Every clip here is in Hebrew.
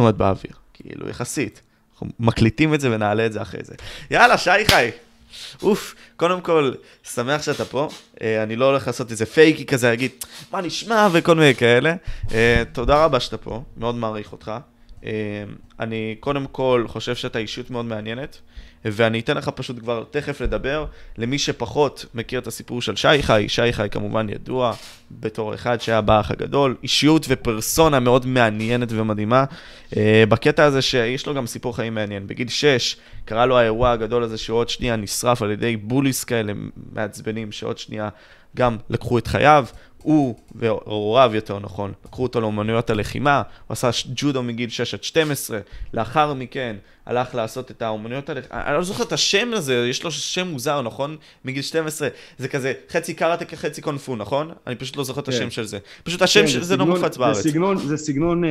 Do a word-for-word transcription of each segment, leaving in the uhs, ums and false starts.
אומרת באוויר, כאילו יחסית. אנחנו מקליטים את זה ונעלה את זה אחרי זה. יאללה, שי חי. אוף, קודם כל, שמח שאתה פה. אני לא הולך לעשות איזה פייקי כזה, אגיד, מה נשמע וכל מיני כאלה. תודה רבה שאתה פה, מאוד מעריך אותך. אני קודם כל חושב שאתה אישיות מאוד מעניינת, ואני אתן לך פשוט כבר תכף לדבר. למי שפחות מכיר את הסיפור של שי חי, שי חי כמובן ידוע בתור אחד שהיה באח הגדול, אישיות ופרסונה מאוד מעניינת ומדהימה, בקטע הזה שיש לו גם סיפור חיים מעניין. בגיל שש קרה לו האירוע הגדול הזה שעוד שנייה נשרף על ידי בוליס כאלה מעצבנים, שעוד שנייה גם לקחו את חייו, הוא והוריו יותר נכון, לקחו אותו לאומנויות הלחימה, הוא עשה ג'ודו מגיל שש עד שתים עשרה, לאחר מכן הלך לעשות את האומנויות הלחימה, אני לא זוכר את השם הזה, יש לו שם מוזר, נכון? מגיל שתים עשרה, זה כזה חצי קראטה כחצי קונפו, נכון? אני פשוט לא זוכר את השם של זה, פשוט השם של זה לא מופץ בארץ. זה סגנון, זה סגנון,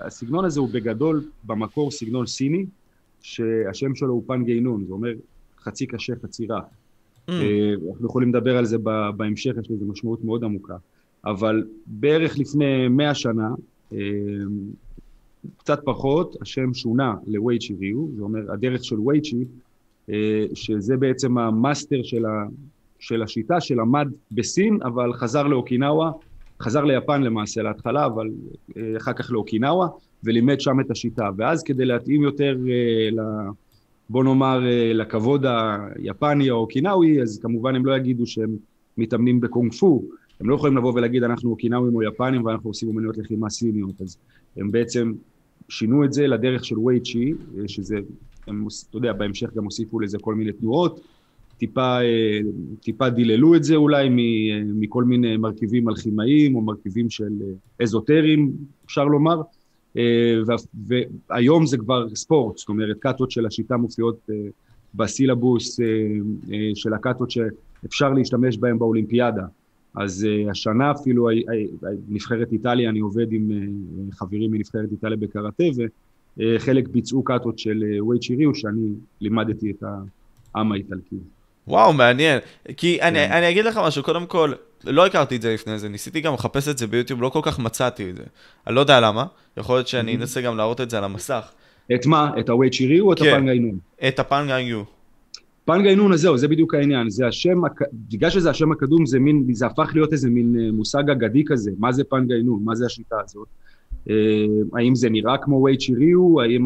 הסגנון הזה הוא בגדול במקור סגנון סיני, שהשם שלו הוא פנגנון, זה אומר חצי קשה, חצי רע. אנחנו יכולים לדבר על זה בהמשך, יש לזה משמעות מאוד עמוקה, אבל בערך לפני מאה שנה, קצת פחות, השם שונה לוויצ'י ריו, זה אומר הדרך של וויצ'י, שזה בעצם המאסטר של השיטה שלמד בסין, אבל חזר לאוקינאווה, חזר ליפן למעשה להתחלה, אבל אחר כך לאוקינאווה, ולימד שם את השיטה, ואז כדי להתאים יותר ל... בוא נאמר, לכבוד היפני או אוקינאווי, אז כמובן הם לא יגידו שהם מתאמנים בקונג פו, הם לא יכולים לבוא ולהגיד אנחנו אוקינאוויים או יפנים ואנחנו עושים אומנויות לחימה סיניות, אז הם בעצם שינו את זה לדרך של ווי צ'י, שזה, הם, אתה יודע, בהמשך גם הוסיפו לזה כל מיני תנועות, טיפה, טיפה דיללו את זה אולי מכל מיני מרכיבים מלחימאיים או מרכיבים של אזוטריים, אפשר לומר, והיום זה כבר ספורט, זאת אומרת קאטות של השיטה מופיעות בסילבוס של הקאטות שאפשר להשתמש בהם באולימפיאדה. אז השנה אפילו נבחרת איטליה, אני עובד עם חברים מנבחרת איטליה בקראטה, וחלק ביצעו קאטות של וייצ'י ריו שאני לימדתי את העם האיטלקי. וואו, מעניין, כי אני, אני אגיד לך משהו, קודם כל, לא הכרתי את זה לפני זה, ניסיתי גם לחפש את זה ביוטיוב, לא כל כך מצאתי את זה, אני לא יודע למה, יכול להיות שאני אנסה גם להראות את זה על המסך. את מה? את הוויצ'י ריו או את הפנגנון? את הפנגנון. פנגנון הזה, זה בדיוק העניין, זה השם, בגלל שזה השם הקדום, זה מין, זה הפך להיות איזה מין מושג אגדי כזה, מה זה פנגנון, מה זה השיטה הזאת? האם זה נראה כמו וויצ'י ריו, האם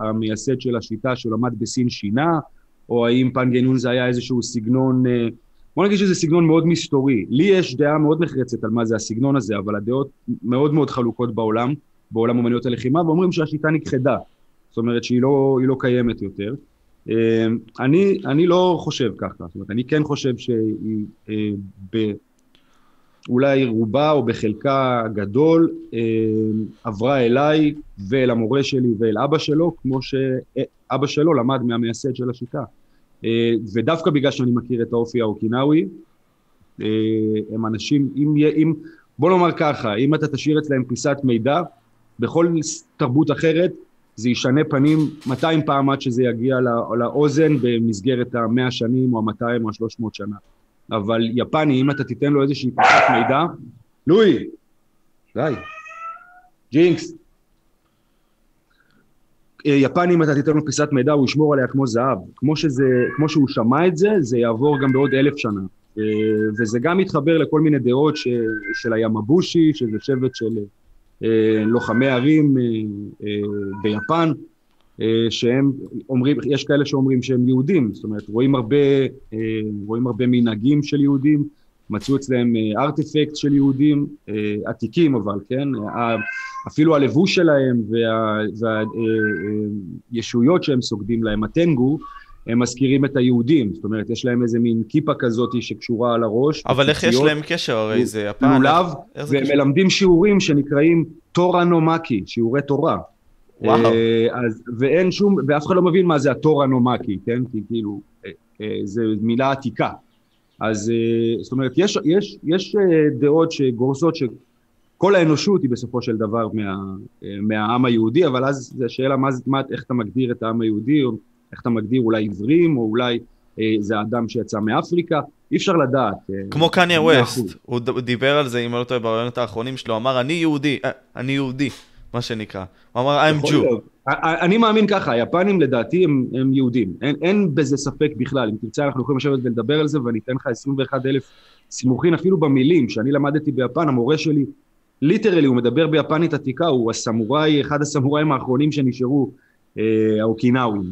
המייסד של השיטה שלמד בסין שינה? או האם פנגנון זה היה איזשהו סגנון, בוא נגיד שזה סגנון מאוד מסתורי. לי יש דעה מאוד נחרצת על מה זה הסגנון הזה, אבל הדעות מאוד מאוד חלוקות בעולם, בעולם אומנויות הלחימה, ואומרים שהשיטה נכחדה. זאת אומרת שהיא לא, היא לא קיימת יותר. אני, אני לא חושב ככה, זאת אומרת, אני כן חושב שהיא באולי רובה או בחלקה גדול, עברה אליי ואל המורה שלי ואל אבא שלו, כמו שאבא שלו למד מהמייסד של השיטה. ודווקא בגלל שאני מכיר את האופי האוקינאווי, הם אנשים, אם, אם, בוא נאמר ככה, אם אתה תשאיר אצלהם פיסת מידע, בכל תרבות אחרת, זה ישנה פנים מאתיים פעם עד שזה יגיע לאוזן במסגרת ה-מאה שנים או ה-מאתיים או ה-שלוש מאות שנה. אבל יפני, אם אתה תיתן לו איזושהי פיסת מידע, לואי, די, ג'ינקס, יפני, אם אתה תיתן לו פיסת מידע, הוא ישמור עליה כמו זהב. כמו שזה, כמו שהוא שמע את זה, זה יעבור גם בעוד אלף שנה. וזה גם מתחבר לכל מיני דעות ש, של הימבושי, שזה שבט של לוחמי ערים ביפן, שהם אומרים, יש כאלה שאומרים שהם יהודים, זאת אומרת, רואים הרבה, רואים הרבה מנהגים של יהודים, מצאו אצלהם ארטיפקט של יהודים, עתיקים אבל, כן? אפילו הלבוש שלהם והישויות שהם סוגדים להם, הטנגו, הם מזכירים את היהודים, זאת אומרת, יש להם איזה מין כיפה כזאת שקשורה על הראש. אבל איך יש להם קשר? הרי זה הפעם. והם מלמדים שיעורים שנקראים תורנומקי, שיעורי תורה. וואו. אז, ואין שום, ואף אחד לא מבין מה זה התורנומקי, כן? כי כאילו, זה מילה עתיקה. אז זאת אומרת, יש, יש, יש דעות שגורסות שכל האנושות היא בסופו של דבר מה, מהעם היהודי, אבל אז זה שאלה מה, מה, איך אתה מגדיר את העם היהודי, או איך אתה מגדיר אולי עברים, או אולי אה, זה אדם שיצא מאפריקה, אי אפשר לדעת. כמו קניה ווסט, הוא דיבר על זה, אם לא טועה, ברעיונות האחרונים שלו, אמר, אני יהודי, אני יהודי. מה שנקרא. הוא אמר, I'm Jew. אני מאמין ככה, היפנים לדעתי הם יהודים. אין בזה ספק בכלל. אם תרצה, אנחנו יכולים לשבת ולדבר על זה, ואני אתן לך עשרים ואחד אלף סימוכין, אפילו במילים, שאני למדתי ביפן, המורה שלי, ליטרלי, הוא מדבר ביפנית עתיקה, הוא הסמוראי, אחד הסמוראים האחרונים שנשארו, האוקינאווים.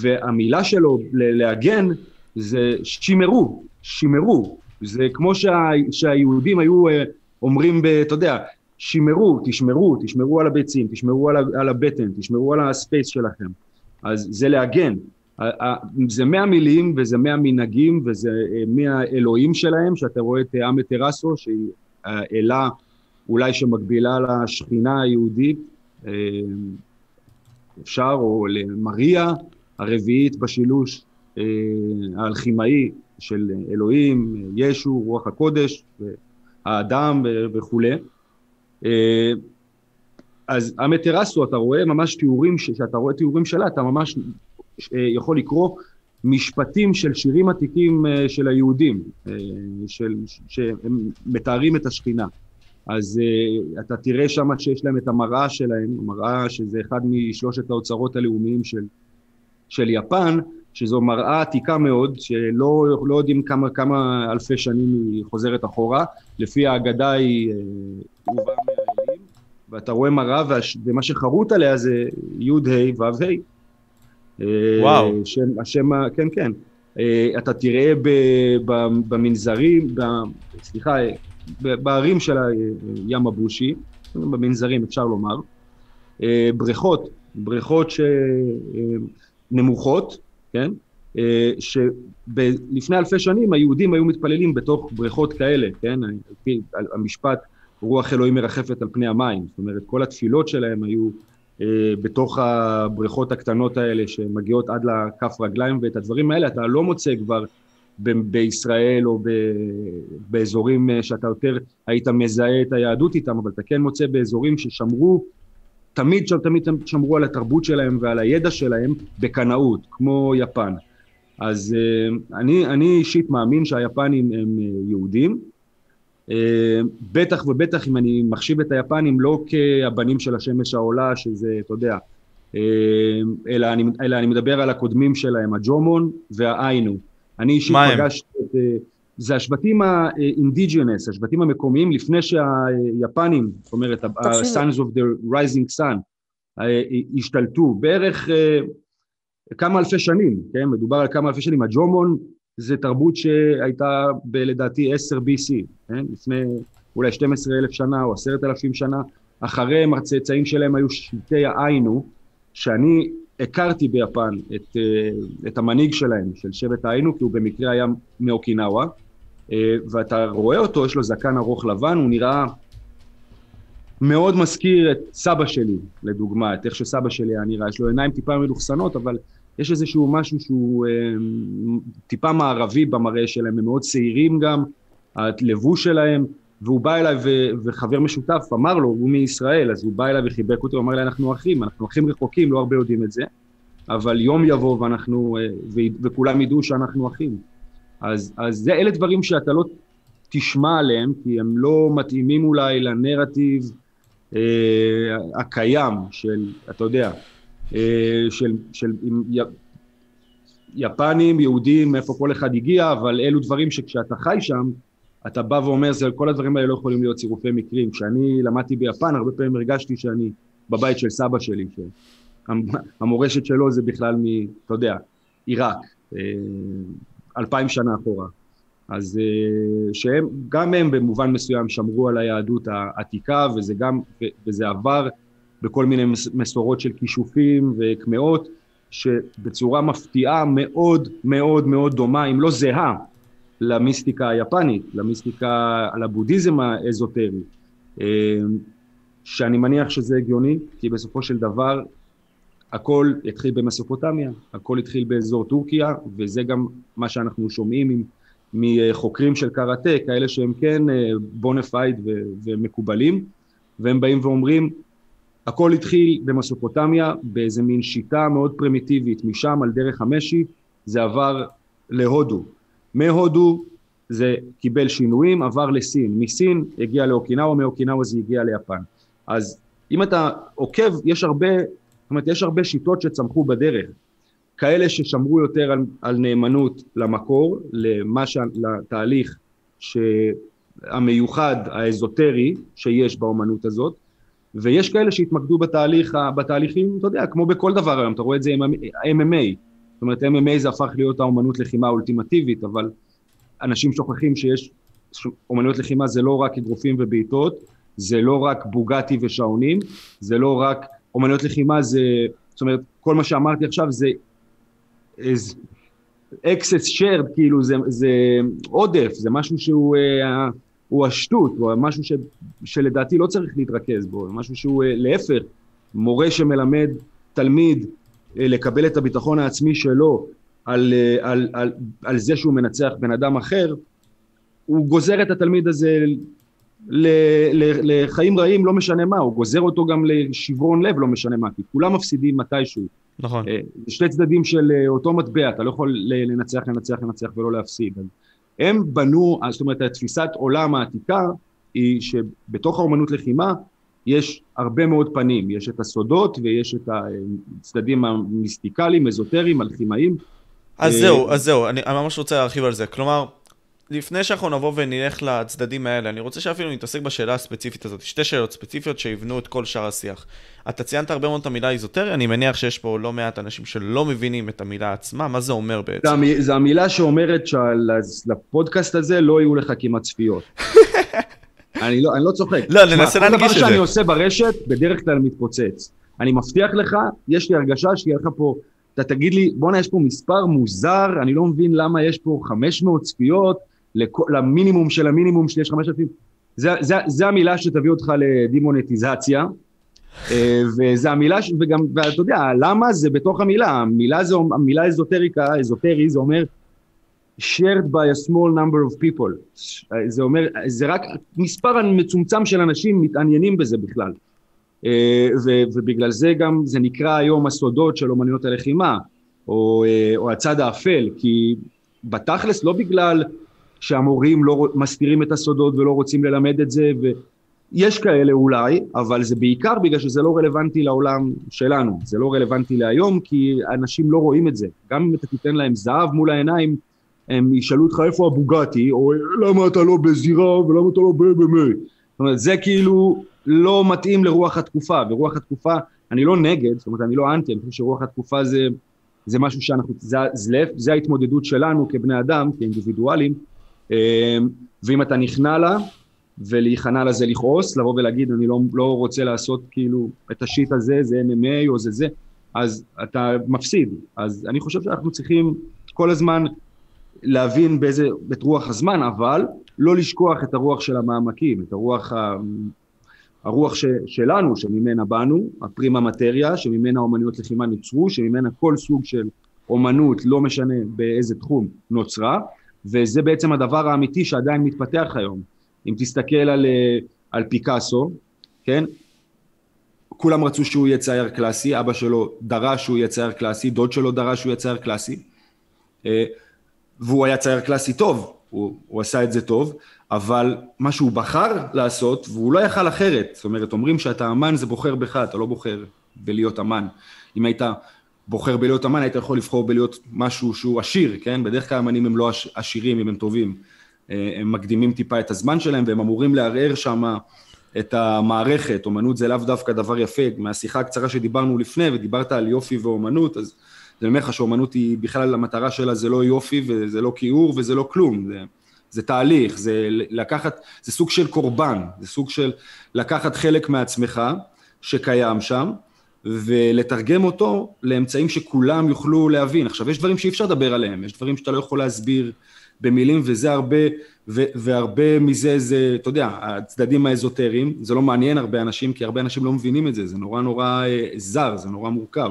והמילה שלו להגן זה שימרו, שימרו. זה כמו שהיהודים היו אומרים, אתה יודע, שימרו, תשמרו, תשמרו על הביצים, תשמרו על הבטן, תשמרו על הספייס שלכם. אז זה להגן. זה מאה מילים וזה מאה מנהגים וזה מאה אלוהים שלהם, שאתה רואה את אמטרסו, שהיא אלה אולי שמקבילה לשכינה היהודית, אפשר, או למריה הרביעית בשילוש האלכימאי של אלוהים, ישו, רוח הקודש, האדם וכו'. אז המטרסו, אתה רואה ממש תיאורים, שאתה רואה תיאורים שלה, אתה ממש יכול לקרוא משפטים של שירים עתיקים של היהודים, שמתארים את השכינה. אז אתה תראה שם שיש להם את המראה שלהם, המראה שזה אחד משלושת האוצרות הלאומיים של, של יפן, שזו מראה עתיקה מאוד, שלא לא יודעים כמה, כמה אלפי שנים היא חוזרת אחורה, לפי האגדה היא תרובה מהאלים, ואתה רואה מראה, והש, ומה שחרוט עליה זה יוד היי ואב היי. וואו. השם, השם, כן, כן. אתה תראה במנזרים, סליחה, בערים של הימבושי, במנזרים אפשר לומר, בריכות, בריכות שנמוכות, כן? שלפני אלפי שנים היהודים היו מתפללים בתוך בריכות כאלה, כן? המשפט, רוח אלוהים מרחפת על פני המים, זאת אומרת, כל התפילות שלהם היו בתוך הבריכות הקטנות האלה שמגיעות עד לכף רגליים, ואת הדברים האלה אתה לא מוצא כבר בישראל או באזורים שאתה יותר היית מזהה את היהדות איתם, אבל אתה כן מוצא באזורים ששמרו, תמיד שם, תמיד שמרו על התרבות שלהם ועל הידע שלהם בקנאות, כמו יפן. אז אני, אני אישית מאמין שהיפנים הם יהודים, בטח ובטח אם אני מחשיב את היפנים לא כהבנים של השמש העולה, שזה, אתה יודע, אלא אני, אלא אני מדבר על הקודמים שלהם, הג'ומון והאיינו. אני אישית פגשתי את, זה השבטים האינדיג'נס, השבטים המקומיים, לפני שהיפנים, זאת אומרת, ה-Sons of the Rising Sun, השתלטו בערך כמה אלפי שנים, כן? מדובר על כמה אלפי שנים. הג'ומון זה תרבות שהייתה בלדעתי עשר בי סי, כן? לפני אולי שנים עשר אלף שנה או עשרת אלפים שנה, אחריהם הצאצאים שלהם היו שבטי האיינו, שאני הכרתי ביפן את, את המנהיג שלהם, של שבט האיינו, כי הוא במקרה היה מאוקינאווה, ואתה רואה אותו, יש לו זקן ארוך לבן, הוא נראה מאוד מזכיר את סבא שלי, לדוגמה, את איך שסבא שלי היה נראה, יש לו עיניים טיפה מלוכסנות, אבל יש איזשהו משהו שהוא טיפה מערבי במראה שלהם, הם מאוד צעירים גם, הלבוש שלהם, והוא בא אליי ו- וחבר משותף אמר לו, הוא מישראל, אז הוא בא אליי וחיבק אותו, אמר לי, אנחנו אחים, אנחנו אחים רחוקים, לא הרבה יודעים את זה, אבל יום יבוא ואנחנו, ו- וכולם ידעו שאנחנו אחים. אז, אז זה, אלה דברים שאתה לא תשמע עליהם, כי הם לא מתאימים אולי לנרטיב אה, הקיים של, אתה יודע, אה, של, של עם, יפנים, יהודים, איפה כל אחד הגיע, אבל אלו דברים שכשאתה חי שם, אתה בא ואומר, כל הדברים האלה לא יכולים להיות צירופי מקרים. כשאני למדתי ביפן, הרבה פעמים הרגשתי שאני בבית של סבא שלי, שהמורשת שלו זה בכלל מ, אתה יודע, עיראק, אלפיים שנה אחורה. אז שהם, גם הם במובן מסוים שמרו על היהדות העתיקה, וזה גם, וזה עבר בכל מיני מסורות של כישופים וכמאות, שבצורה מפתיעה מאוד מאוד מאוד דומה, אם לא זהה, למיסטיקה היפנית, למיסטיקה, לבודהיזם האזוטרי, שאני מניח שזה הגיוני, כי בסופו של דבר, הכל התחיל במסופוטמיה, הכל התחיל באזור טורקיה, וזה גם מה שאנחנו שומעים מחוקרים של קראטה, כאלה שהם כן בונפייד ומקובלים, והם באים ואומרים, הכל התחיל במסופוטמיה, באיזה מין שיטה מאוד פרימיטיבית, משם על דרך המשי, זה עבר להודו. מהודו זה קיבל שינויים, עבר לסין, מסין הגיע לאוקינאווה, מאוקינאווה זה הגיע ליפן. אז אם אתה עוקב, יש הרבה, זאת אומרת, יש הרבה שיטות שצמחו בדרך, כאלה ששמרו יותר על, על נאמנות למקור, למה ש, לתהליך שהמיוחד, האזוטרי, שיש באומנות הזאת, ויש כאלה שהתמקדו בתהליך, בתהליכים, אתה יודע, כמו בכל דבר היום, אתה רואה את זה עם ה-אם אם איי, זאת אומרת, אם אם איי זה הפך להיות האומנות לחימה האולטימטיבית, אבל אנשים שוכחים שיש, אומנויות לחימה זה לא רק אגרופים ובעיטות, זה לא רק בוגטי ושעונים, זה לא רק, אומנויות לחימה זה, זאת אומרת, כל מה שאמרתי עכשיו זה, is excess shared, כאילו זה, זה עודף, זה משהו שהוא, הוא השטות, הוא משהו ש, שלדעתי לא צריך להתרכז בו, משהו שהוא להפך, מורה שמלמד תלמיד לקבל את הביטחון העצמי שלו, על, על, על, על זה שהוא מנצח בן אדם אחר, הוא גוזר את התלמיד הזה ל, ל, לחיים רעים, לא משנה מה, הוא גוזר אותו גם לשברון לב, לא משנה מה, כי כולם מפסידים מתישהו. נכון. שתי צדדים של אותו מטבע, אתה לא יכול לנצח, לנצח, לנצח ולא להפסיד. הם בנו, זאת אומרת, התפיסת עולם העתיקה, היא שבתוך האומנות לחימה, יש הרבה מאוד פנים, יש את הסודות ויש את הצדדים המיסטיקליים, אזוטריים, הלחימאיים. אז זהו, אז זהו, אני ממש רוצה להרחיב על זה. כלומר, לפני שאנחנו נבוא ונלך לצדדים האלה, אני רוצה שאפילו נתעסק בשאלה הספציפית הזאת. שתי שאלות ספציפיות שיבנו את כל שאר השיח. אתה ציינת הרבה מאוד את המילה איזוטריה, אני מניח שיש פה לא מעט אנשים שלא מבינים את המילה עצמה, מה זה אומר בעצם? זה המילה שאומרת שלפודקאסט הזה לא יהיו לך כמעט צפיות. אני לא, אני לא צוחק. לא, ננסה להנגיש את זה. כל דבר שאני עושה ברשת, בדרך כלל מתפוצץ. אני מבטיח לך, יש לי הרגשה שיהיה לך פה, אתה תגיד לי, בונה, יש פה מספר מוזר, אני לא מבין למה יש פה חמש מאות צפיות, למינימום של המינימום שיש חמשת אלפים. זה, זה, זה המילה שתביא אותך לדימונטיזציה, וזה המילה, וגם, ואתה יודע, למה זה בתוך המילה? המילה זה, המילה אזוטריקה, אזוטרי, זה אומר, shared by a small number of people. זה אומר, זה רק מספר המצומצם של אנשים מתעניינים בזה בכלל. ובגלל זה גם זה נקרא היום הסודות של אומנויות הלחימה, או, או הצד האפל, כי בתכלס לא בגלל שהמורים לא מסתירים את הסודות ולא רוצים ללמד את זה, ויש כאלה אולי, אבל זה בעיקר בגלל שזה לא רלוונטי לעולם שלנו, זה לא רלוונטי להיום, כי אנשים לא רואים את זה. גם אם אתה תיתן להם זהב מול העיניים, הם ישאלו אותך איפה הבוגטי, או למה אתה לא בזירה, ולמה אתה לא במה. זאת אומרת, זה כאילו לא מתאים לרוח התקופה, ורוח התקופה, אני לא נגד, זאת אומרת, אני לא אנטי, אני חושב שרוח התקופה זה, זה משהו שאנחנו, זה, זה, זה ההתמודדות שלנו כבני אדם, כאינדיבידואלים, ואם אתה נכנע לה, ולהיכנע לזה לכעוס, לבוא ולהגיד, אני לא, לא רוצה לעשות כאילו את השיט הזה, זה אם אם איי או זה זה, אז אתה מפסיד. אז אני חושב שאנחנו צריכים כל הזמן להבין באיזה, את רוח הזמן, אבל לא לשכוח את הרוח של המעמקים, את הרוח, ה, הרוח ש, שלנו, שממנה באנו, הפרימה מטריה, שממנה אומנויות לחימה נוצרו, שממנה כל סוג של אומנות, לא משנה באיזה תחום, נוצרה, וזה בעצם הדבר האמיתי שעדיין מתפתח היום. אם תסתכל על, על פיקאסו, כן? כולם רצו שהוא יהיה צייר קלאסי, אבא שלו דרש שהוא יהיה צייר קלאסי, דוד שלו דרש שהוא יהיה צייר קלאסי, והוא היה צייר קלאסי טוב, הוא, הוא עשה את זה טוב, אבל מה שהוא בחר לעשות, והוא לא יכל אחרת, זאת אומרת, אומרים שאתה אמן זה בוחר בך, אתה לא בוחר בלהיות אמן. אם היית בוחר בלהיות אמן, היית יכול לבחור בלהיות משהו שהוא עשיר, כן? בדרך כלל אמנים הם לא עשירים, אם הם טובים, הם מקדימים טיפה את הזמן שלהם, והם אמורים לערער שם את המערכת, אומנות זה לאו דווקא דבר יפה, מהשיחה הקצרה שדיברנו לפני, ודיברת על יופי ואומנות, אז זה אומר לך שהאומנות היא בכלל המטרה שלה, זה לא יופי וזה לא כיעור וזה לא כלום, זה, זה תהליך, זה לקחת, זה סוג של קורבן, זה סוג של לקחת חלק מעצמך שקיים שם, ולתרגם אותו לאמצעים שכולם יוכלו להבין. עכשיו, יש דברים שאי אפשר לדבר עליהם, יש דברים שאתה לא יכול להסביר במילים, וזה הרבה, ו, והרבה מזה זה, אתה יודע, הצדדים האזוטריים, זה לא מעניין הרבה אנשים, כי הרבה אנשים לא מבינים את זה, זה נורא נורא זר, זה נורא מורכב.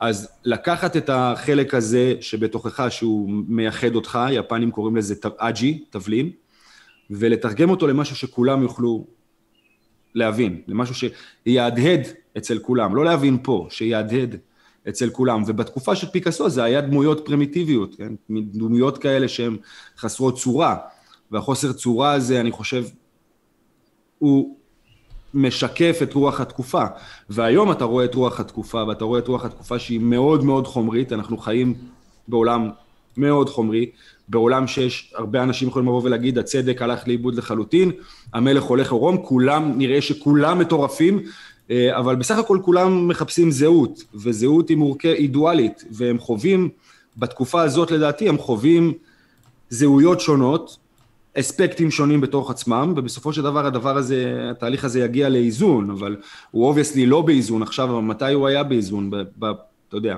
אז לקחת את החלק הזה שבתוכך שהוא מייחד אותך, יפנים קוראים לזה אג'י, תבלים, ולתרגם אותו למשהו שכולם יוכלו להבין, למשהו שיעדהד אצל כולם, לא להבין פה, שיעדהד אצל כולם, ובתקופה של פיקאסו זה היה דמויות פרימיטיביות, כן? דמויות כאלה שהן חסרות צורה, והחוסר צורה הזה אני חושב הוא משקף את רוח התקופה. והיום אתה רואה את רוח התקופה, ואתה רואה את רוח התקופה שהיא מאוד מאוד חומרית, אנחנו חיים בעולם מאוד חומרי, בעולם שיש הרבה אנשים יכולים לבוא ולהגיד, הצדק הלך לאיבוד לחלוטין, המלך הולך עירום, כולם, נראה שכולם מטורפים, אבל בסך הכל כולם מחפשים זהות, וזהות היא מורכבת, היא דואלית, והם חווים, בתקופה הזאת לדעתי, הם חווים זהויות שונות, אספקטים שונים בתוך עצמם, ובסופו של דבר הדבר הזה, התהליך הזה יגיע לאיזון, אבל הוא obviously לא באיזון עכשיו, אבל מתי הוא היה באיזון, ב, ב, אתה יודע,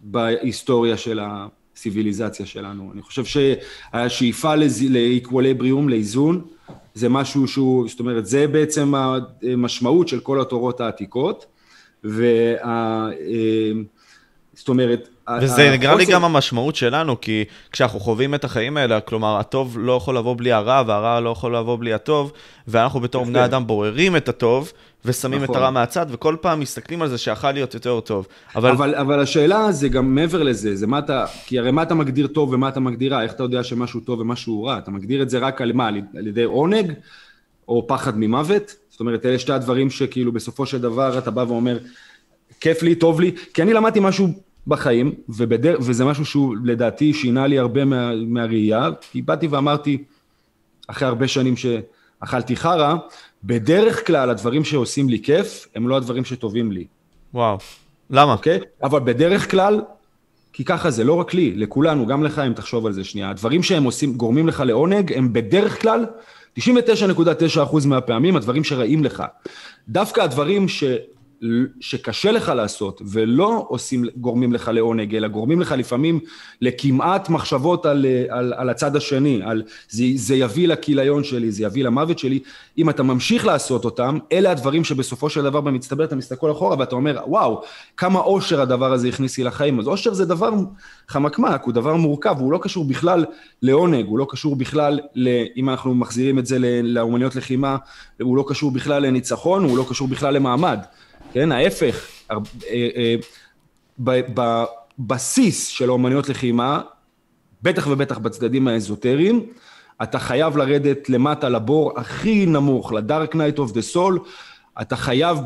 בהיסטוריה של הסיביליזציה שלנו. אני חושב שהשאיפה לאיקווליבריום, לאיזון, זה משהו שהוא, זאת אומרת, זה בעצם המשמעות של כל התורות העתיקות, וה... זאת אומרת... וזה נגרע לי גם המשמעות שלנו, כי כשאנחנו חווים את החיים האלה, כלומר, הטוב לא יכול לבוא בלי הרע, והרע לא יכול לבוא בלי הטוב, ואנחנו בתור בני אדם בוררים את הטוב, ושמים את הרע מהצד, וכל פעם מסתכלים על זה שיכול להיות יותר טוב. אבל... אבל השאלה זה גם מעבר לזה, זה מה אתה... כי הרי מה אתה מגדיר טוב ומה אתה מגדיר רע, איך אתה יודע שמשהו טוב ומשהו רע? אתה מגדיר את זה רק על מה? על ידי עונג, או פחד ממוות? זאת אומרת, אלה שתי הדברים שכאילו בסופו של דבר אתה בא ואומר, כיף לי, טוב לי, כי אני למדתי משהו בחיים, ובדר... וזה משהו שהוא לדעתי שינה לי הרבה מה... מהראייה, כי באתי ואמרתי, אחרי הרבה שנים שאכלתי חרה, בדרך כלל הדברים שעושים לי כיף, הם לא הדברים שטובים לי. וואו, למה? Okay? אבל בדרך כלל, כי ככה זה, לא רק לי, לכולנו, גם לך, אם תחשוב על זה שנייה, הדברים שהם עושים, גורמים לך לעונג, הם בדרך כלל, תשעים ותשע נקודה תשע אחוז מהפעמים, הדברים שרעים לך. דווקא הדברים ש... שקשה לך לעשות, ולא עושים, גורמים לך לעונג, אלא גורמים לך לפעמים לכמעט מחשבות על, על, על הצד השני, על, זה, זה יביא לכיליון שלי, זה יביא למוות שלי. אם אתה ממשיך לעשות אותם, אלה הדברים שבסופו של דבר במצטבר, אתה מסתכל אחורה ואתה אומר, וואו, כמה אושר הדבר הזה הכניסי לחיים. אז אושר זה דבר חמקמק, הוא דבר מורכב, הוא לא קשור בכלל לעונג, הוא לא קשור בכלל, אם אנחנו מחזירים את זה לאומניות לחימה, הוא לא קשור בכלל לניצחון, הוא לא קשור בכלל למעמד. כן, ההפך, בבסיס של האומניות לחימה, בטח ובטח בצדדים האזוטריים, אתה חייב לרדת למטה לבור הכי נמוך, לדארק נייט אוף דה סול, אתה חייב,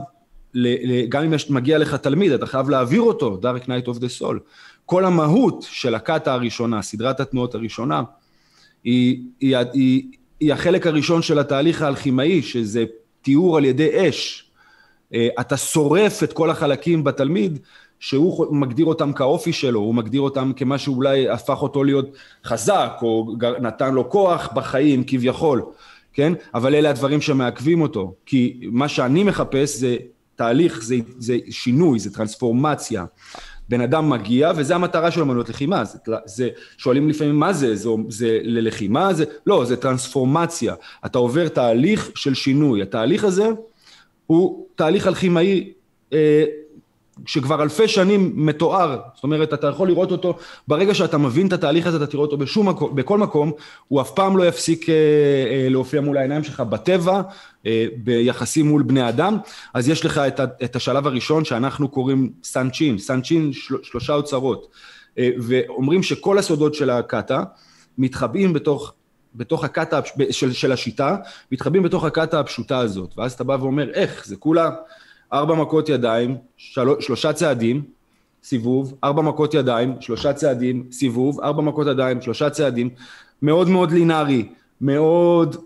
גם אם מגיע לך תלמיד, אתה חייב להעביר אותו, דארק נייט אוף דה סול. כל המהות של הקאטה הראשונה, סדרת התנועות הראשונה, היא, היא, היא, היא החלק הראשון של התהליך האלכימאי, שזה תיאור על ידי אש, אתה שורף את כל החלקים בתלמיד, שהוא מגדיר אותם כאופי שלו, הוא מגדיר אותם כמה שאולי הפך אותו להיות חזק, או נתן לו כוח בחיים כביכול, כן? אבל אלה הדברים שמעכבים אותו, כי מה שאני מחפש זה תהליך, זה, זה שינוי, זה טרנספורמציה. בן אדם מגיע, וזה המטרה של אמנות לחימה, זה, זה, שואלים לפעמים מה זה, זה, זה ללחימה, זה, לא, זה טרנספורמציה, אתה עובר תהליך של שינוי, התהליך הזה, הוא תהליך אלכימאי שכבר אלפי שנים מתואר, זאת אומרת, אתה יכול לראות אותו, ברגע שאתה מבין את התהליך הזה, אתה תראה אותו בשום מקום, בכל מקום, הוא אף פעם לא יפסיק להופיע מול העיניים שלך בטבע, ביחסים מול בני אדם, אז יש לך את השלב הראשון שאנחנו קוראים סנצ'ין, סנצ'ין שלושה אוצרות, ואומרים שכל הסודות של הקאטה מתחבאים בתוך, בתוך הקטה של, של השיטה, מתחבאים בתוך הקטה הפשוטה הזאת, ואז אתה בא ואומר, איך? זה כולה ארבע מכות ידיים, של, שלושה צעדים, סיבוב, ארבע מכות ידיים, שלושה צעדים, סיבוב, ארבע מכות ידיים, שלושה צעדים, מאוד מאוד לינארי, מאוד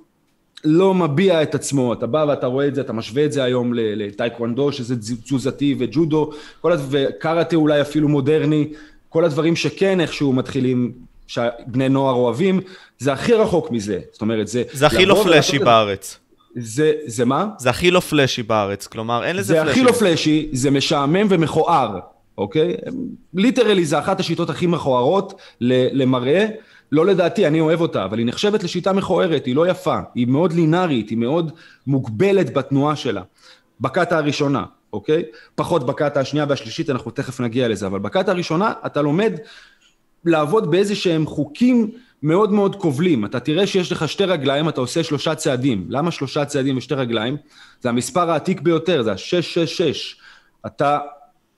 לא מביע את עצמו, אתה בא ואתה רואה את זה, אתה משווה את זה היום לטייקוונדו, שזה תזוזתי וג'ודו, כל הדבר, וקראטה אולי אפילו מודרני, כל הדברים שכן איכשהו מתחילים, שבני נוער אוהבים, זה הכי רחוק מזה. זאת אומרת, זה... זה הכי לא פלשי בארץ. זה, זה מה? זה הכי לא פלשי בארץ, כלומר, אין לזה פלשי. זה הכי לא פלשי, זה משעמם ומכוער, אוקיי? ליטרלי, זה אחת השיטות הכי מכוערות למראה. לא לדעתי, אני אוהב אותה, אבל היא נחשבת לשיטה מכוערת, היא לא יפה, היא מאוד לינארית, היא מאוד מוגבלת בתנועה שלה. בקטה הראשונה, אוקיי? פחות בקטה השנייה והשלישית, אנחנו תכף נגיע לזה, אבל בקטה הראשונה, אתה לומד לעבוד באיזה שהם חוקים מאוד מאוד כובלים. אתה תראה שיש לך שתי רגליים, אתה עושה שלושה צעדים. למה שלושה צעדים ושתי רגליים? זה המספר העתיק ביותר, זה ה-שש שש שש. אתה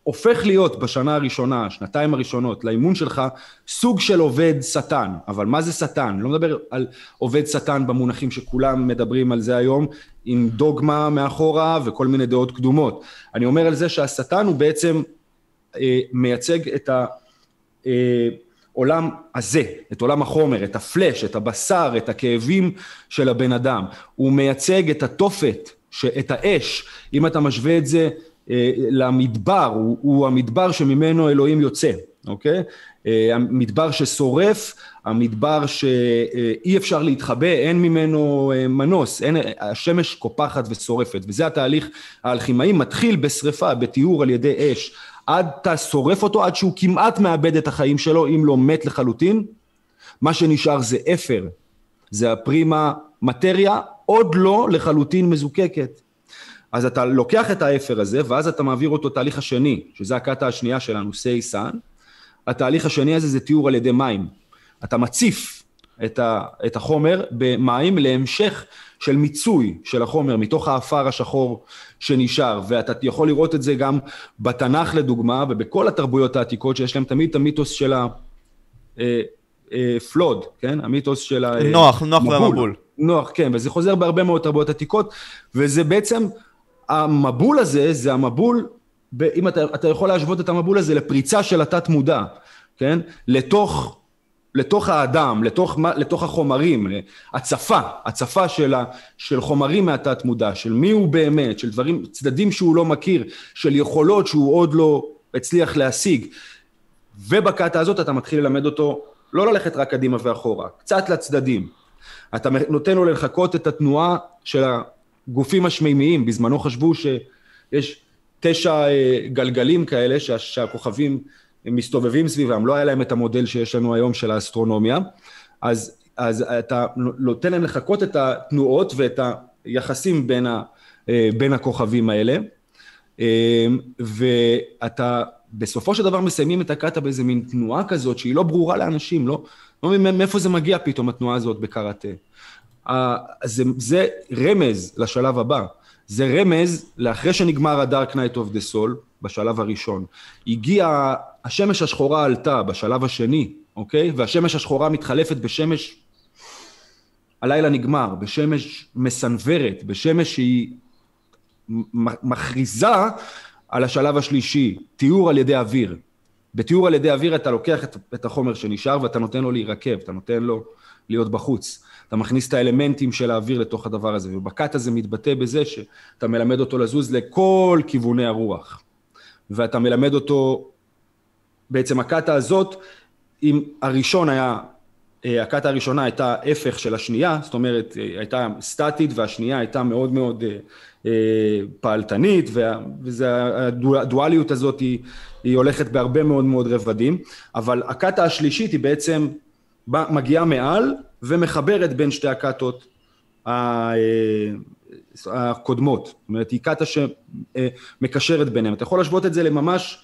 הופך להיות בשנה הראשונה, שנתיים הראשונות, לאימון שלך, סוג של עובד סטן. אבל מה זה סטן? לא מדבר על עובד סטן במונחים שכולם מדברים על זה היום, עם דוגמה מאחורה וכל מיני דעות קדומות. אני אומר על זה שהסטן הוא בעצם אה, מייצג את העולם הזה, את עולם החומר, את הפלש, את הבשר, את הכאבים של הבן אדם. הוא מייצג את התופת, את האש, אם אתה משווה את זה, למדבר, הוא, הוא המדבר שממנו אלוהים יוצא, אוקיי? המדבר ששורף, המדבר שאי אפשר להתחבא, אין ממנו מנוס, אין, השמש קופחת ושורפת, וזה התהליך האלכימאי, מתחיל בשריפה, בתיאור על ידי אש, עד אתה שורף אותו, עד שהוא כמעט מאבד את החיים שלו, אם לא מת לחלוטין, מה שנשאר זה אפר, זה הפרימה מטריה, עוד לא לחלוטין מזוקקת. אז אתה לוקח את האפר הזה, ואז אתה מעביר אותו תהליך השני, שזה הקטע השנייה שלנו, סייסן. התהליך השני הזה זה תיאור על ידי מים. אתה מציף את, ה, את החומר במים להמשך של מיצוי של החומר, מתוך האפר השחור שנשאר, ואתה יכול לראות את זה גם בתנ"ך לדוגמה, ובכל התרבויות העתיקות שיש להם תמיד את המיתוס של הפלוד, כן? המיתוס של ה... נוח, נוח והמבול. נוח, כן, וזה חוזר בהרבה מאוד תרבויות עתיקות, וזה בעצם... המבול הזה, זה המבול, אם אתה, אתה יכול להשוות את המבול הזה לפריצה של התת מודע, כן? לתוך, לתוך האדם, לתוך, לתוך החומרים, הצפה, הצפה של, ה, של חומרים מהתת מודע, של מי הוא באמת, של דברים, צדדים שהוא לא מכיר, של יכולות שהוא עוד לא הצליח להשיג. ובקטע הזאת אתה מתחיל ללמד אותו, לא ללכת רק קדימה ואחורה, קצת לצדדים. אתה נותן לו לחכות את התנועה של ה... גופים השמימיים, בזמנו חשבו שיש תשע גלגלים כאלה שהכוכבים מסתובבים סביבם, לא היה להם את המודל שיש לנו היום של האסטרונומיה, אז, אז אתה נותן להם לחכות את התנועות ואת היחסים בין, ה, בין הכוכבים האלה, ואתה בסופו של דבר מסיימים את הקטע באיזה מין תנועה כזאת שהיא לא ברורה לאנשים, לא, לא מאיפה זה מגיע פתאום התנועה הזאת בקראטה. זה, זה רמז לשלב הבא, זה רמז לאחרי שנגמר ה-Dark Night of the Soul, בשלב הראשון. הגיעה, השמש השחורה עלתה בשלב השני, אוקיי? והשמש השחורה מתחלפת בשמש, הלילה נגמר, בשמש מסנוורת, בשמש שהיא מכריזה על השלב השלישי, תיאור על ידי אוויר. בתיאור על ידי אוויר אתה לוקח את, את החומר שנשאר ואתה נותן לו להירקב, אתה נותן לו להיות בחוץ. אתה מכניס את האלמנטים של האוויר לתוך הדבר הזה, ובקט הזה מתבטא בזה שאתה מלמד אותו לזוז לכל כיווני הרוח, ואתה מלמד אותו, בעצם הקטע הזאת, אם הראשון היה, הקטע הראשונה הייתה הפך של השנייה, זאת אומרת, הייתה סטטית, והשנייה הייתה מאוד מאוד פעלתנית, והדואליות הזאת היא, היא הולכת בהרבה מאוד מאוד רבדים, אבל הקטע השלישית היא בעצם מגיעה מעל, ומחברת בין שתי הקטות הקודמות. זאת אומרת, היא קטה שמקשרת ביניהם. אתה יכול להשוות את זה לממש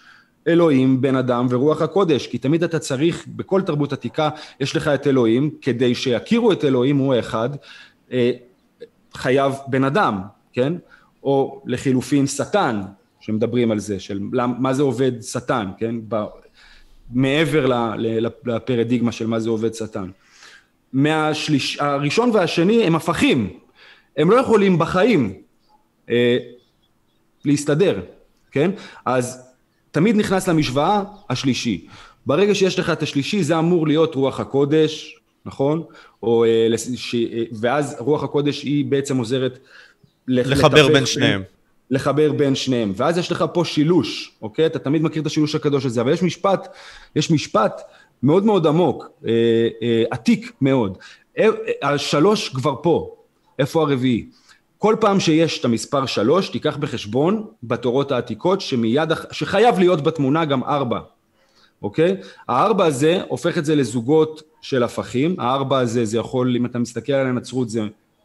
אלוהים, בן אדם ורוח הקודש, כי תמיד אתה צריך, בכל תרבות עתיקה, יש לך את אלוהים, כדי שיכירו את אלוהים, הוא האחד, חייב בן אדם, כן? או לחילופין שטן, שמדברים על זה, של מה זה עובד שטן, כן? מעבר לפרדיגמה של מה זה עובד שטן. מהשליש, הראשון והשני הם הפכים, הם לא יכולים בחיים אה, להסתדר, כן? אז תמיד נכנס למשוואה השלישי. ברגע שיש לך את השלישי, זה אמור להיות רוח הקודש, נכון? או, אה, ש, אה, ואז רוח הקודש היא בעצם עוזרת לחבר בין שניהם. לחבר בין שניהם, ואז יש לך פה שילוש, אוקיי? אתה תמיד מכיר את השילוש הקדוש הזה, אבל יש משפט, יש משפט, מאוד מאוד עמוק, עתיק מאוד. השלוש כבר פה, איפה הרביעי? כל פעם שיש את המספר שלוש, תיקח בחשבון בתורות העתיקות, שמיד, שחייב להיות בתמונה גם ארבע, אוקיי? הארבע הזה הופך את זה לזוגות של הפכים, הארבע הזה זה יכול, אם אתה מסתכל על הנצרות, זה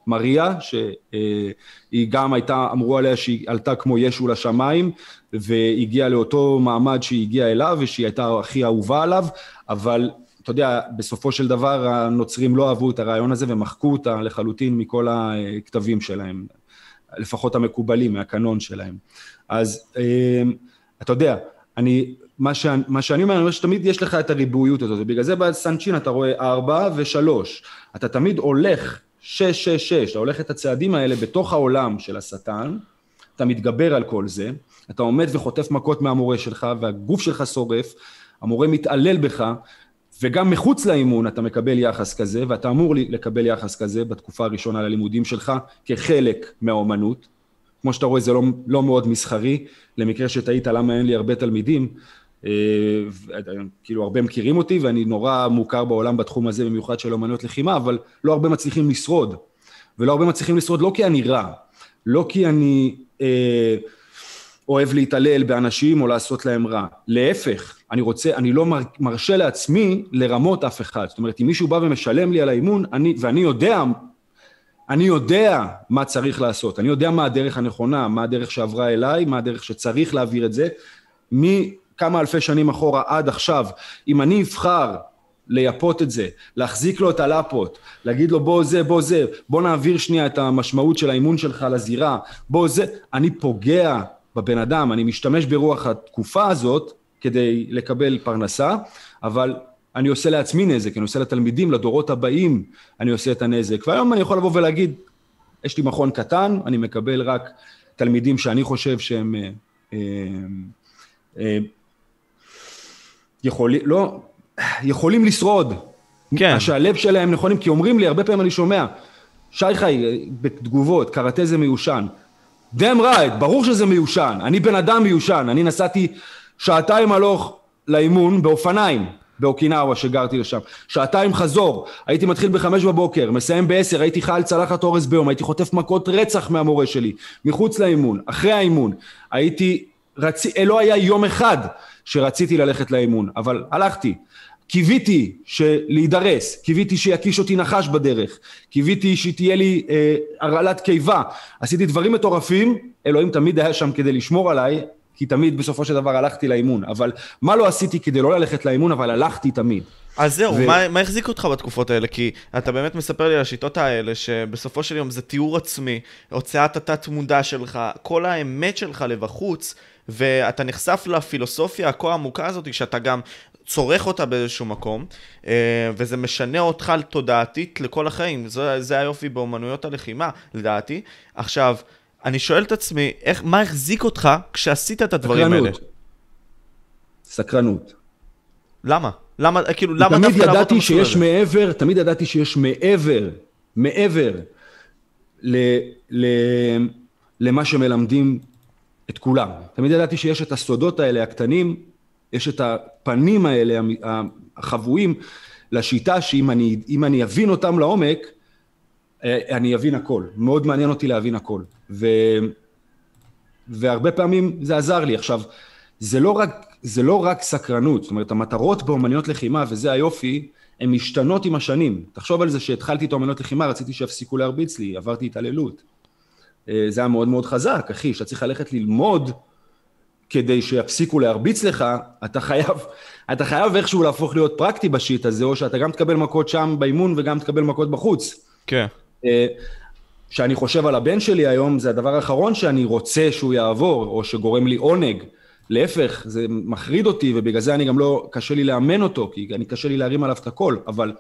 מריה, שהיא גם הייתה, אמרו עליה שהיא עלתה כמו ישו לשמיים, והגיעה לאותו מעמד שהיא הגיעה אליו, ושהיא הייתה הכי אהובה עליו, אבל אתה יודע, בסופו של דבר הנוצרים לא אהבו את הרעיון הזה, ומחקו אותה לחלוטין מכל הכתבים שלהם, לפחות המקובלים, מהקנון שלהם. אז אתה יודע, אני, מה, ש, מה שאני אומר, אני אומר שתמיד יש לך את הריבועיות הזאת, ובגלל זה בסנצ'ין אתה רואה ארבע ושלוש, אתה תמיד הולך שש, שש, שש, אתה הולך את הצעדים האלה בתוך העולם של השטן, אתה מתגבר על כל זה, אתה עומד וחוטף מכות מהמורה שלך, והגוף שלך שורף, המורה מתעלל בך, וגם מחוץ לאימון אתה מקבל יחס כזה, ואתה אמור לקבל יחס כזה בתקופה הראשונה ללימודים שלך, כחלק מהאומנות. כמו שאתה רואה, זה לא, לא מאוד מסחרי, למקרה שתהית למה אין לי הרבה תלמידים, אה, כאילו הרבה מכירים אותי, ואני נורא מוכר בעולם בתחום הזה, במיוחד של אומנויות לחימה, אבל לא הרבה מצליחים לשרוד, ולא הרבה מצליחים לשרוד, לא כי אני רע, לא כי אני אה, אוהב להתעלל באנשים או לעשות להם רע. להפך, אני רוצה, אני לא מר, מרשה לעצמי לרמות אף אחד. זאת אומרת, אם מישהו בא ומשלם לי על האימון, אני, ואני יודע, אני יודע מה צריך לעשות, אני יודע מה הדרך הנכונה, מה הדרך שעברה אליי, מה הדרך שצריך להעביר את זה, מכמה אלפי שנים אחורה עד עכשיו, אם אני אבחר לייפות את זה, להחזיק לו את הלפות, להגיד לו בוא זה, בוא זה, בוא נעביר שנייה את המשמעות של האימון שלך לזירה, בוא זה, אני פוגע בבן אדם, אני משתמש ברוח התקופה הזאת כדי לקבל פרנסה, אבל אני עושה לעצמי נזק, אני עושה לתלמידים, לדורות הבאים, אני עושה את הנזק. והיום אני יכול לבוא ולהגיד, יש לי מכון קטן, אני מקבל רק תלמידים שאני חושב שהם אה, אה, אה, יכולים, לא, יכולים לשרוד. כן. שהלב שלהם נכונים, כי אומרים לי, הרבה פעמים אני שומע, שי חי, בתגובות, קראטה זה מיושן. דם רייט, ברור שזה מיושן, אני בן אדם מיושן, אני נסעתי שעתיים הלוך לאימון באופניים, באוקינאווה שגרתי לשם, שעתיים חזור, הייתי מתחיל בחמש בבוקר, מסיים בעשר, הייתי חייל צלחת אורס ביום, הייתי חוטף מכות רצח מהמורה שלי, מחוץ לאימון, אחרי האימון, הייתי, רצ... לא היה יום אחד שרציתי ללכת לאימון, אבל הלכתי, קיוויתי שלהידרס, קיוויתי שיקיש אותי נחש בדרך, קיוויתי שתהיה לי אה, הרעלת קיבה, עשיתי דברים מטורפים, אלוהים תמיד היה שם כדי לשמור עליי, כי תמיד בסופו של דבר הלכתי לאימון, אבל מה לא עשיתי כדי לא ללכת לאימון, אבל הלכתי תמיד. אז זהו, ו... מה, מה החזיק אותך בתקופות האלה? כי אתה באמת מספר לי על השיטות האלה, שבסופו של יום זה תיאור עצמי, הוצאת התת מודע שלך, כל האמת שלך לבחוץ, ואתה נחשף לפילוסופיה הכה עמוקה הזאת, שאתה גם צורך אותה באיזשהו מקום, וזה משנה אותך תודעתית לכל החיים. זה, זה היופי באומנויות הלחימה, לדעתי. עכשיו, אני שואל את עצמי, איך, מה החזיק אותך כשעשית את הדברים סקרנות. האלה? סקרנות. למה? למה, כאילו, למה תמיד ידעתי שיש מעבר, תמיד ידעתי שיש מעבר, מעבר ל, ל, למה שמלמדים את כולם. תמיד ידעתי שיש את הסודות האלה, הקטנים, יש את הפנים האלה, החבויים, לשיטה שאם אני, אם אני אבין אותם לעומק, אני אבין הכל. מאוד מעניין אותי להבין הכל. ו... והרבה פעמים זה עזר לי. עכשיו, זה לא רק, זה לא רק סקרנות. זאת אומרת, המטרות באומניות לחימה, וזה היופי, הן משתנות עם השנים. תחשוב על זה שהתחלתי את האומניות לחימה, רציתי שיפסיקו להרביץ לי, עברתי התעללות. זה היה מאוד מאוד חזק, אחי, שאתה צריך ללכת ללמוד כדי שיפסיקו להרביץ לך, אתה חייב, אתה חייב איכשהו להפוך להיות פרקטי בשיט הזה, או שאתה גם תקבל מכות שם באימון וגם תקבל מכות בחוץ. כן. שאני חושב על הבן שלי היום, זה הדבר האחרון שאני רוצה שהוא יעבור, או שגורם לי עונג. להפך, זה מחריד אותי, ובגלל זה אני גם לא, קשה לי לאמן אותו, כי אני קשה לי להרים עליו את הכל, אבל,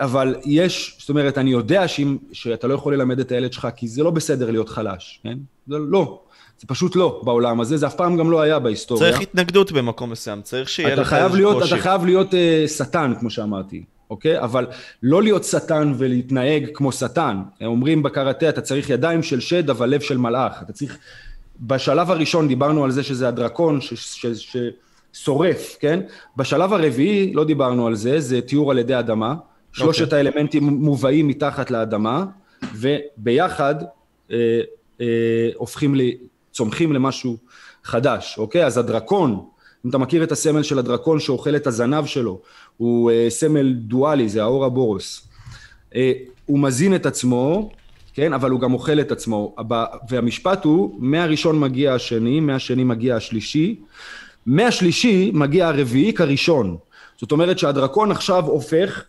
אבל יש, זאת אומרת, אני יודע שאם, שאתה לא יכול ללמד את הילד שלך, כי זה לא בסדר להיות חלש, כן? זה לא, זה פשוט לא בעולם הזה, זה אף פעם גם לא היה בהיסטוריה. צריך התנגדות במקום מסוים, צריך שיהיה לך קושי. אתה חייב להיות שטן, כמו שאמרתי. אוקיי? אבל לא להיות סטן ולהתנהג כמו סטן. אומרים בקראטה, אתה צריך ידיים של שד, אבל לב של מלאך. אתה צריך... בשלב הראשון דיברנו על זה שזה הדרקון ששורף, כן? בשלב הרביעי לא דיברנו על זה, זה תיאור על ידי אדמה. שלושת האלמנטים מובאים מתחת לאדמה, וביחד אה, אה, הופכים ל... צומחים למשהו חדש, אוקיי? אז הדרקון... אם אתה מכיר את הסמל של הדרקון שאוכל את הזנב שלו, הוא uh, סמל דואלי, זה האורבורוס. Uh, הוא מזין את עצמו, כן? אבל הוא גם אוכל את עצמו. הבא, והמשפט הוא, מהראשון מגיע השני, מהשני מגיע השלישי, מהשלישי מגיע הרביעי כראשון. זאת אומרת שהדרקון עכשיו הופך,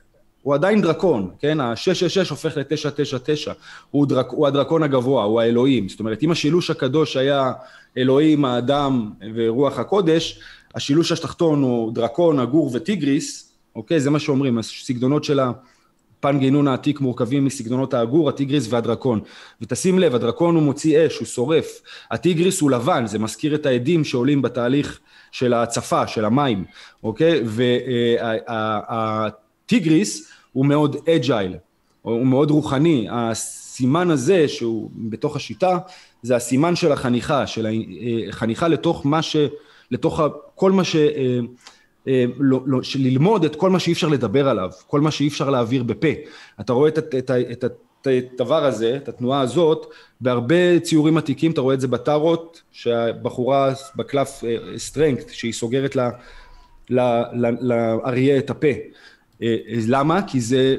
הוא עדיין דרקון, כן? ה-שש שש שש הופך ל-תשע תשע תשע, הוא, דרק, הוא הדרקון הגבוה, הוא האלוהים. זאת אומרת, אם השילוש הקדוש היה אלוהים, האדם ורוח הקודש, השילוש השתחתון הוא דרקון, הגור וטיגריס, אוקיי? זה מה שאומרים, הסגדונות של הפנגנון העתיק מורכבים מסגדונות האגור, הטיגריס והדרקון. ותשים לב, הדרקון הוא מוציא אש, הוא שורף. הטיגריס הוא לבן, זה מזכיר את העדים שעולים בתהליך של ההצפה, של המים, אוקיי? והטיגריס הוא מאוד אג'ייל, הוא מאוד רוחני. הסימן הזה שהוא בתוך השיטה, זה הסימן של החניכה, של החניכה לתוך מה ש... לתוך כל מה ש... לא, לא, ללמוד את כל מה שאי אפשר לדבר עליו, כל מה שאי אפשר להעביר בפה. אתה רואה את, את, את, את, את הדבר הזה, את התנועה הזאת, בהרבה ציורים עתיקים, אתה רואה את זה בטארות, שהבחורה בקלף סטרנגט, שהיא סוגרת ל, ל, ל, לאריה את הפה. למה? כי זה,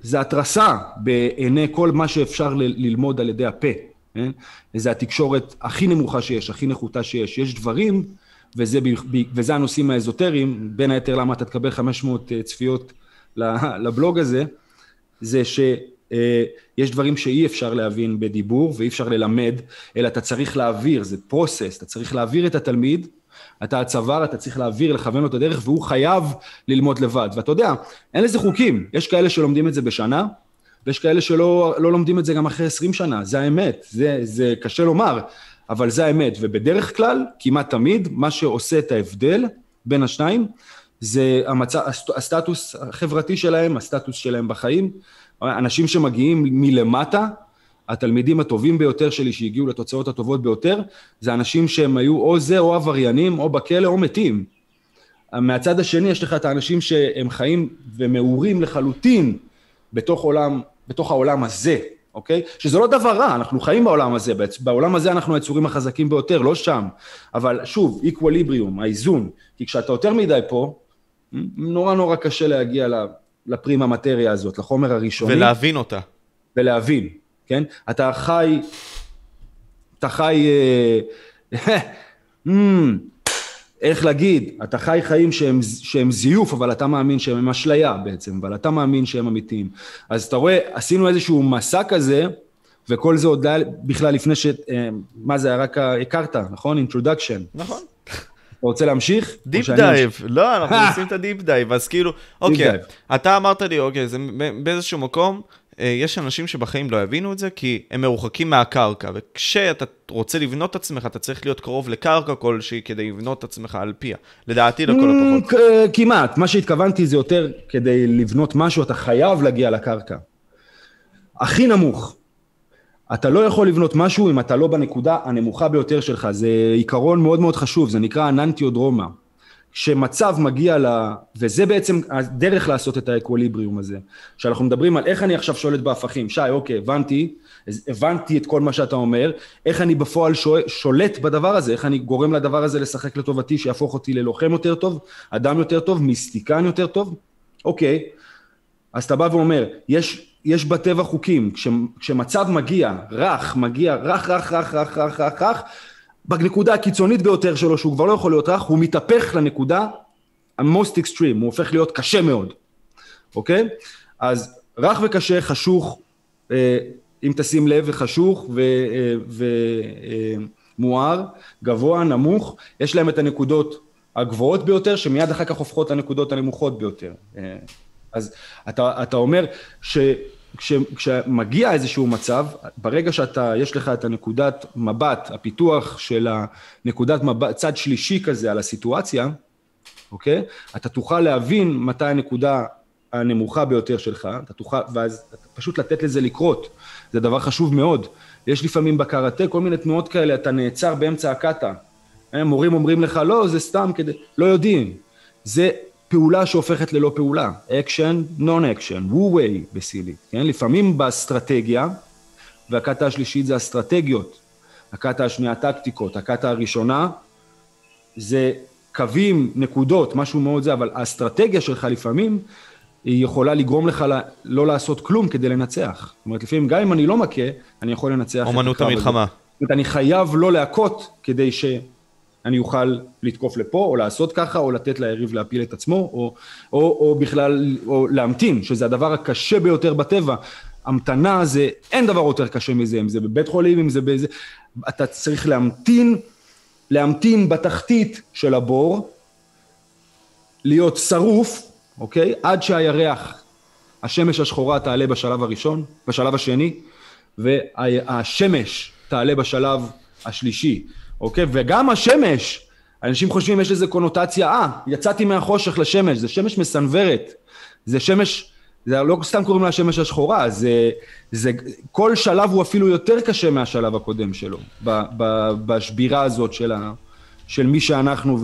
זה התרסה בעיני כל מה שאפשר ל, ללמוד על ידי הפה. כן? זה התקשורת הכי נמוכה שיש, הכי נחותה שיש. יש דברים... וזה, וזה הנושאים האזוטריים, בין היתר למה אתה תקבל חמש מאות צפיות לבלוג הזה, זה שיש דברים שאי אפשר להבין בדיבור, ואי אפשר ללמד, אלא אתה צריך להעביר, זה פרוסס, אתה צריך להעביר את התלמיד, אתה הצוואר, אתה צריך להעביר, לכוון לו את הדרך, והוא חייב ללמוד לבד. ואתה יודע, אין לזה חוקים, יש כאלה שלומדים את זה בשנה, ויש כאלה שלא לא לומדים את זה גם אחרי עשרים שנה, זה האמת, זה, זה קשה לומר, אבל זה האמת, ובדרך כלל, כמעט תמיד, מה שעושה את ההבדל בין השניים, זה המצא, הסטטוס החברתי שלהם, הסטטוס שלהם בחיים. אנשים שמגיעים מלמטה, התלמידים הטובים ביותר שלי, שהגיעו לתוצאות הטובות ביותר, זה אנשים שהם היו או זה, או עבריינים, או בכלא, או מתים. מהצד השני, יש לך את האנשים שהם חיים ומאורים לחלוטין בתוך עולם, בתוך העולם הזה. אוקיי? שזה לא דבר רע, אנחנו חיים בעולם הזה, בעולם הזה אנחנו היצורים החזקים ביותר, לא שם, אבל שוב, איקווליבריום, האיזון, כי כשאתה יותר מדי פה, נורא נורא קשה להגיע לפרים המטריה הזאת, לחומר הראשוני. ולהבין אותה. ולהבין, כן? אתה חי, אתה חי, איך להגיד, אתה חי חיים שהם, שהם זיוף, אבל אתה מאמין שהם אשליה בעצם, אבל אתה מאמין שהם אמיתיים. אז אתה רואה, עשינו איזשהו מסע כזה, וכל זה עוד בכלל לפני ש... מה זה, רק הכרת, נכון? Introduction. נכון. אתה רוצה להמשיך? דיפ דייב. לא, אנחנו עושים את הדיפ דייב, אז כאילו, אוקיי, אתה אמרת לי, אוקיי, זה באיזשהו מקום, יש אנשים שבחיים לא הבינו את זה, כי הם מרוחקים מהקרקע, וכשאתה רוצה לבנות את עצמך, אתה צריך להיות קרוב לקרקע כלשהי, כדי לבנות את עצמך על פיה, לדעתי לכל הפחות. כמעט, מה שהתכוונתי זה יותר, כדי לבנות משהו, אתה חייב להגיע לקרקע. הכי נמוך, אתה לא יכול לבנות משהו, אם אתה לא בנקודה הנמוכה ביותר שלך, זה עיקרון מאוד מאוד חשוב, זה נקרא אננטיודרומה. שמצב מגיע ל... וזה בעצם הדרך לעשות את האקווליבריום הזה, שאנחנו מדברים על איך אני עכשיו שולט בהפכים, שי, אוקיי, הבנתי, הבנתי את כל מה שאתה אומר, איך אני בפועל שולט בדבר הזה, איך אני גורם לדבר הזה לשחק לטובתי, שיהפוך אותי ללוחם יותר טוב, אדם יותר טוב, מיסטיקן יותר טוב, אוקיי, אז אתה בא ואומר, יש... יש בטבע חוקים, כש... כשמצב מגיע, רך, מגיע, רך, רך, רך, רך, רך, רך, רך, בנקודה הקיצונית ביותר שלו, שהוא כבר לא יכול להיות רך, הוא מתהפך לנקודה ה-most extreme, הוא הופך להיות קשה מאוד, אוקיי? אז רך וקשה, חשוך, אם תשים לב, וחשוך ומואר, גבוה, נמוך, יש להם את הנקודות הגבוהות ביותר, שמיד אחר כך הופכות לנקודות הנמוכות ביותר. אז אתה, אתה אומר ש... כש, כשמגיע איזשהו מצב, ברגע שאתה, יש לך את הנקודת מבט, הפיתוח של הנקודת מבט, צד שלישי כזה על הסיטואציה, אוקיי? אתה תוכל להבין מתי הנקודה הנמוכה ביותר שלך, אתה תוכל, ואז פשוט לתת לזה לקרות. זה דבר חשוב מאוד. יש לפעמים בקראטה, כל מיני תנועות כאלה, אתה נעצר באמצע הקאטה. מורים אומרים לך, לא, זה סתם כדי, לא יודעים. זה... פעולה שהופכת ללא פעולה, אקשן, נון אקשן, וו-ווי בסילית, כן? לפעמים באסטרטגיה, והקטה השלישית זה אסטרטגיות, הקטה השנייה טקטיקות, הקטה הראשונה זה קווים, נקודות, משהו מאוד זה, אבל האסטרטגיה שלך לפעמים היא יכולה לגרום לך לא לעשות כלום כדי לנצח. זאת אומרת, לפעמים גם אם אני לא מכה, אני יכול לנצח את הקרב. אומנות המלחמה. זאת אומרת, אני חייב לא להכות כדי ש... אני אוכל לתקוף לפה, או לעשות ככה, או לתת ליריב להפיל את עצמו, או, או, או בכלל, או להמתין, שזה הדבר הקשה ביותר בטבע. המתנה זה, אין דבר יותר קשה מזה, אם זה בבית חולים, אם זה באיזה, אתה צריך להמתין, להמתין בתחתית של הבור, להיות שרוף, אוקיי? עד שהירח, השמש השחורה תעלה בשלב הראשון, בשלב השני, והשמש תעלה בשלב השלישי, אוקיי? וגם השמש, אנשים חושבים יש איזה קונוטציה, אה, יצאתי מהחושך לשמש, זה שמש מסנוורת, זה שמש, זה לא סתם קוראים לה השמש השחורה, זה, זה, כל שלב הוא אפילו יותר קשה מהשלב הקודם שלו, ב, ב, בשבירה הזאת של, ה, של מי שאנחנו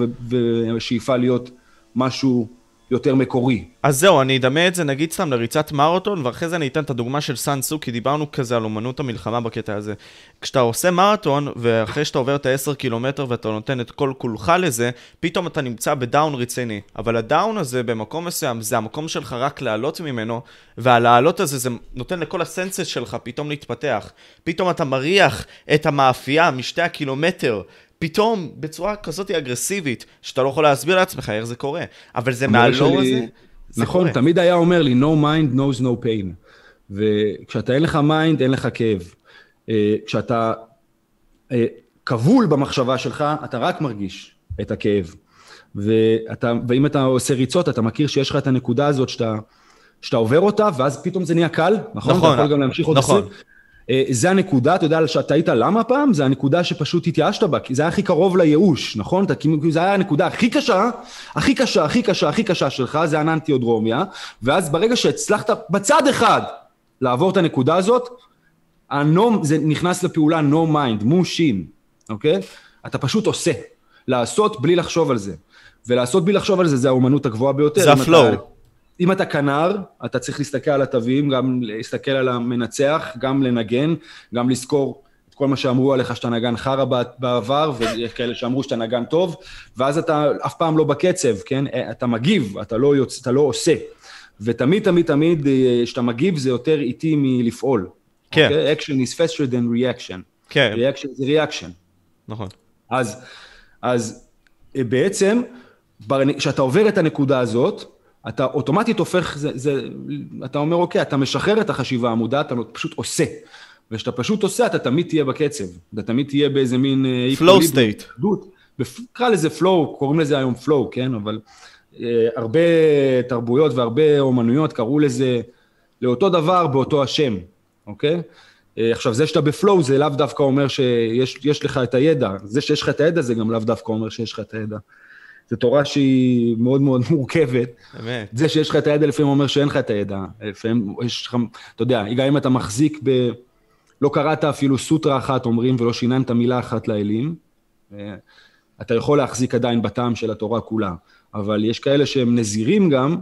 ושאיפה להיות משהו יותר מקורי. אז זהו, אני אדמה את זה, נגיד סתם לריצת מרתון, ואחרי זה אני אתן את הדוגמה של סנסו, כי דיברנו כזה על אומנות המלחמה בקטע הזה. כשאתה עושה מרתון, ואחרי שאתה עובר את ה-עשרה קילומטר, ואתה נותן את כל כולך לזה, פתאום אתה נמצא בדאון רציני. אבל הדאון הזה, במקום מסוים, זה המקום שלך רק לעלות ממנו, והלעלות הזה, זה נותן לכל הסנסס שלך פתאום להתפתח. פתאום אתה מריח את המאפייה משתי הקילומטר, פתאום, בצורה כזאת אגרסיבית, שאתה לא יכול להסביר לעצמך איך זה קורה. אבל זה מהלור הזה, זה נכון, קורה. תמיד היה אומר לי, no mind knows no pain. וכשאתה אין לך מיינד, אין לך כאב. כשאתה כבול במחשבה שלך, אתה רק מרגיש את הכאב. ואתה, ואם אתה עושה ריצות, אתה מכיר שיש לך את הנקודה הזאת שאתה, שאתה עובר אותה, ואז פתאום זה נהיה קל, נכון? נכון. אתה יכול גם להמשיך עוד נכון. עושה. זה הנקודה, אתה יודע שאתה היית למה פעם? זה הנקודה שפשוט התייאשת בה, כי זה היה הכי קרוב לייאוש, נכון? זה היה הנקודה הכי קשה, הכי קשה, הכי קשה, הכי קשה שלך, זה האנטידרומיה, ואז ברגע שהצלחת בצד אחד לעבור את הנקודה הזאת, זה נכנס לפעולה no mind, מושין, אוקיי? אתה פשוט עושה, לעשות בלי לחשוב על זה, ולעשות בלי לחשוב על זה, זה האומנות הגבוהה ביותר. זה הפלואו. אם אתה כנר, אתה צריך להסתכל על התווים, גם להסתכל על המנצח, גם לנגן, גם לזכור את כל מה שאמרו עליך שאתה נגן חרה בעבר, וכאלה שאמרו שאתה נגן טוב, ואז אתה אף פעם לא בקצב, כן? אתה מגיב, אתה לא יוצא, אתה לא עושה. ותמיד, תמיד, תמיד, שאתה מגיב, זה יותר איטי מלפעול. כן. Okay? Action is faster than reaction. כן. Reaction is reaction. נכון. אז, אז בעצם, כשאתה עובר את הנקודה הזאת, אתה אוטומטית הופך, זה, זה, אתה אומר, אוקיי, אתה משחרר את החשיבה המודעת, אתה פשוט עושה. וכשאתה פשוט עושה, אתה תמיד תהיה בקצב. אתה תמיד תהיה באיזה מין... Flow State. קרא לזה Flow, קוראים לזה היום Flow, כן? אבל אה, הרבה תרבויות והרבה אומנויות קראו לזה, לאותו דבר באותו השם, אוקיי? אה, עכשיו, זה שאתה בפלואו, זה לאו דווקא אומר שיש יש לך את הידע. זה שיש לך את הידע, זה גם לאו דווקא אומר שיש לך את הידע. זו תורה שהיא מאוד מאוד מורכבת. באמת. זה שיש לך את הידע, לפעמים אומר שאין לך את הידע. לפעמים יש לך, אתה יודע, גם אם אתה מחזיק ב... לא קראת אפילו סוטרה אחת, אומרים, ולא שיננת מילה אחת לאלים, אתה יכול להחזיק עדיין בטעם של התורה כולה. אבל יש כאלה שהם נזירים גם,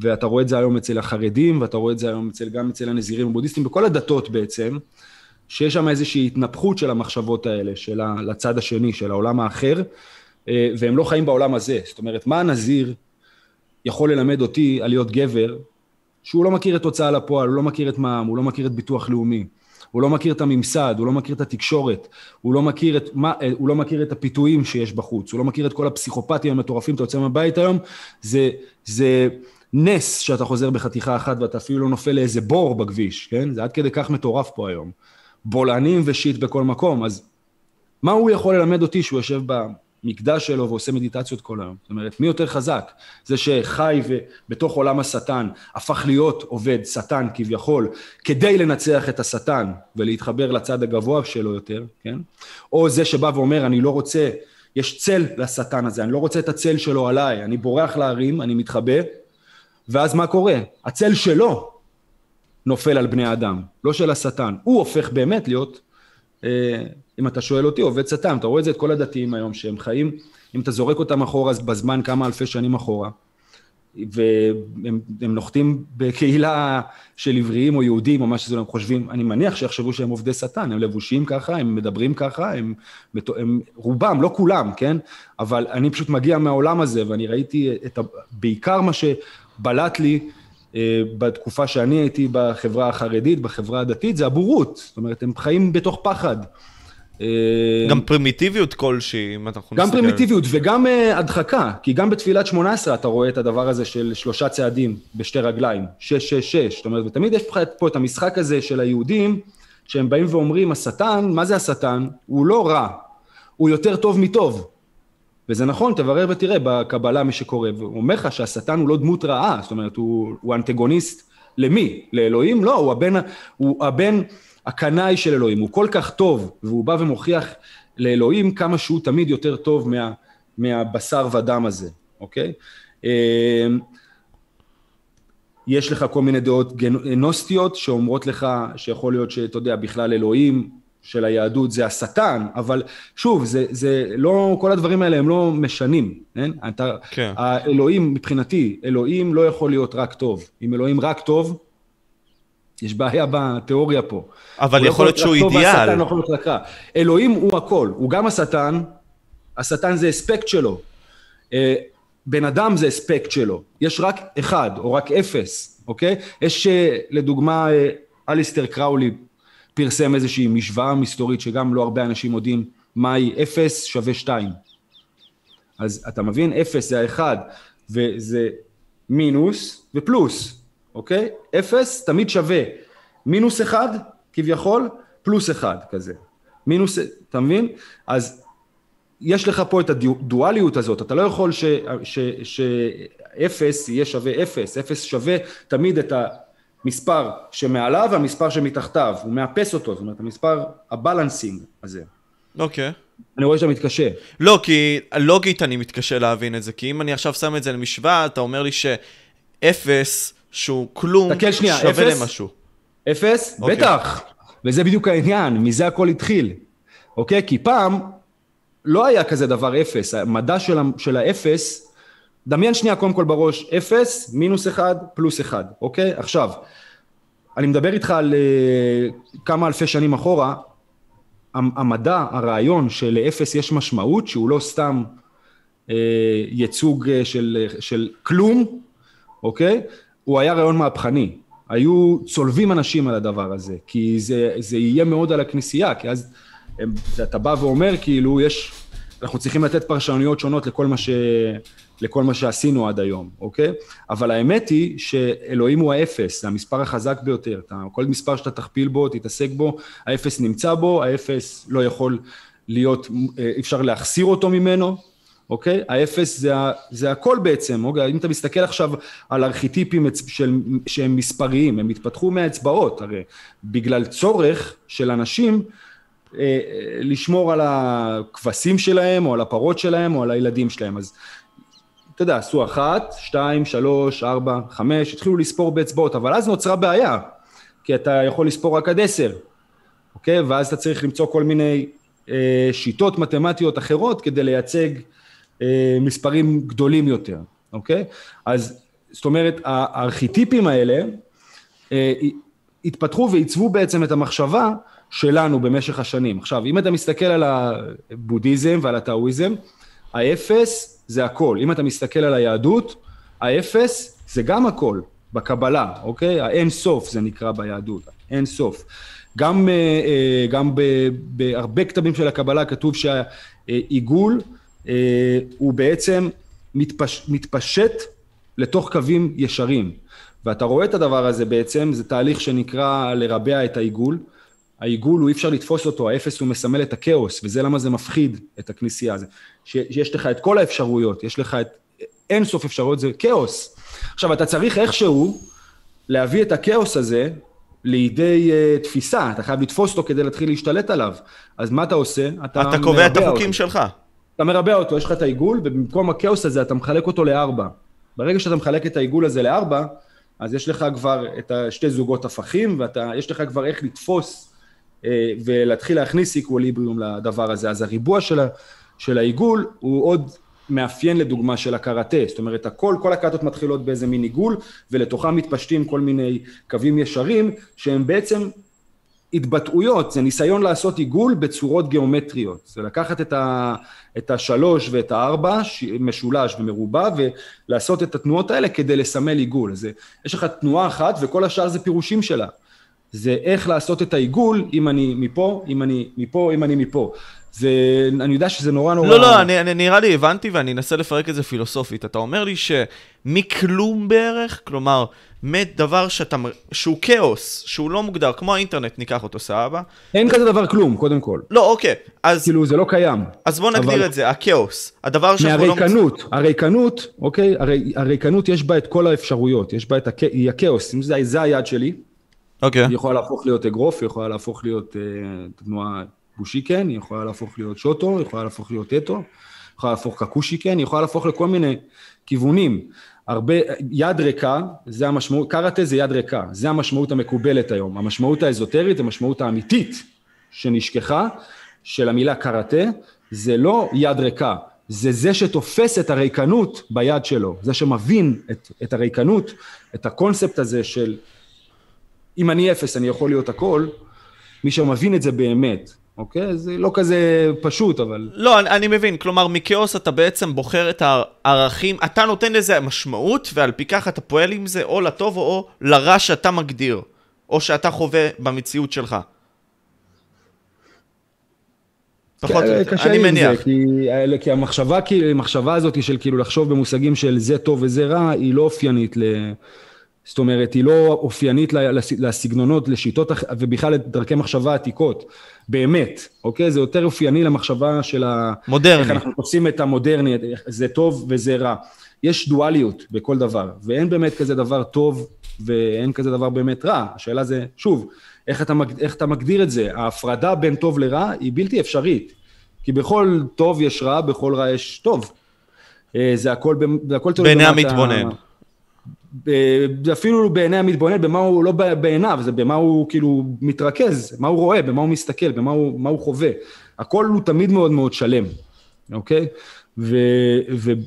ואתה רואה את זה היום אצל החרדים, ואתה רואה את זה היום אצל, גם אצל הנזירים הבודיסטים, בכל הדתות בעצם, שיש שם איזושהי התנפחות של המחשבות האלה, של הצד השני, של העולם האחר, והם לא חיים בעולם הזה. זאת אומרת, מה הנזיר יכול ללמד אותי על להיות גבר, שהוא לא מכיר את הוצאה לפועל, הוא לא מכיר את מע"מ, הוא לא מכיר את ביטוח לאומי, הוא לא מכיר את הממסד, הוא לא מכיר את התקשורת, הוא לא מכיר את, מה, הוא לא מכיר את הפיתויים שיש בחוץ, הוא לא מכיר את כל הפסיכופתים המטורפים, אתה יוצא מהבית היום, זה, זה נס שאתה חוזר בחתיכה אחת, ואתה אפילו לא נופל לאיזה בור בכביש, כן? זה עד כדי כך מטורף פה היום. בולענים ושיט בכל מקום, אז מה הוא יכול ללמד אותי שהוא יושב ב... מקדש שלו ועושה מדיטציות כל היום. זאת אומרת, מי יותר חזק? זה שחי ובתוך עולם השטן, הפך להיות עובד שטן כביכול, כדי לנצח את השטן ולהתחבר לצד הגבוה שלו יותר, כן? או זה שבא ואומר, אני לא רוצה, יש צל לשטן הזה, אני לא רוצה את הצל שלו עליי, אני בורח להרים, אני מתחבא, ואז מה קורה? הצל שלו נופל על בני האדם, לא של השטן. הוא הופך באמת להיות... אם אתה שואל אותי, עובד סתם, אתה רואה את זה, את כל הדתיים היום שהם חיים, אם אתה זורק אותם אחורה, אז בזמן כמה אלפי שנים אחורה, והם נוחתים בקהילה של עבריים או יהודים, או מה שזה לא הם חושבים, אני מניח שיחשבו שהם עובדי סטן, הם לבושים ככה, הם מדברים ככה, הם, הם רובם, לא כולם, כן? אבל אני פשוט מגיע מהעולם הזה, ואני ראיתי את, בעיקר מה שבלט לי, בתקופה שאני הייתי בחברה החרדית, בחברה הדתית, זה הבורות. זאת אומרת, הם חיים בתוך פחד. גם פרימיטיביות כלשהי, אם אנחנו נסתכל. גם פרימיטיביות וגם הדחקה, כי גם בתפילת שמונה עשרה אתה רואה את הדבר הזה של שלושה צעדים בשתי רגליים, שש, שש, שש. זאת אומרת, ותמיד יש פה את המשחק הזה של היהודים, שהם באים ואומרים, השטן, מה זה השטן? הוא לא רע, הוא יותר טוב מטוב. וזה נכון, תברר ותראה בקבלה מי שקורא, הוא אומר לך שהשטן הוא לא דמות רעה, זאת אומרת, הוא, הוא אנטגוניסט למי? לאלוהים? לא, הוא הבן, הוא הבן הקנאי של אלוהים, הוא כל כך טוב, והוא בא ומוכיח לאלוהים כמה שהוא תמיד יותר טוב מה, מהבשר ודם הזה, אוקיי? יש לך כל מיני דעות נוסטיות שאומרות לך שיכול להיות שאתה יודע, בכלל אלוהים, של היהדות, זה השטן, אבל שוב, זה, זה לא, כל הדברים האלה הם לא משנים, אין? אתה, כן. האלוהים, מבחינתי, אלוהים לא יכול להיות רק טוב. אם אלוהים רק טוב, יש בעיה בתיאוריה פה. אבל יכול להיות שהוא אידיאל. השטן לא יכול להיות רק רע. אלוהים הוא הכל, הוא גם השטן, השטן זה אספקט שלו. בן אדם זה אספקט שלו. יש רק אחד או רק אפס, אוקיי? יש לדוגמה, אליסטר קראולי, פרסם איזושהי משוואה מסתורית, שגם לא הרבה אנשים יודעים מהי אפס שווה שתיים. אז אתה מבין, אפס זה האחד, וזה מינוס ופלוס, אוקיי? אפס תמיד שווה מינוס אחד, כביכול, פלוס אחד כזה. מינוס, אתה מבין? אז יש לך פה את הדואליות הזאת, אתה לא יכול ש, ש, ש, אפס יהיה שווה אפס, אפס שווה תמיד את ה... מספר שמעליו והמספר שמתחתיו, הוא מאפס אותו, זאת אומרת, המספר, הבלנסינג הזה. אוקיי. אני רואה שאתה מתקשה. לא, כי לוגית אני מתקשה להבין את זה, כי אם אני עכשיו שם את זה למשוואה, אתה אומר לי שאפס, שהוא כלום, שווה למשהו. אפס? בטח. וזה בדיוק העניין, מזה הכל התחיל. אוקיי? כי פעם לא היה כזה דבר אפס, המדע של האפס, דמיין שנייה, קודם כל בראש, אפס, מינוס אחד, פלוס אחד, אוקיי? עכשיו, אני מדבר איתך על uh, כמה אלפי שנים אחורה, המדע, הרעיון שלאפס יש משמעות, שהוא לא סתם uh, ייצוג uh, של, של כלום, אוקיי? הוא היה רעיון מהפכני. היו צולבים אנשים על הדבר הזה, כי זה, זה יהיה מאוד על הכנסייה, כי אז הם, אתה בא ואומר, כאילו, יש, אנחנו צריכים לתת פרשנויות שונות לכל מה ש... לכל מה שעשינו עד היום, אוקיי? אבל האמת היא שאלוהים הוא האפס, זה המספר החזק ביותר, אתה, כל מספר שאתה תכפיל בו, תתעסק בו, האפס נמצא בו, האפס לא יכול להיות, אפשר להחסיר אותו ממנו, אוקיי? האפס זה, זה הכל בעצם, אוקיי? אם אתה מסתכל עכשיו על ארכיטיפים של, שהם מספריים, הם התפתחו מהאצבעות, הרי בגלל צורך של אנשים, אה, לשמור על הכבשים שלהם, או על הפרות שלהם, או על הילדים שלהם, אז... אתה יודע, עשו אחת, שתיים, שלוש, ארבע, חמש, התחילו לספור באצבעות, אבל אז נוצרה בעיה, כי אתה יכול לספור רק עד עשר, אוקיי? ואז אתה צריך למצוא כל מיני אה, שיטות מתמטיות אחרות, כדי לייצג אה, מספרים גדולים יותר, אוקיי? אז זאת אומרת, הארכיטיפים האלה אה, התפתחו ועיצבו בעצם את המחשבה שלנו במשך השנים. עכשיו, אם אתה מסתכל על הבודיזם ועל הטאויזם, האפס, זה הכל. אם אתה מסתכל על היהדות, האפס זה גם הכל, בקבלה, אוקיי? האין סוף זה נקרא ביהדות, אין סוף. גם, גם בהרבה כתבים של הקבלה כתוב שהעיגול הוא בעצם מתפש, מתפשט לתוך קווים ישרים. ואתה רואה את הדבר הזה בעצם, זה תהליך שנקרא לרבע את העיגול, העיגול הוא אי אפשר לתפוס אותו, האפס הוא מסמל את הכאוס, וזה למה זה מפחיד את הכנסייה הזה. שיש לך את כל האפשרויות, יש לך את אין סוף אפשרויות, זה כאוס. עכשיו, אתה צריך איכשהו להביא את הכאוס הזה לידי uh, תפיסה, אתה חייב לתפוס אותו כדי להתחיל להשתלט עליו. אז מה אתה עושה? אתה, אתה קובע את החוקים שלך. אתה מרבע אותו, יש לך את העיגול, ובמקום הכאוס הזה אתה מחלק אותו לארבע. ברגע שאתה מחלק את העיגול הזה לארבע, אז יש לך כבר את שתי זוגות הפכים, ויש לך כבר איך לתפוס ולהתחיל להכניס איקווליבריום לדבר הזה. אז הריבוע של, של העיגול הוא עוד מאפיין לדוגמה של הקראטה, זאת אומרת, הכל, כל הקאטות מתחילות באיזה מין עיגול, ולתוכם מתפשטים כל מיני קווים ישרים, שהם בעצם התבטאויות, זה ניסיון לעשות עיגול בצורות גיאומטריות, זה לקחת את, ה, את השלוש ואת הארבע, משולש ומרובע, ולעשות את התנועות האלה כדי לסמל עיגול. אז יש לך תנועה אחת, וכל השאר זה פירושים שלה. זה איך לעשות את העיגול, אם אני מפה, אם אני מפה, אם אני מפה. זה, אני יודע שזה נורא נורא... לא, לא, אני, אני, נראה לי, הבנתי, ואני אנסה לפרק את זה פילוסופית. אתה אומר לי שמכלום בערך, כלומר, מדבר שאתה, שהוא כאוס, שהוא לא מוגדר, כמו האינטרנט, ניקח אותו, סבבה. אין כזה דבר כלום, קודם כל. לא, אוקיי. אז, כאילו, זה לא קיים. אז בוא נגדיר אבל... את זה, הכאוס. הדבר שאנחנו לא... מהריקנות, הריקנות, אוקיי? הריקנות יש בה את כל האפשרויות, יש בה את הכ... הכאוס. אם זה, זה היד שלי, אוקיי. היא יכולה להפוך להיות אגרוף, היא יכולה להפוך להיות, אה, תנועה... בושיקן, היא יכולה להפוך להיות שוטו, היא יכולה להפוך להיות טטו, היא יכולה להפוך קקושיקן, היא יכולה להפוך לכל מיני כיוונים. הרבה, יד ריקה, זה המשמעות, קראטה זה יד ריקה, זה המשמעות המקובלת היום. המשמעות האזוטרית, המשמעות האמיתית שנשכחה של המילה קראטה, זה לא יד ריקה, זה זה שתופס את הריקנות ביד שלו, זה שמבין את, את הריקנות, את הקונספט הזה של, אם אני אפס, אני יכול להיות הכל, מי שמבין את זה באמת. אוקיי? זה לא כזה פשוט, אבל... לא, אני, אני מבין. כלומר, מכאוס אתה בעצם בוחר את הערכים, אתה נותן לזה משמעות, ועל פי כך אתה פועל עם זה או לטוב או לרע שאתה מגדיר, או שאתה חווה במציאות שלך. פחות, אני מניח. כי, כי המחשבה, כי המחשבה הזאת של כאילו לחשוב במושגים של זה טוב וזה רע, היא לא אופיינית ל... זאת אומרת, היא לא אופיינית לסגנונות, לשיטות, ובכלל לדרכי מחשבה העתיקות, באמת, אוקיי? זה יותר אופייני למחשבה של ה... מודרני. איך אנחנו תופסים את המודרני, זה טוב וזה רע. יש דואליות בכל דבר, ואין באמת כזה דבר טוב, ואין כזה דבר באמת רע. השאלה זה, שוב, איך אתה, איך אתה מגדיר את זה? ההפרדה בין טוב לרע היא בלתי אפשרית, כי בכל טוב יש רע, בכל רע יש טוב. זה הכל... זה הכל בעיני המתבונן. אפילו בעיני המתבונן, במה הוא לא בעיניו, זה במה הוא כאילו מתרכז, מה הוא רואה, במה הוא מסתכל, במה הוא, מה הוא חווה. הכל הוא תמיד מאוד מאוד שלם, אוקיי?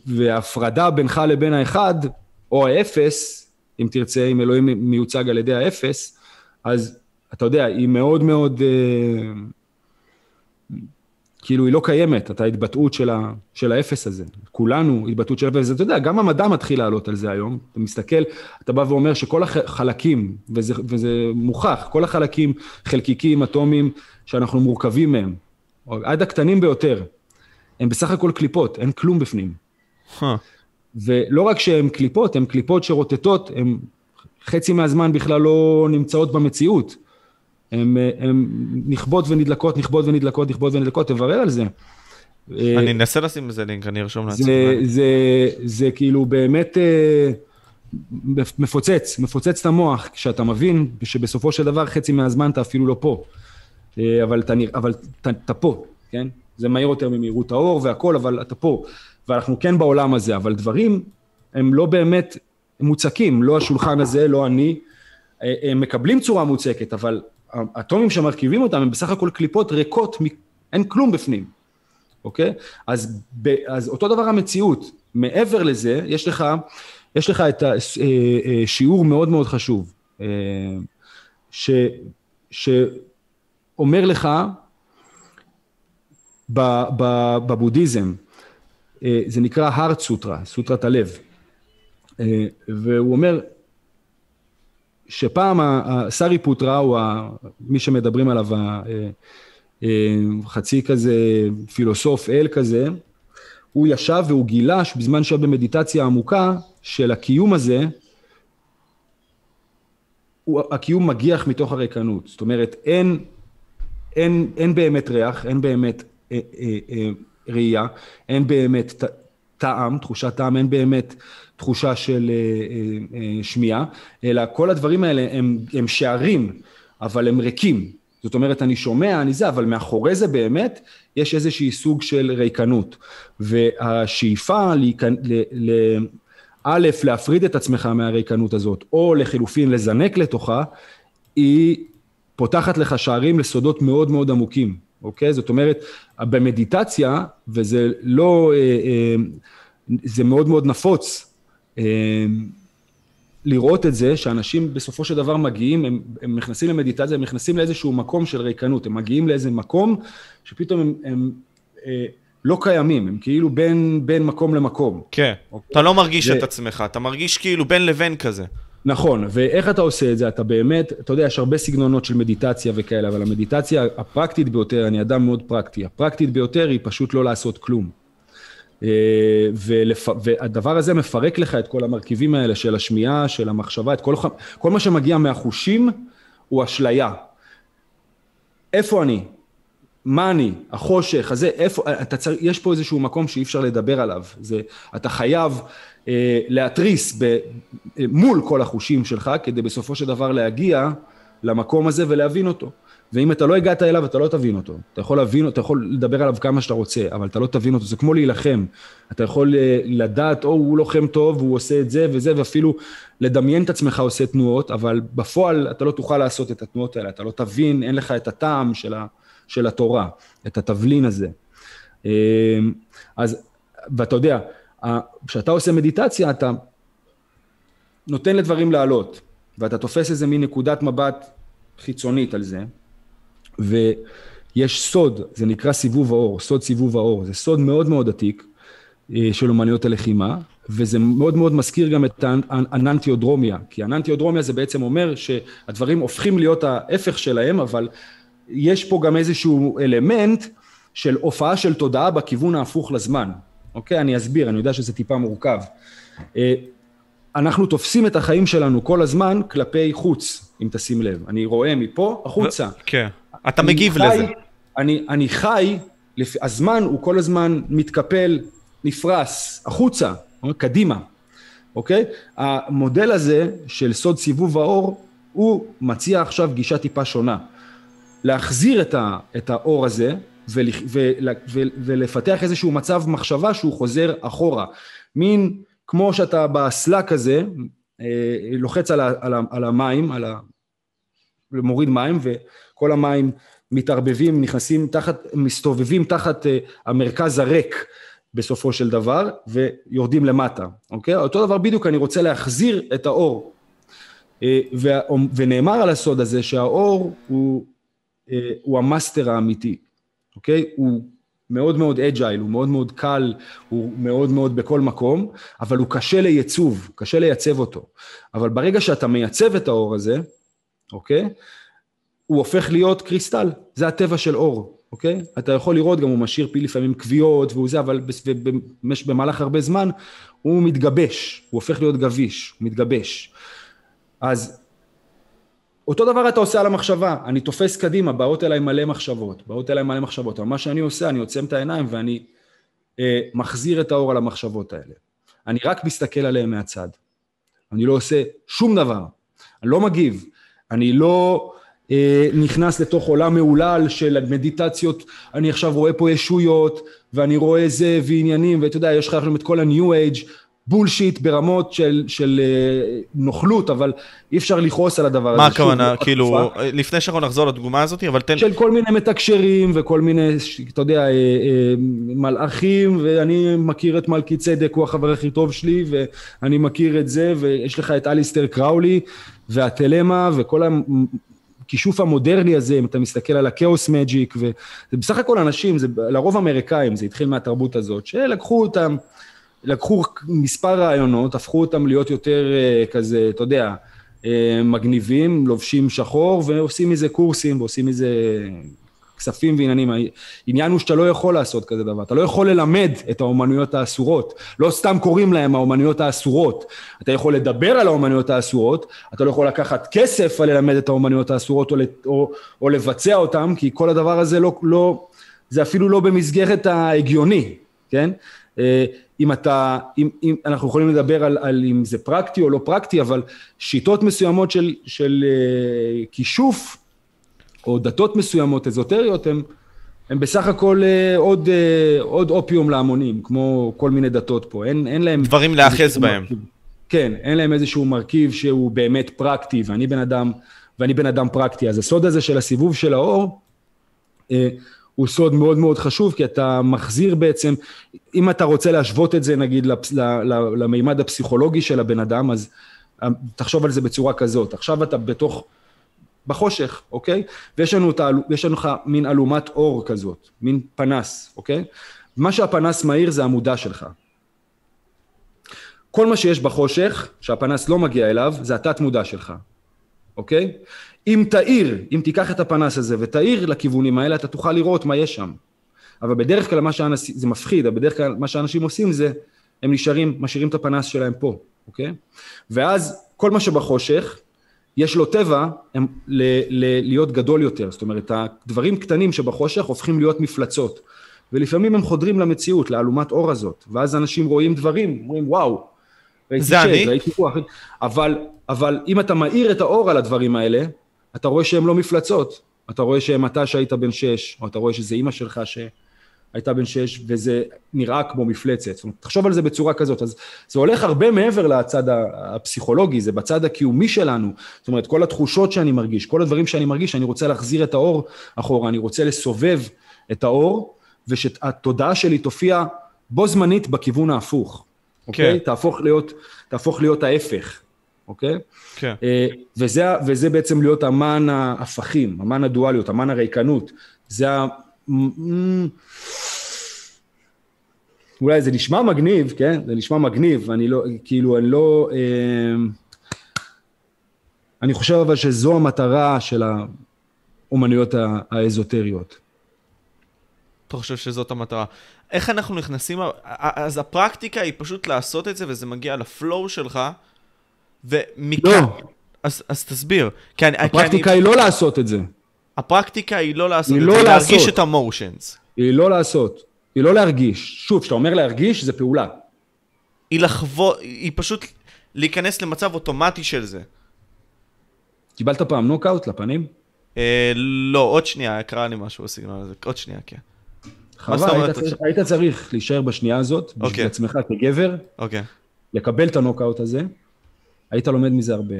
וההפרדה בינך לבין האחד, או האפס, אם תרצה, אם אלוהים מיוצג על ידי האפס, אז אתה יודע, היא מאוד מאוד, כאילו היא לא קיימת, את ההתבטאות של, ה, של האפס הזה. כולנו התבטאות של האפס. אתה יודע, גם המדע מתחיל לעלות על זה היום. אתה מסתכל, אתה בא ואומר שכל החלקים, וזה, וזה מוכח, כל החלקים, חלקיקים, אטומים, שאנחנו מורכבים מהם, עד הקטנים ביותר, הם בסך הכל קליפות, אין כלום בפנים. Huh. ולא רק שהן קליפות, הן קליפות שרוטטות, הן חצי מהזמן בכלל לא נמצאות במציאות. הם, הם נכבות ונדלקות, נכבות ונדלקות, נכבות ונדלקות, תברר על זה. אני אנסה לשים איזה לינק, אני ארשום לעצמי. זה, זה, זה כאילו באמת מפוצץ, מפוצץ את המוח, כשאתה מבין שבסופו של דבר חצי מהזמן אתה אפילו לא פה, אבל אתה, אבל אתה, אתה פה, כן? זה מהיר יותר ממהירות האור והכל, אבל אתה פה, ואנחנו כן בעולם הזה, אבל דברים הם לא באמת מוצקים, לא השולחן הזה, לא אני, הם מקבלים צורה מוצקת, אבל האטומים שמרכיבים אותם הם בסך הכל קליפות ריקות, אין כלום בפנים, אוקיי? אז, ב, אז אותו דבר המציאות, מעבר לזה, יש לך, יש לך את השיעור מאוד מאוד חשוב, ש, שאומר לך בב, בבודיזם, זה נקרא Heart Sutra, סוטרת הלב, והוא אומר, שפעם הסארי פוטרה, הוא מי שמדברים עליו, חצי כזה פילוסוף אל כזה, הוא ישב והוא גילה שבזמן שהיה במדיטציה עמוקה של הקיום הזה, הקיום מגיח מתוך הריקנות. זאת אומרת, אין, אין, אין באמת ריח, אין באמת אה, אה, אה, ראייה, אין באמת טעם, תחושת טעם, אין באמת תחושה של שמיעה, אלא כל הדברים האלה הם, הם שערים, אבל הם ריקים. זאת אומרת, אני שומע, אני זה, אבל מאחורי זה באמת יש איזושהי סוג של ריקנות. והשאיפה להיקנ... ל... ל... א', להפריד את עצמך מהריקנות הזאת, או לחילופין לזנק לתוכה, היא פותחת לך שערים לסודות מאוד מאוד עמוקים, אוקיי? זאת אומרת, במדיטציה, וזה לא, זה מאוד מאוד נפוץ, לראות את זה שאנשים בסופו של דבר מגיעים, הם, הם נכנסים למדיטציה, הם נכנסים לאיזשהו מקום של ריקנות, הם מגיעים לאיזה מקום שפתאום הם, הם, הם לא קיימים, הם כאילו בין, בין מקום למקום. כן, אוקיי? אתה לא מרגיש זה... את עצמך, אתה מרגיש כאילו בין לבין כזה. נכון, ואיך אתה עושה את זה? אתה באמת, אתה יודע, יש הרבה סגנונות של מדיטציה וכאלה, אבל המדיטציה הפרקטית ביותר, אני אדם מאוד פרקטי, הפרקטית ביותר היא פשוט לא לעשות כלום. ולפ... והדבר הזה מפרק לך את כל המרכיבים האלה של השמיעה, של המחשבה, את כל... כל מה שמגיע מהחושים הוא אשליה. איפה אני? מה אני? החושך הזה, איפה... אתה צר... יש פה איזשהו מקום שאי אפשר לדבר עליו. זה... אתה חייב אה, להטריס ב... מול כל החושים שלך, כדי בסופו של דבר להגיע למקום הזה ולהבין אותו. ואם אתה לא הגעת אליו, אתה לא תבין אותו. אתה יכול להבין, אתה יכול לדבר עליו כמה שאתה רוצה, אבל אתה לא תבין אותו. זה כמו להילחם. אתה יכול לדעת, או הוא לוחם טוב, הוא עושה את זה וזה, ואפילו לדמיין את עצמך עושה תנועות, אבל בפועל אתה לא תוכל לעשות את התנועות האלה. אתה לא תבין, אין לך את הטעם של ה, של התורה, את התבלין הזה. אז, ואתה יודע, כשאתה עושה מדיטציה, אתה נותן לדברים לעלות, ואתה תופס איזה מין נקודת מבט חיצונית על זה, ויש סוד, זה נקרא סיבוב האור, סוד סיבוב האור, זה סוד מאוד מאוד עתיק של אומניות הלחימה, וזה מאוד מאוד מזכיר גם את האננטיודרומיה, כי האננטיודרומיה זה בעצם אומר שהדברים הופכים להיות ההפך שלהם, אבל יש פה גם איזשהו אלמנט של הופעה של תודעה בכיוון ההפוך לזמן. אוקיי? אני אסביר, אני יודע שזה טיפה מורכב. אנחנו תופסים את החיים שלנו כל הזמן כלפי חוץ, אם תשים לב. אני רואה מפה, החוצה. כן. אתה מגיב לזה. אני, אני חי, הזמן הוא כל הזמן מתקפל, נפרס, החוצה, קדימה. אוקיי? המודל הזה של סוד סיבוב האור, הוא מציע עכשיו גישה טיפה שונה. להחזיר את, ה, את האור הזה, ול, ול, ול, ולפתח איזשהו מצב מחשבה שהוא חוזר אחורה. מין... כמו שאתה באסלה כזה, לוחץ על, ה, על, ה, על המים, על ה... מוריד מים, וכל המים מתערבבים, נכנסים תחת, מסתובבים תחת המרכז הריק בסופו של דבר, ויורדים למטה, אוקיי? אותו דבר בדיוק, אני רוצה להחזיר את האור, וה, ונאמר על הסוד הזה שהאור הוא, הוא המאסטר האמיתי, אוקיי? הוא... מאוד מאוד אג'ייל, הוא מאוד מאוד קל, הוא מאוד מאוד בכל מקום, אבל הוא קשה לייצוב, קשה לייצב אותו. אבל ברגע שאתה מייצב את האור הזה, אוקיי? הוא הופך להיות קריסטל, זה הטבע של אור, אוקיי? אתה יכול לראות גם הוא משאיר פי לפעמים קביעות, והוא זה, אבל במהלך הרבה זמן, הוא מתגבש, הוא הופך להיות גביש, הוא מתגבש. אז... אותו דבר אתה עושה על המחשבה, אני תופס קדימה, באות אליי מלא מחשבות, באות אליי מלא מחשבות, אבל מה שאני עושה, אני עוצם את העיניים ואני אה, מחזיר את האור על המחשבות האלה. אני רק מסתכל עליהם מהצד. אני לא עושה שום דבר, אני לא מגיב, אני לא אה, נכנס לתוך עולם מעולל של מדיטציות, אני עכשיו רואה פה ישויות, ואני רואה זה ועניינים, ואתה יודע, יש לך את כל הניו אייג', בולשיט ברמות של, של נוחלות, אבל אי אפשר לכעוס על הדבר הזה. מה הכוונה? כאילו, לפני שאנחנו נחזור לדוגמה הזאת, אבל תן... של כל מיני מתקשרים וכל מיני, אתה יודע, מלאכים, ואני מכיר את מלכי צדק, הוא החבר הכי טוב שלי, ואני מכיר את זה, ויש לך את אליסטר קראולי, והטלמה, וכל הכישוף המודרני הזה, אם אתה מסתכל על הקאוס מג'יק, וזה בסך הכל אנשים, זה לרוב אמריקאים, זה התחיל מהתרבות הזאת, שלקחו אותם, לקחו מספר רעיונות, הפכו אותם להיות יותר כזה, אתה יודע, מגניבים, לובשים שחור, ועושים מזה קורסים, ועושים מזה כספים ועניינים. העניין הוא שאתה לא יכול לעשות כזה דבר, אתה לא יכול ללמד את האומנויות האסורות, לא סתם קוראים להם האומנויות האסורות, אתה יכול לדבר על האומנויות האסורות, אתה לא יכול לקחת כסף על ללמד את האומנויות האסורות, או, או, או לבצע אותם, כי כל הדבר הזה לא, לא, זה אפילו לא במסגרת ההגיוני, כן? אם אתה, אם, אם, אנחנו יכולים לדבר על, על אם זה פרקטי או לא פרקטי, אבל שיטות מסוימות של, של כישוף, או דתות מסוימות אזוטריות, הם, הם בסך הכל עוד, עוד אופיום להמונים, כמו כל מיני דתות פה. אין, אין להם דברים לאחז בהם. מרכיב, כן, אין להם איזשהו מרכיב שהוא באמת פרקטי, ואני בן אדם, ואני בן אדם פרקטי. אז הסוד הזה של הסיבוב של האור, הוא סוד מאוד מאוד חשוב, כי אתה מחזיר בעצם, אם אתה רוצה להשוות את זה, נגיד, למימד הפסיכולוגי של הבן אדם, אז תחשוב על זה בצורה כזאת. עכשיו אתה בתוך, בחושך, אוקיי? ויש לנו, יש לנו מין אלומת אור כזאת, מין פנס, אוקיי? מה שהפנס מהיר זה המודע שלך. כל מה שיש בחושך, שהפנס לא מגיע אליו, זה התת מודע שלך, אוקיי? אם תאיר, אם תיקח את הפנס הזה ותאיר לכיוונים האלה, אתה תוכל לראות מה יש שם. אבל בדרך כלל מה שאנשים, זה מפחיד, אבל בדרך כלל מה שאנשים עושים זה, הם נשארים, משאירים את הפנס שלהם פה, אוקיי? ואז כל מה שבחושך, יש לו טבע הם, ל, ל, להיות גדול יותר. זאת אומרת, הדברים קטנים שבחושך הופכים להיות מפלצות. ולפעמים הם חודרים למציאות, לאלומת אור הזאת. ואז אנשים רואים דברים, אומרים, וואו, זה אני. ראיתי כוח. אבל, אבל אם אתה מאיר את האור על הדברים האלה, אתה רואה שהם לא מפלצות. אתה רואה שהם אתה שהיית בן שש, או אתה רואה שזה אמא שלך שהייתה בן שש, וזה נראה כמו מפלצת. זאת אומרת, תחשוב על זה בצורה כזאת. אז זה הולך הרבה מעבר לצד הפסיכולוגי, זה בצד הקיומי שלנו. זאת אומרת, כל התחושות שאני מרגיש, כל הדברים שאני מרגיש, אני רוצה להחזיר את האור אחורה, אני רוצה לסובב את האור, ושהתודעה שלי תופיע בו זמנית בכיוון ההפוך, אוקיי? תהפוך להיות, תהפוך להיות ההפך, אוקיי? כן. וזה, וזה בעצם להיות אמן ההפכים, אמן הדואליות, אמן הריקנות. זה ה... אולי זה נשמע מגניב, כן? זה נשמע מגניב, אני לא, כאילו, אני לא... אני חושב אבל שזו המטרה של האומנויות האזוטריות. אתה חושב שזאת המטרה. איך אנחנו נכנסים, אז הפרקטיקה היא פשוט לעשות את זה, וזה מגיע לפלואו שלך, ומכאן... לא. אז, אז תסביר. כי אני, הפרקטיקה כי אני... היא לא לעשות את זה. הפרקטיקה היא לא לעשות היא את לא זה, לעשות. להרגיש את המושנס. היא לא לעשות, היא לא להרגיש. שוב, כשאתה אומר להרגיש, זה פעולה. היא לחוות, היא פשוט להיכנס למצב אוטומטי של זה. קיבלת פעם נוקאוט לפנים? אה, לא, עוד שנייה, אקרא לי משהו בסגנון הזה, עוד שנייה, כן. חווה, היית, צריך, היית צריך להישאר בשנייה הזאת, okay. בשביל עצמך כגבר, okay. לקבל את הנוקאוט הזה, היית לומד מזה הרבה.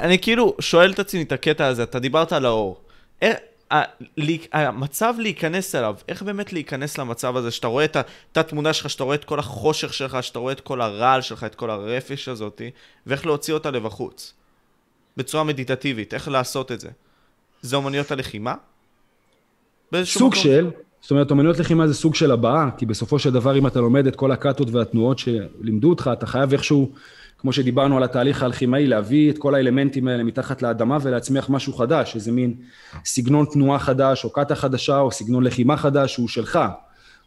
אני כאילו שואל את עצמי את הקטע הזה, אתה דיברת על האור, איך, ה, לי, המצב להיכנס אליו, איך באמת להיכנס למצב הזה, שאתה רואה את, את התמונה שלך, שאתה רואה את כל החושך שלך, שאתה רואה את כל הרעל שלך, את כל הרפש הזאת, ואיך להוציא אותה לבחוץ? בצורה מדיטטיבית, איך לעשות את זה? זה אומנויות הלחימה? סוג של, זאת אומרת, אומנויות לחימה זה סוג של הבאה, כי בסופו של דבר, אם אתה לומד את כל הקאטות והתנועות שלימדו אותך, אתה חייב איכשהו, כמו שדיברנו על התהליך הלחימאי, להביא את כל האלמנטים האלה מתחת לאדמה, ולהצמיח משהו חדש, איזה מין סגנון תנועה חדש, או קאטה חדשה, או סגנון לחימה חדש, שהוא שלך.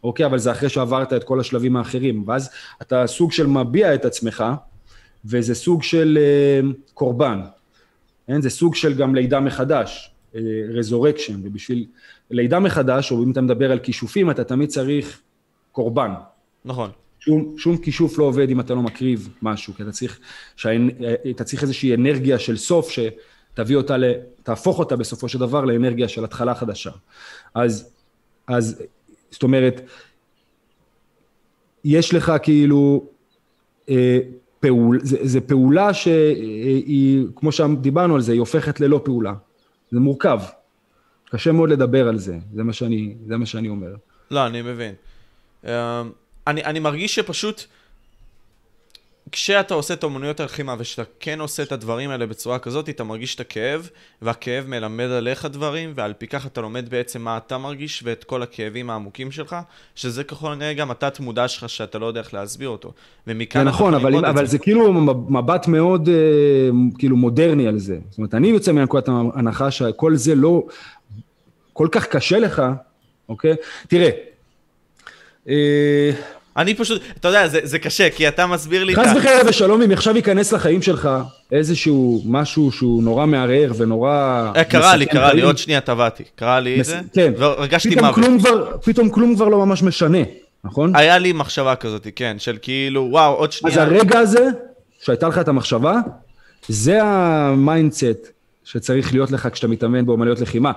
אוקיי, אבל זה אחרי שעברת את כל השלבים האחרים. ואז אתה סוג של מביע את עצמך, וזה סוג של קורבן. זה סוג של גם לידה מחדש, רזורקשן, ובשביל לידה מחדש, או אם אתה מדבר על כישופים, אתה תמיד צריך קורבן. נכון. שום, שום כישוף לא עובד אם אתה לא מקריב משהו, כי אתה צריך, אתה צריך איזושהי אנרגיה של סוף, שתביא אותה, תהפוך אותה בסופו של דבר לאנרגיה של התחלה חדשה. אז, אז, זאת אומרת, יש לך כאילו, אה, פעול, זה, זה פעולה שהיא, כמו שדיברנו על זה, היא הופכת ללא פעולה. זה מורכב. קשה מאוד לדבר על זה. זה מה שאני, זה מה שאני אומר. לא, אני מבין. Uh, אני, אני מרגיש שפשוט, כשאתה עושה את אומנויות הלחימה, ושאתה כן עושה את הדברים האלה בצורה כזאת, אתה מרגיש את הכאב, והכאב מלמד עליך דברים, ועל פי כך אתה לומד בעצם מה אתה מרגיש, ואת כל הכאבים העמוקים שלך, שזה ככל הנראה גם אתה תמודע שלך, שאתה לא יודע איך להסביר אותו. ומכאן נכון, אבל, אבל, אבל זה כאילו מבט מאוד כאילו מודרני על זה. זאת אומרת, אני יוצא מנקודת ההנחה שכל זה לא כל כך קשה לך, אוקיי? תראה, אה... אני פשוט, אתה יודע, זה, זה קשה, כי אתה מסביר לי... חס וחלילה ושלום, אם עכשיו ייכנס לחיים שלך איזשהו משהו שהוא נורא מערער ונורא... קרה לי, קרה לי, עוד שנייה טבעתי, קרה לי איזה, ורגשתי מוות. פתאום כלום כבר לא ממש משנה, נכון? היה לי מחשבה כזאת, כן, של כאילו, וואו, עוד שנייה... אז הרגע הזה, שהייתה לך את המחשבה, זה המיינדסט שצריך להיות לך כשאתה מתאמן באומנויות לחימה.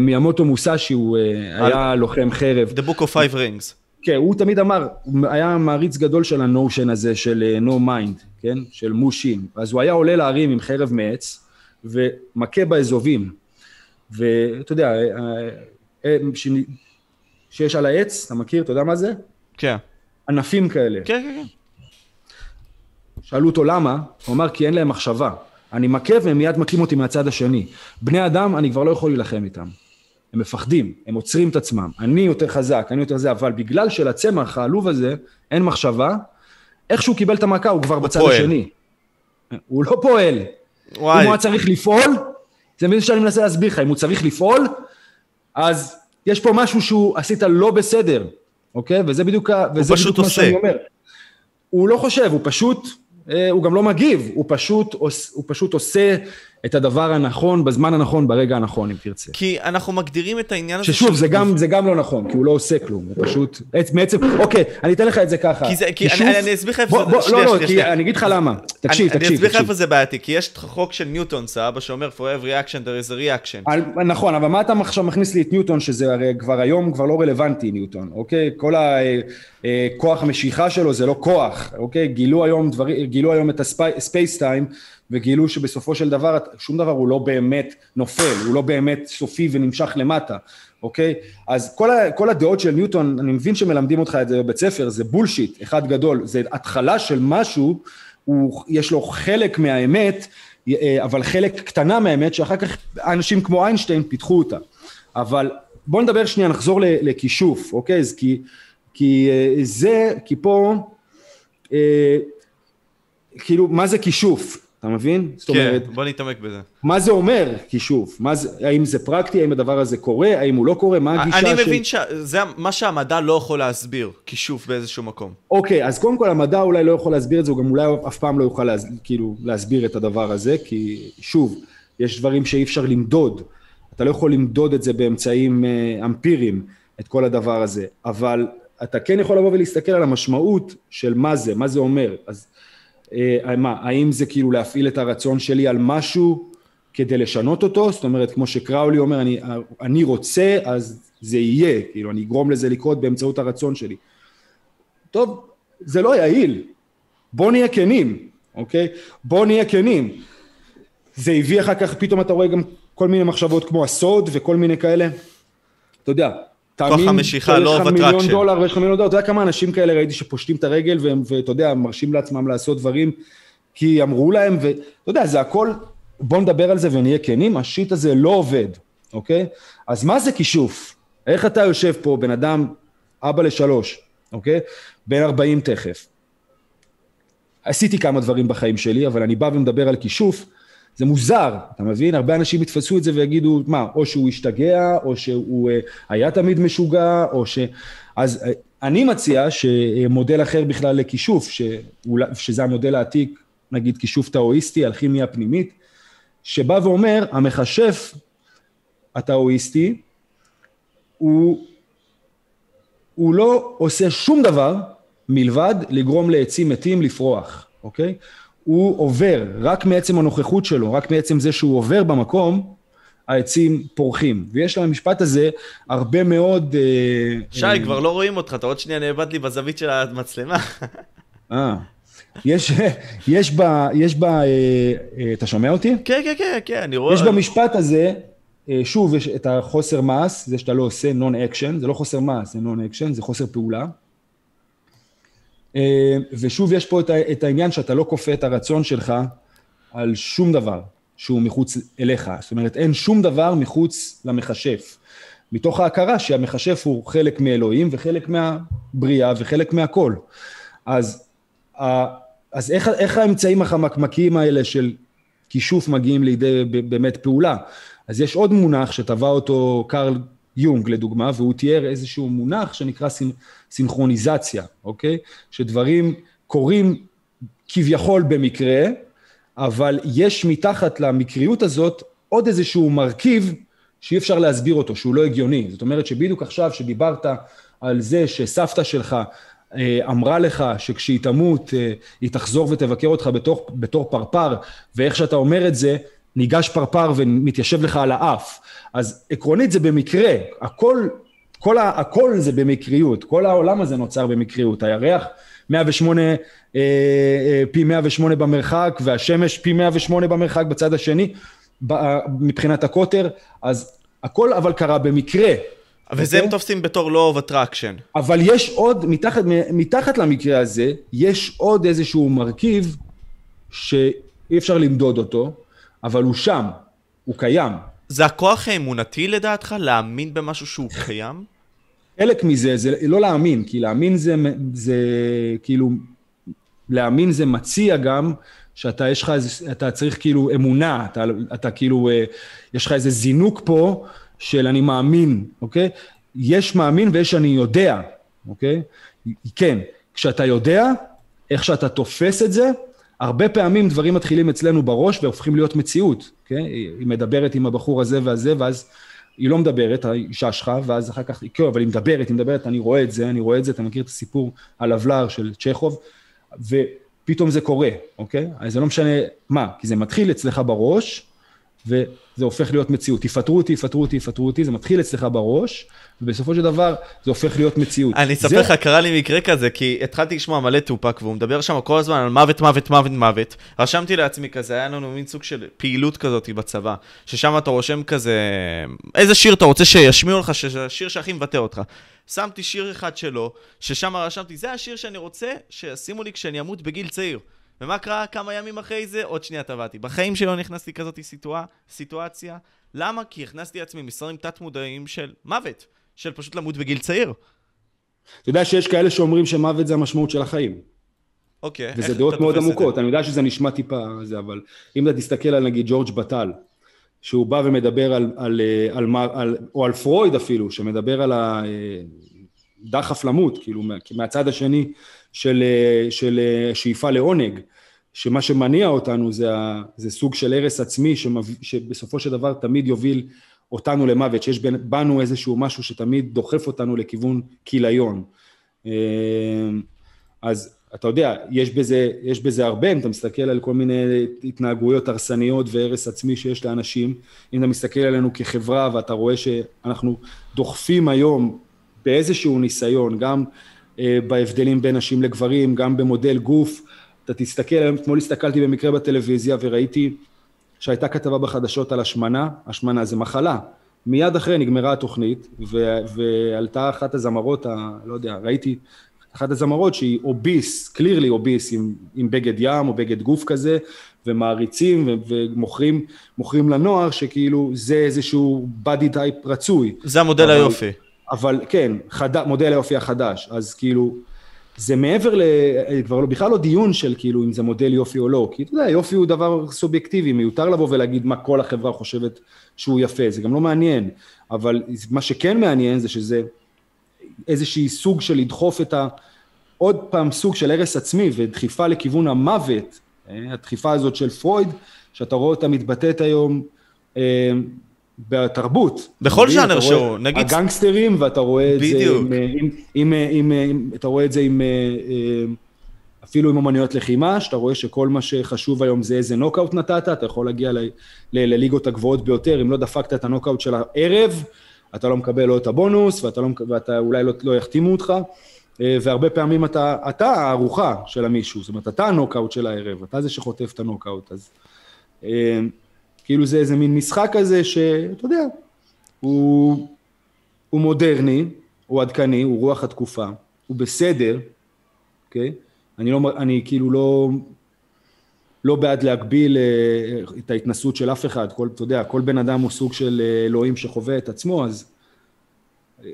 מיאמוטו מוסאשי, הוא היה לוחם חרב. The Book of Five Rings. כן, הוא תמיד אמר, הוא היה מעריץ גדול של הנושן הזה, של No Mind, כן? של מושין. אז הוא היה עולה להרים עם חרב מעץ, ומכה באזובים. ואתה יודע, ש... שיש על העץ, אתה מכיר, אתה יודע מה זה? כן. ענפים כאלה. כן, כן, כן. שאלו אותו למה, הוא אמר, כי אין להם מחשבה. אני מכה והם מיד מכים אותי מהצד השני. בני אדם, אני כבר לא יכול להילחם איתם. הם מפחדים, הם עוצרים את עצמם, אני יותר חזק, אני יותר זה, אבל בגלל של הצמח העלוב הזה, אין מחשבה, איך שהוא קיבל את המכה, הוא כבר בצד השני. הוא לא פועל. אם הוא צריך לפעול, זה מה שאני מנסה להסביר לך, אם הוא צריך לפעול, אז יש פה משהו שהוא עשית לא בסדר, אוקיי? וזה בדיוק מה שאני אומר. הוא לא חושב, הוא פשוט, הוא גם לא מגיב, הוא פשוט, הוא פשוט עושה את הדבר הנכון, בזמן הנכון, ברגע הנכון, אם תרצה. כי אנחנו מגדירים את העניין הזה... ששוב, זה גם, זה גם לא נכון, כי הוא לא עושה כלום, הוא פשוט... מעצם... אוקיי, אני אתן לך את זה ככה. כי זה, כי שוב... אני, אני אסביר לך איפה... בוא, לא, לא, כי אני אגיד לך למה. תקשיב, תקשיב. אני אסביר לך איפה זה בעייתי, כי יש חוק של ניוטון, סבא, שאומר, for every action, there is a reaction. נכון, אבל מה אתה עכשיו מכניס לי את ניוטון, שזה הרי כבר היום, כבר לא רלוונטי, ניוטון, אוקיי? כל הכוח המשיכה שלו, זה לא כוח, אוקיי? גילו היום דבר... גילו היום את הספייס-טיים, וגילו שבסופו של דבר, שום דבר הוא לא באמת נופל, הוא לא באמת סופי ונמשך למטה, אוקיי? אז כל, ה, כל הדעות של ניוטון, אני מבין שמלמדים אותך את זה בבית ספר, זה בולשיט, אחד גדול, זה התחלה של משהו, הוא, יש לו חלק מהאמת, אבל חלק קטנה מהאמת, שאחר כך אנשים כמו איינשטיין פיתחו אותה. אבל בוא נדבר שנייה, נחזור לכישוף, אוקיי? אז כי, כי זה, כי פה, אה, כאילו, מה זה כישוף? אתה מבין? זאת אומרת, בוא נתעמק בזה. מה זה אומר, כישוף? האם זה פרקטי? האם הדבר הזה קורה? האם הוא לא קורה? מה הגישה של... אני מבין שזה מה שהמדע לא יכול להסביר, כישוף באיזשהו מקום. אוקיי, אז קודם כל המדע אולי לא יכול להסביר את זה, הוא גם אולי אף פעם לא יוכל להסביר את הדבר הזה, כי שוב, יש דברים שאי אפשר למדוד, אתה לא יכול למדוד את זה באמצעים אמפיריים, את כל הדבר הזה, אבל אתה כן יכול לבוא ולהסתכל על המשמעות של מה זה, מה זה אומר, אז... מה, האם זה כאילו להפעיל את הרצון שלי על משהו כדי לשנות אותו? זאת אומרת, כמו שקראולי אומר, אני, אני רוצה, אז זה יהיה, כאילו, אני אגרום לזה לקרות באמצעות הרצון שלי. טוב, זה לא יעיל. בוא נהיה כנים, אוקיי? בוא נהיה כנים. זה הביא אחר כך, פתאום אתה רואה גם כל מיני מחשבות כמו הסוד וכל מיני כאלה. אתה יודע, כוח המשיכה לא בטרק של. יש לך מיליון דולר ויש לך מיליון דולר, אתה יודע כמה אנשים כאלה ראיתי שפושטים את הרגל ואתה יודע, מרשים לעצמם לעשות דברים, כי אמרו להם, ואתה יודע, זה הכל, בוא נדבר על זה ונהיה כנים, השיט הזה לא עובד, אוקיי? אז מה זה כישוף? איך אתה יושב פה, בן אדם, אבא לשלוש, אוקיי? בן ארבעים תכף. עשיתי כמה דברים בחיים שלי, אבל אני בא ומדבר על כישוף, זה מוזר, אתה מבין? הרבה אנשים יתפסו את זה ויגידו, מה, או שהוא השתגע, או שהוא היה תמיד משוגע, או ש... אז אני מציע שמודל אחר בכלל לכישוף, שזה המודל העתיק, נגיד כישוף טאואיסטי, על כימיה פנימית, שבא ואומר, המחשף הטאואיסטי, הוא, הוא לא עושה שום דבר מלבד לגרום לעצים מתים לפרוח, אוקיי? הוא עובר, רק מעצם הנוכחות שלו, רק מעצם זה שהוא עובר במקום, העצים פורחים. ויש למשפט הזה הרבה מאוד... שי, אה, כבר אה... לא רואים אותך, אתה עוד שנייה נאבד לי בזווית של המצלמה. אה, יש, יש בה, יש בה אה, אה, אתה שומע אותי? כן, כן, כן, כן, אני רואה... יש במשפט הזה, אה, שוב, יש את החוסר מעש, זה שאתה לא עושה נון-אקשן, זה לא חוסר מעש, זה נון-אקשן, זה חוסר פעולה. ושוב יש פה את העניין שאתה לא כופה את הרצון שלך על שום דבר שהוא מחוץ אליך, זאת אומרת אין שום דבר מחוץ למחשף, מתוך ההכרה שהמחשף הוא חלק מאלוהים וחלק מהבריאה וחלק מהכל, אז, אז איך, איך האמצעים החמקמקיים האלה של כישוף מגיעים לידי באמת פעולה? אז יש עוד מונח שטבע אותו קרל יונג לדוגמה, והוא תיאר איזשהו מונח שנקרא סינכרוניזציה, אוקיי? שדברים קורים כביכול במקרה, אבל יש מתחת למקריות הזאת עוד איזשהו מרכיב שאי אפשר להסביר אותו, שהוא לא הגיוני. זאת אומרת שבדיוק עכשיו שדיברת על זה שסבתא שלך אמרה לך שכשהיא תמות היא תחזור ותבקר אותך בתור, בתור פרפר, ואיך שאתה אומר את זה, ניגש פרפר ומתיישב לך על האף. אז עקרונית זה במקרה, הכל, כל ה, הכל זה במקריות, כל העולם הזה נוצר במקריות, הירח מאה ושמונה, אה, אה, פי מאה ושמונה במרחק, והשמש פי מאה ושמונה במרחק בצד השני, ב, מבחינת הכותר, אז הכל אבל קרה במקרה. אבל זה הם תופסים בתור law of attraction. אבל יש עוד, מתחת, מתחת למקרה הזה, יש עוד איזשהו מרכיב שאי אפשר למדוד אותו, אבל הוא שם, הוא קיים. זה הכוח האמונתי לדעתך, להאמין במשהו שהוא קיים? חלק מזה, זה לא להאמין, כי להאמין זה, זה כאילו, להאמין זה מציע גם, שאתה יש לך, אתה צריך כאילו אמונה, אתה, אתה כאילו, יש לך איזה זינוק פה, של אני מאמין, אוקיי? יש מאמין ויש אני יודע, אוקיי? כן, כשאתה יודע, איך שאתה תופס את זה, הרבה פעמים דברים מתחילים אצלנו בראש והופכים להיות מציאות, אוקיי? היא מדברת עם הבחור הזה והזה, ואז היא לא מדברת, האישה שלך, ואז אחר כך, כן, אבל היא מדברת, היא מדברת, אני רואה את זה, אני רואה את זה, אתה מכיר את הסיפור על הבלר של צ'כוב, ופתאום זה קורה, אוקיי? אז זה לא משנה מה, כי זה מתחיל אצלך בראש, וזה הופך להיות מציאות. תפטרו אותי, תפטרו אותי, תפטרו אותי, זה מתחיל אצלך בראש, ובסופו של דבר זה הופך להיות מציאות. אני אספר לך, קרה לי מקרה כזה, כי התחלתי לשמוע מלא טופק, והוא מדבר שם כל הזמן על מוות, מוות, מוות, מוות. רשמתי לעצמי כזה, היה לנו מין סוג של פעילות כזאת בצבא, ששם אתה רושם כזה, איזה שיר אתה רוצה שישמיעו לך, שיר שהכי מבטא אותך. שמתי שיר אחד שלו, ששם רשמתי, זה השיר שאני רוצה שישימו לי כשאני אמות בגיל צעיר. ומה קרה כמה ימים אחרי זה? עוד שנייה טבעתי. בחיים שלא נכנסתי כזאת סיטואציה, סיטואציה. למה? כי הכנסתי לעצמי מסרים תת-מודעים של מוות, של פשוט למות בגיל צעיר. אתה יודע שיש כאלה שאומרים שמוות זה המשמעות של החיים. אוקיי. וזה דעות מאוד עמוקות. אני יודע שזה נשמע טיפה זה, אבל אם אתה תסתכל על נגיד ג'ורג' בטל, שהוא בא ומדבר על, על, על, על, או על פרויד אפילו, שמדבר על הדחף למות, כאילו מהצד השני, של, של שאיפה לעונג, שמה שמניע אותנו זה, זה סוג של הרס עצמי, שבסופו של דבר תמיד יוביל אותנו למוות, שיש בנו איזשהו משהו שתמיד דוחף אותנו לכיוון כיליון. אז אתה יודע, יש בזה, יש בזה הרבה, אם אתה מסתכל על כל מיני התנהגויות הרסניות והרס עצמי שיש לאנשים, אם אתה מסתכל עלינו כחברה ואתה רואה שאנחנו דוחפים היום באיזשהו ניסיון, גם בהבדלים בין נשים לגברים, גם במודל גוף, אתה תסתכל, היום כמו הסתכלתי במקרה בטלוויזיה וראיתי שהייתה כתבה בחדשות על השמנה, השמנה זה מחלה, מיד אחרי נגמרה התוכנית, ו- ועלתה אחת הזמרות, ה- לא יודע, ראיתי אחת הזמרות שהיא אוביס, קלירלי אוביס, עם, עם בגד ים או בגד גוף כזה, ומעריצים ו- ומוכרים מוכרים לנוער שכאילו זה איזשהו בדי טייפ רצוי. זה המודל אבל... היופי. אבל כן, חד... מודל היופי החדש, אז כאילו, זה מעבר ל... כבר לא, בכלל לא דיון של כאילו אם זה מודל יופי או לא, כי אתה יודע, יופי הוא דבר סובייקטיבי, מיותר לבוא ולהגיד מה כל החברה חושבת שהוא יפה, זה גם לא מעניין, אבל מה שכן מעניין זה שזה איזשהי סוג של לדחוף את ה... עוד פעם סוג של הרס עצמי ודחיפה לכיוון המוות, הדחיפה הזאת של פרויד, שאתה רואה אותה מתבטאת היום, בתרבות. בכל ז'אנר שהוא, נגיד... הגנגסטרים, ואתה רואה את זה עם... אפילו עם אומנויות לחימה, שאתה רואה שכל מה שחשוב היום זה איזה נוקאוט נתת, אתה יכול להגיע לליגות הגבוהות ביותר, אם לא דפקת את הנוקאוט של הערב, אתה לא מקבל לא את הבונוס, ואתה אולי לא יחתימו אותך, והרבה פעמים אתה הארוחה של המישהו, זאת אומרת, אתה הנוקאוט של הערב, אתה זה שחוטף את הנוקאוט, אז... כאילו זה איזה מין משחק כזה שאתה יודע, הוא, הוא מודרני, הוא עדכני, הוא רוח התקופה, הוא בסדר, אוקיי? אני, לא, אני כאילו לא, לא בעד להגביל את ההתנסות של אף אחד, כל, אתה יודע, כל בן אדם הוא סוג של אלוהים שחווה את עצמו, אז...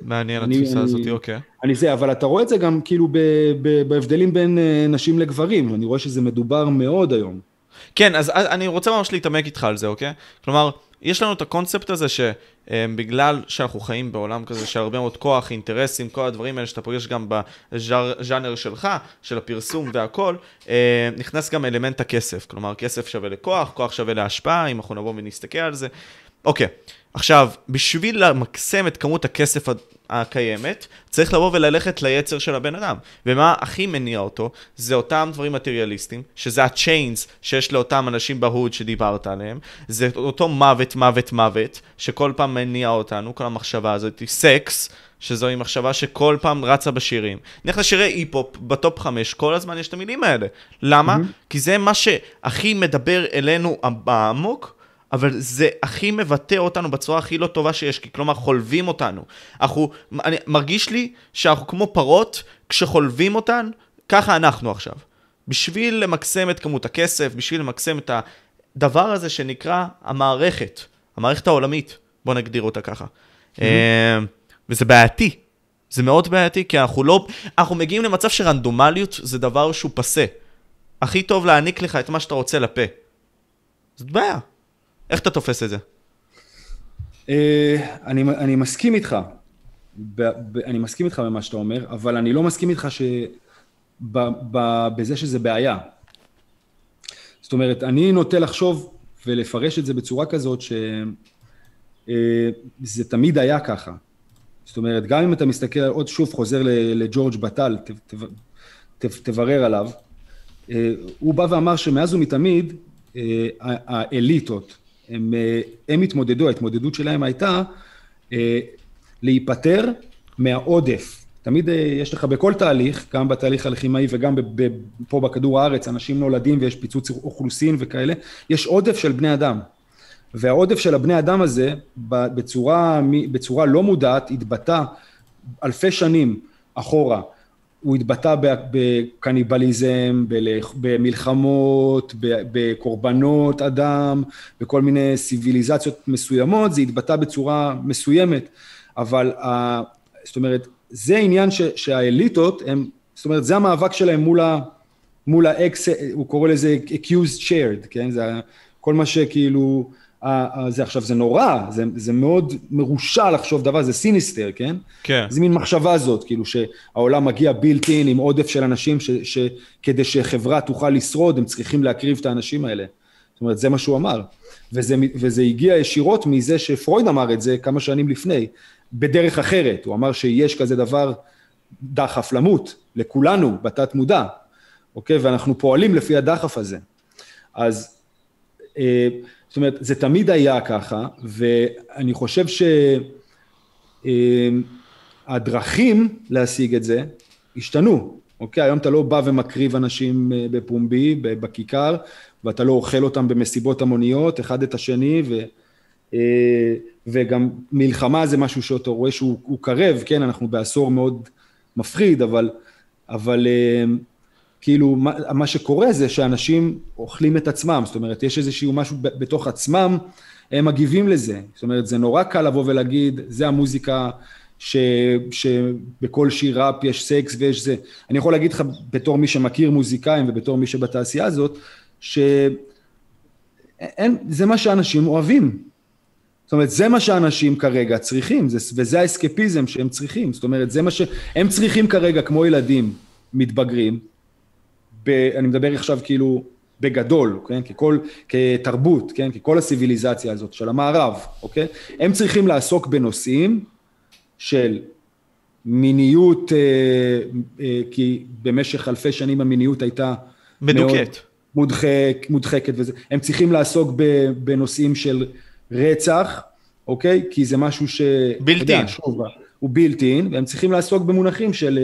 מעניין התפיסה הזאת, אוקיי. אני זה, אבל אתה רואה את זה גם כאילו ב, ב, בהבדלים בין נשים לגברים, אני רואה שזה מדובר מאוד היום. כן, אז אני רוצה ממש להתעמק איתך על זה, אוקיי? כלומר, יש לנו את הקונספט הזה שבגלל שאנחנו חיים בעולם כזה, שהרבה מאוד כוח, אינטרסים, כל הדברים האלה שאתה פוגש גם בז'אנר שלך, של הפרסום והכל, נכנס גם אלמנט הכסף. כלומר, כסף שווה לכוח, כוח שווה להשפעה, אם אנחנו נבוא ונסתכל על זה. אוקיי, עכשיו, בשביל למקסם את כמות הכסף הקיימת, צריך לבוא וללכת ליצר של הבן אדם. ומה הכי מניע אותו, זה אותם דברים מטריאליסטיים, שזה ה-chains שיש לאותם אנשים בהוד שדיברת עליהם, זה אותו מוות, מוות, מוות, שכל פעם מניע אותנו, כל המחשבה הזאת, סקס, שזוהי מחשבה שכל פעם רצה בשירים. נלך לשירי אי-פופ, בטופ חמש, כל הזמן יש את המילים האלה. למה? Mm-hmm. כי זה מה שהכי מדבר אלינו בעמוק, אבל זה הכי מבטא אותנו בצורה הכי לא טובה שיש, כי כלומר חולבים אותנו. אנחנו, אני, מרגיש לי שאנחנו כמו פרות, כשחולבים אותן, ככה אנחנו עכשיו. בשביל למקסם את כמות הכסף, בשביל למקסם את הדבר הזה שנקרא המערכת. המערכת העולמית, בוא נגדיר אותה ככה. וזה בעייתי. זה מאוד בעייתי, כי אנחנו לא, אנחנו מגיעים למצב שרנדומליות זה דבר שהוא פסה. הכי טוב להעניק לך את מה שאתה רוצה לפה. זאת בעיה. איך אתה תופס את זה? אני, אני מסכים איתך. אני מסכים איתך במה שאתה אומר, אבל אני לא מסכים איתך שבזה שזה בעיה. זאת אומרת, אני נוטה לחשוב ולפרש את זה בצורה כזאת שזה תמיד היה ככה. זאת אומרת, גם אם אתה מסתכל, עוד שוב חוזר לג'ורג' בטל, תברר עליו, הוא בא ואמר שמאז ומתמיד, האליטות, הם, הם התמודדו, ההתמודדות שלהם הייתה להיפטר מהעודף. תמיד יש לך בכל תהליך, גם בתהליך הלחימאי וגם פה בכדור הארץ, אנשים נולדים ויש פיצוץ אוכלוסין וכאלה, יש עודף של בני אדם. והעודף של הבני אדם הזה, בצורה, בצורה לא מודעת, התבטא אלפי שנים אחורה. הוא התבטא בקניבליזם, במלחמות, בקורבנות אדם, בכל מיני סיביליזציות מסוימות, זה התבטא בצורה מסוימת. אבל, זאת אומרת, זה עניין ש, שהאליטות, הם, זאת אומרת, זה המאבק שלהם מול ה, מול האקס, הוא קורא לזה accused shared, כן? זה כל מה שכאילו, זה עכשיו, זה נורא, זה, זה מאוד מרושע לחשוב דבר, זה סיניסטר, כן? כן. זה מין מחשבה הזאת, כאילו שהעולם מגיע בילטין עם עודף של אנשים ש, שכדי שחברה תוכל לשרוד, הם צריכים להקריב את האנשים האלה. זאת אומרת, זה מה שהוא אמר. וזה, וזה הגיע ישירות מזה שפרויד אמר את זה כמה שנים לפני, בדרך אחרת. הוא אמר שיש כזה דבר דחף למות, לכולנו, בתת מודע, אוקיי? ואנחנו פועלים לפי הדחף הזה. אז, אה, זאת אומרת, זה תמיד היה ככה, ואני חושב שהדרכים להשיג את זה השתנו. אוקיי, היום אתה לא בא ומקריב אנשים בפומבי, בכיכר, ואתה לא אוכל אותם במסיבות המוניות, אחד את השני, ו, וגם מלחמה זה משהו שאתה רואה שהוא קרב, כן, אנחנו בעשור מאוד מפחיד, אבל, אבל כאילו, מה, מה שקורה זה שאנשים אוכלים את עצמם, זאת אומרת, יש איזשהו משהו בתוך עצמם, הם מגיבים לזה, זאת אומרת, זה נורא קל לבוא ולהגיד, זה המוזיקה, ש, שבכל שיר ראפ יש סקס ויש זה. אני יכול להגיד לך, בתור מי שמכיר מוזיקאים ובתור מי שבתעשייה הזאת, שזה מה שאנשים אוהבים. זאת אומרת, זה מה שאנשים כרגע צריכים, זה, וזה האסקפיזם שהם צריכים. זאת אומרת, זה מה שהם צריכים כרגע, כמו ילדים מתבגרים, ב, אני מדבר עכשיו כאילו בגדול, כן? ככל, כתרבות, כן? ככל הסיביליזציה הזאת של המערב, אוקיי? הם צריכים לעסוק בנושאים, של מיניות, כי במשך אלפי שנים המיניות הייתה מדוכאת, מודחק, מודחקת וזה. הם צריכים לעסוק בנושאים של רצח, אוקיי? כי זה משהו ש... בלתי-אין. הוא בלתי-אין, והם צריכים לעסוק במונחים של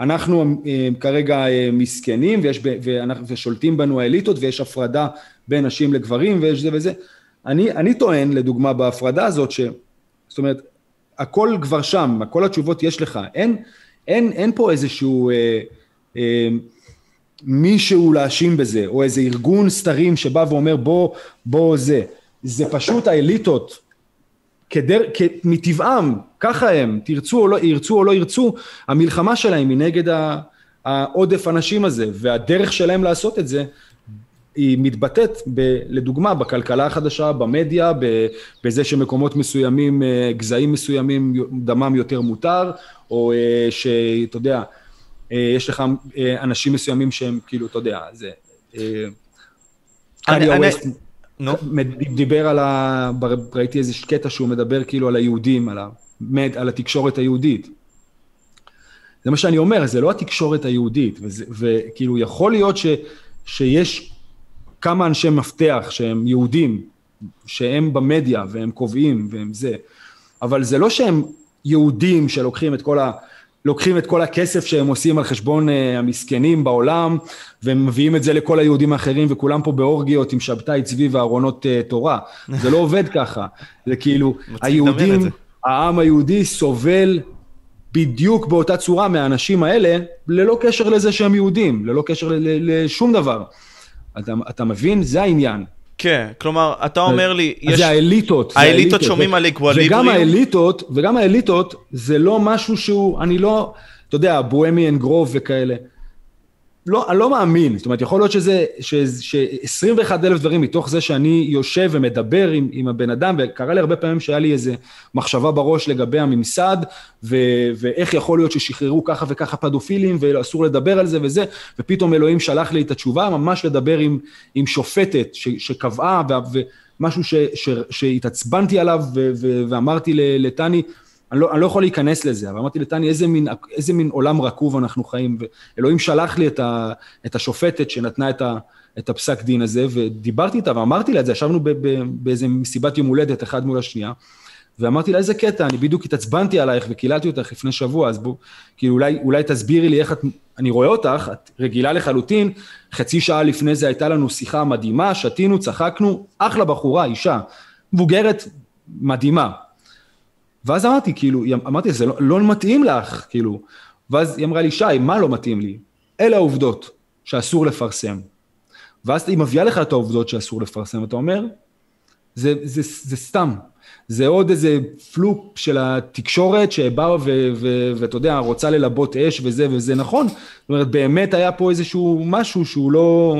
אנחנו כרגע מסכנים, ויש, ואנחנו, ושולטים בנו האליטות, ויש הפרדה בין נשים לגברים, ויש זה וזה. אני, אני טוען, לדוגמה, בהפרדה הזאת, ש... זאת אומרת, הכל כבר שם, כל התשובות יש לך. אין, אין, אין פה איזשהו, אה, אה, מישהו להאשים בזה, או איזה ארגון סתרים שבא ואומר, בוא, בוא זה. זה פשוט האליטות, כדר, מטבעם, ככה הם, תרצו או לא, ירצו או לא ירצו, המלחמה שלהם היא נגד העודף אנשים הזה, והדרך שלהם לעשות את זה, היא מתבטאת, ב, לדוגמה, בכלכלה החדשה, במדיה, בזה שמקומות מסוימים, גזעים מסוימים, דמם יותר מותר, או שאתה יודע, יש לך אנשים מסוימים שהם כאילו, אתה יודע, זה... קניה ווסט דיבר על ה... ראיתי איזה קטע שהוא מדבר כאילו על היהודים, על, ה, על התקשורת היהודית. זה מה שאני אומר, זה לא התקשורת היהודית, וזה, וכאילו יכול להיות ש, שיש... כמה אנשי מפתח שהם יהודים, שהם במדיה והם קובעים והם זה, אבל זה לא שהם יהודים שלוקחים את כל, ה... לוקחים את כל הכסף שהם עושים על חשבון uh, המסכנים בעולם, והם מביאים את זה לכל היהודים האחרים, וכולם פה באורגיות עם שבתאי צבי וארונות uh, תורה. זה לא עובד ככה. זה כאילו, היהודים, העם היהודי סובל בדיוק באותה צורה מהאנשים האלה, ללא קשר לזה שהם יהודים, ללא קשר לשום דבר. אתה, אתה מבין? זה העניין. כן, כלומר, אתה אומר לי... אז זה האליטות. האליטות שומעים על איקווליברים. וגם האליטות, זה לא משהו שהוא, אני לא, אתה יודע, בוהמי אנד גרוב וכאלה. אני לא מאמין, זאת אומרת, יכול להיות שזה, ש-עשרים ואחד אלף דברים מתוך זה שאני יושב ומדבר עם הבן אדם, וקרה לי הרבה פעמים שהיה לי איזו מחשבה בראש לגבי הממסד, ואיך יכול להיות ששחררו ככה וככה פדופילים, ואסור לדבר על זה וזה, ופתאום אלוהים שלח לי את התשובה, ממש לדבר עם שופטת שקבעה, ומשהו שהתעצבנתי עליו, ואמרתי לטני, אני לא, אני לא יכול להיכנס לזה, אבל אמרתי לטני, איזה מין, איזה מין עולם רכוב אנחנו חיים, ואלוהים שלח לי את, ה, את השופטת שנתנה את, ה, את הפסק דין הזה, ודיברתי איתה ואמרתי לה את זה, ישבנו ב, ב, באיזה מסיבת יום הולדת, אחד מול השנייה, ואמרתי לה, איזה קטע, אני בדיוק התעצבנתי עלייך, וקיללתי אותך לפני שבוע, אז בוא, כאילו אולי, אולי תסבירי לי איך את, אני רואה אותך, את רגילה לחלוטין, חצי שעה לפני זה הייתה לנו שיחה מדהימה, שתינו, צחקנו, אחלה בחורה, אישה, מבוגרת, מדהימה. ואז אמרתי, כאילו, אמרתי, זה לא, לא מתאים לך, כאילו. ואז היא אמרה לי, שי, מה לא מתאים לי? אלה העובדות שאסור לפרסם. ואז היא מביאה לך את העובדות שאסור לפרסם, אתה אומר, זה, זה, זה סתם. זה עוד איזה פלופ של התקשורת שבאה ואתה יודע, רוצה ללבות אש וזה וזה נכון. זאת אומרת, באמת היה פה איזשהו משהו שהוא לא,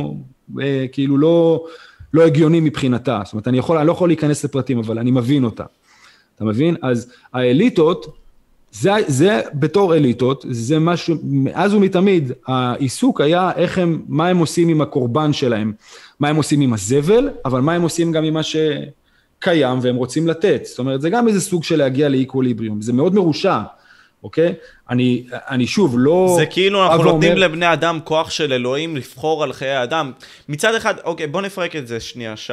אה, כאילו לא, לא הגיוני מבחינתה. זאת אומרת, אני יכול, אני לא יכול להיכנס לפרטים, אבל אני מבין אותה. אתה מבין? אז האליטות, זה, זה בתור אליטות, זה משהו, מאז ומתמיד, העיסוק היה איך הם, מה הם עושים עם הקורבן שלהם, מה הם עושים עם הזבל, אבל מה הם עושים גם עם מה שקיים והם רוצים לתת. זאת אומרת, זה גם איזה סוג של להגיע לאיקוליבריום, זה מאוד מרושע, אוקיי? אני, אני שוב, לא... זה כאילו אנחנו נותנים אומר... לבני אדם כוח של אלוהים לבחור על חיי האדם. מצד אחד, אוקיי, בוא נפרק את זה שנייה, שי.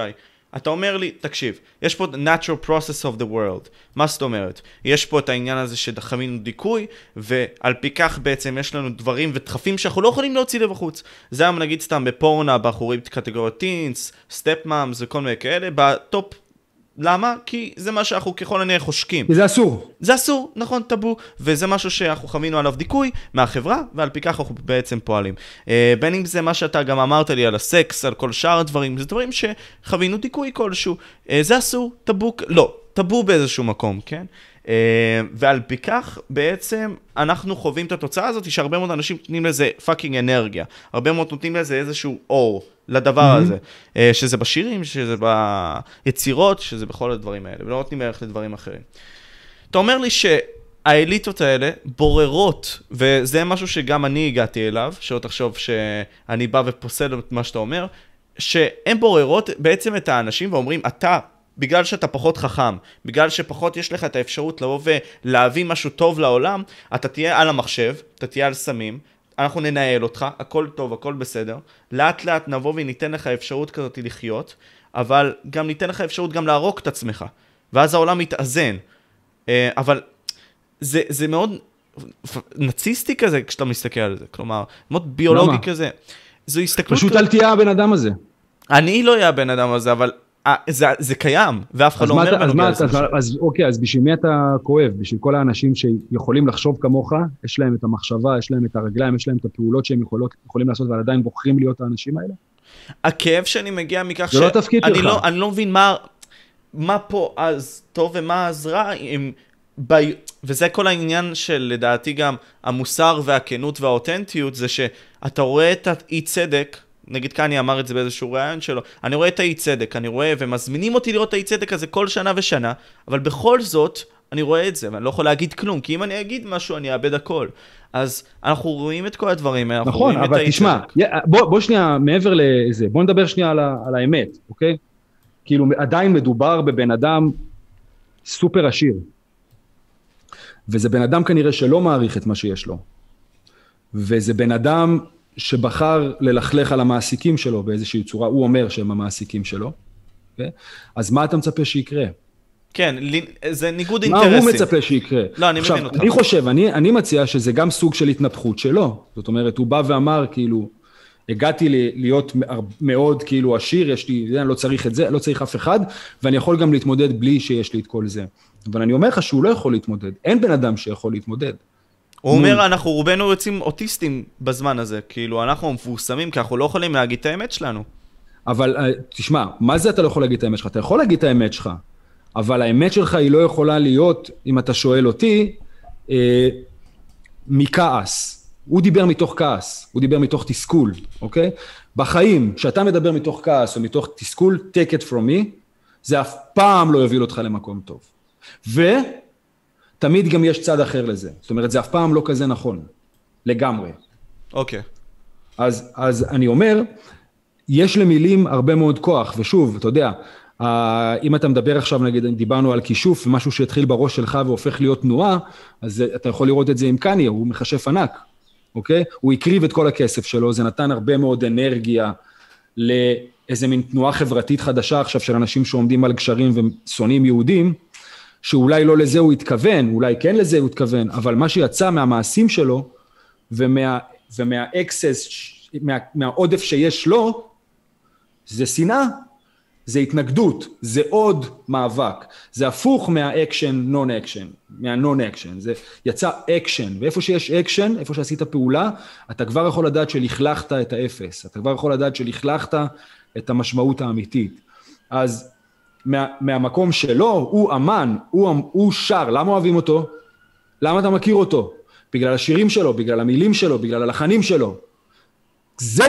אתה אומר לי, תקשיב, יש פה natural process of the world, מה זאת אומרת? יש פה את העניין הזה שחווינו דיכוי, ועל פי כך בעצם יש לנו דברים ודחפים שאנחנו לא יכולים להוציא לבחוץ. זה היה נגיד סתם בפורנה, בחורים קטגוריות טינס, סטפ מאמס וכל מיני כאלה, בטופ. למה? כי זה מה שאנחנו ככל הנראה חושקים. זה אסור. זה אסור, נכון, טבו, וזה משהו שאנחנו חווינו עליו דיכוי מהחברה, ועל פי כך אנחנו בעצם פועלים. בין אם זה מה שאתה גם אמרת לי על הסקס, על כל שאר הדברים, זה דברים שחווינו דיכוי כלשהו. זה אסור, טבו, לא, טבו באיזשהו מקום, כן? ועל פי כך בעצם אנחנו חווים את התוצאה הזאת, שהרבה מאוד אנשים נותנים לזה פאקינג אנרגיה, הרבה מאוד נותנים לזה איזשהו אור לדבר הזה, שזה בשירים, שזה ביצירות, שזה בכל הדברים האלה, ולא נותנים ערך לדברים אחרים. אתה אומר לי שהאליטות האלה בוררות, וזה משהו שגם אני הגעתי אליו, שלא תחשוב שאני בא ופוסל את מה שאתה אומר, שהן בוררות בעצם את האנשים ואומרים, אתה בגלל שאתה פחות חכם, בגלל שפחות יש לך את האפשרות לבוא ולהביא משהו טוב לעולם, אתה תהיה על המחשב, אתה תהיה על סמים, אנחנו ננהל אותך, הכל טוב, הכל בסדר, לאט לאט נבוא וניתן לך אפשרות כזאת לחיות, אבל גם ניתן לך אפשרות גם להרוק את עצמך, ואז העולם מתאזן. אבל זה, זה מאוד נאציסטי כזה, כשאתה מסתכל על זה, כלומר, מאוד ביולוגי למה? כזה. זו הסתכלות פשוט כזה. אל תהיה הבן אדם הזה. אני לא אהיה הבן אדם הזה, אבל... זה, זה קיים, ואף אחד לא אומר אתה, בנוגע לזה. אז אוקיי, אז בשביל מי אתה כואב? בשביל כל האנשים שיכולים לחשוב כמוך, יש להם את המחשבה, יש להם את הרגליים, יש להם את הפעולות שהם יכולות, יכולים לעשות, ועל עדיין בוחרים להיות האנשים האלה? הכאב שאני מגיע מכך, זה ש... לא תפקיד אני לך. לא, אני לא מבין מה, מה פה אז טוב ומה אז רע, עם... בי... וזה כל העניין של לדעתי גם המוסר והכנות והאותנטיות, זה שאתה רואה את האי צדק, נגיד קניה אמר את זה באיזשהו רעיון שלו, אני רואה את האי צדק, אני רואה, ומזמינים אותי לראות את האי צדק הזה כל שנה ושנה, אבל בכל זאת, אני רואה את זה, ואני לא יכול להגיד כלום, כי אם אני אגיד משהו, אני אאבד הכל. אז אנחנו רואים את כל הדברים, אנחנו נכון, רואים את האי תשמע, צדק. נכון, אבל תשמע, בוא שנייה, מעבר לזה, בוא נדבר שנייה על, על האמת, אוקיי? כאילו, עדיין מדובר בבן אדם סופר עשיר, וזה בן אדם כנראה שלא מעריך את מה שיש לו, וזה בן אדם שבחר ללכלך על המעסיקים שלו באיזושהי צורה, הוא אומר שהם המעסיקים שלו, אז מה אתה מצפה שיקרה? כן, זה ניגוד אינטרסים. מה הוא מצפה שיקרה? לא, אני מבין אותך. אני חושב, אני מציע שזה גם סוג של התנפחות שלו, זאת אומרת, הוא בא ואמר, כאילו, הגעתי להיות מאוד כאילו עשיר, יש לי, לא צריך את זה, לא צריך אף אחד, ואני יכול גם להתמודד בלי שיש לי את כל זה. אבל אני אומר לך שהוא לא יכול להתמודד, אין בן אדם שיכול להתמודד. הוא אומר, אנחנו רובנו יוצאים אוטיסטים בזמן הזה, כאילו אנחנו מפורסמים, כי אנחנו לא יכולים להגיד את האמת שלנו. אבל תשמע, מה זה אתה לא יכול להגיד את האמת שלך? אתה יכול להגיד את האמת שלך, אבל האמת שלך היא לא יכולה להיות, אם אתה שואל אותי, אה, מכעס. הוא דיבר מתוך כעס, הוא דיבר מתוך תסכול, אוקיי? בחיים, שאתה מדבר מתוך כעס או מתוך תסכול, take it from me, זה אף פעם לא יוביל אותך למקום טוב. ותמיד גם יש צד אחר לזה. זאת אומרת, זה אף פעם לא כזה נכון, לגמרי. אוקיי. אז, אז אני אומר, יש למילים הרבה מאוד כוח, ושוב, אתה יודע, אם אתה מדבר עכשיו, נגיד, דיברנו על כישוף, משהו שהתחיל בראש שלך והופך להיות תנועה, אז אתה יכול לראות את זה עם קניה, הוא מחשף ענק, אוקיי? הוא הקריב את כל הכסף שלו, זה נתן הרבה מאוד אנרגיה לאיזה מין תנועה חברתית חדשה עכשיו של אנשים שעומדים על גשרים ושונאים יהודים, שאולי לא לזה הוא התכוון, אולי כן לזה הוא התכוון, אבל מה שיצא מהמעשים שלו ומה, ומהאקסס, מה, מהעודף שיש לו, זה שנאה. זה התנגדות, זה עוד מאבק, זה הפוך מהאקשן, נון אקשן, מהנון אקשן, זה יצא אקשן, ואיפה שיש אקשן, איפה שעשית פעולה, אתה כבר יכול לדעת שלכלכת את האפס, אתה כבר יכול לדעת שלכלכת את המשמעות האמיתית. אז מה, מהמקום שלו, הוא אמן, הוא, הוא שר, למה אוהבים אותו? למה אתה מכיר אותו? בגלל השירים שלו, בגלל המילים שלו, בגלל הלחנים שלו. זה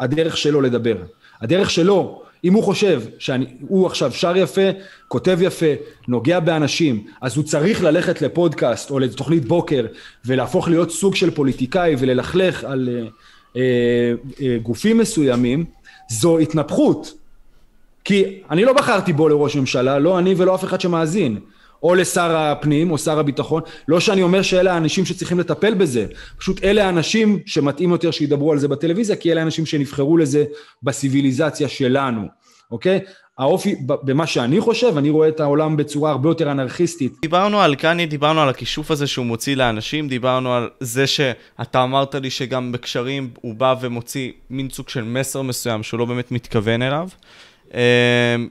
הדרך שלו לדבר. הדרך שלו, אם הוא חושב שהוא עכשיו שר יפה, כותב יפה, נוגע באנשים, אז הוא צריך ללכת לפודקאסט או לתוכנית בוקר, ולהפוך להיות סוג של פוליטיקאי וללכלך על אה, אה, אה, גופים מסוימים, זו התנפחות. כי אני לא בחרתי בו לראש ממשלה, לא אני ולא אף אחד שמאזין, או לשר הפנים או שר הביטחון, לא שאני אומר שאלה האנשים שצריכים לטפל בזה, פשוט אלה האנשים שמתאים יותר שידברו על זה בטלוויזיה, כי אלה האנשים שנבחרו לזה בסיביליזציה שלנו, אוקיי? האופי, במה שאני חושב, אני רואה את העולם בצורה הרבה יותר אנרכיסטית. דיברנו על קניה, דיברנו על הכישוף הזה שהוא מוציא לאנשים, דיברנו על זה שאתה אמרת לי שגם בקשרים הוא בא ומוציא מין סוג של מסר מסוים שהוא לא באמת מתכוון אליו,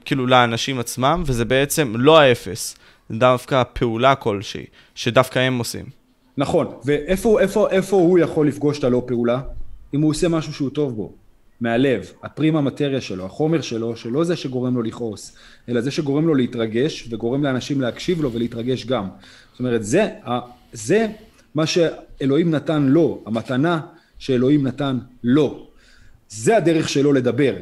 כאילו לאנשים עצמם, וזה בעצם לא האפס. דווקא פעולה כלשהי, שדווקא הם עושים. נכון, ואיפה איפה, איפה הוא יכול לפגוש את הלא פעולה? אם הוא עושה משהו שהוא טוב בו, מהלב, הפרימה מטריה שלו, החומר שלו, שלא זה שגורם לו לכעוס, אלא זה שגורם לו להתרגש, וגורם לאנשים להקשיב לו ולהתרגש גם. זאת אומרת, זה, זה מה שאלוהים נתן לו, המתנה שאלוהים נתן לו. זה הדרך שלו לדבר,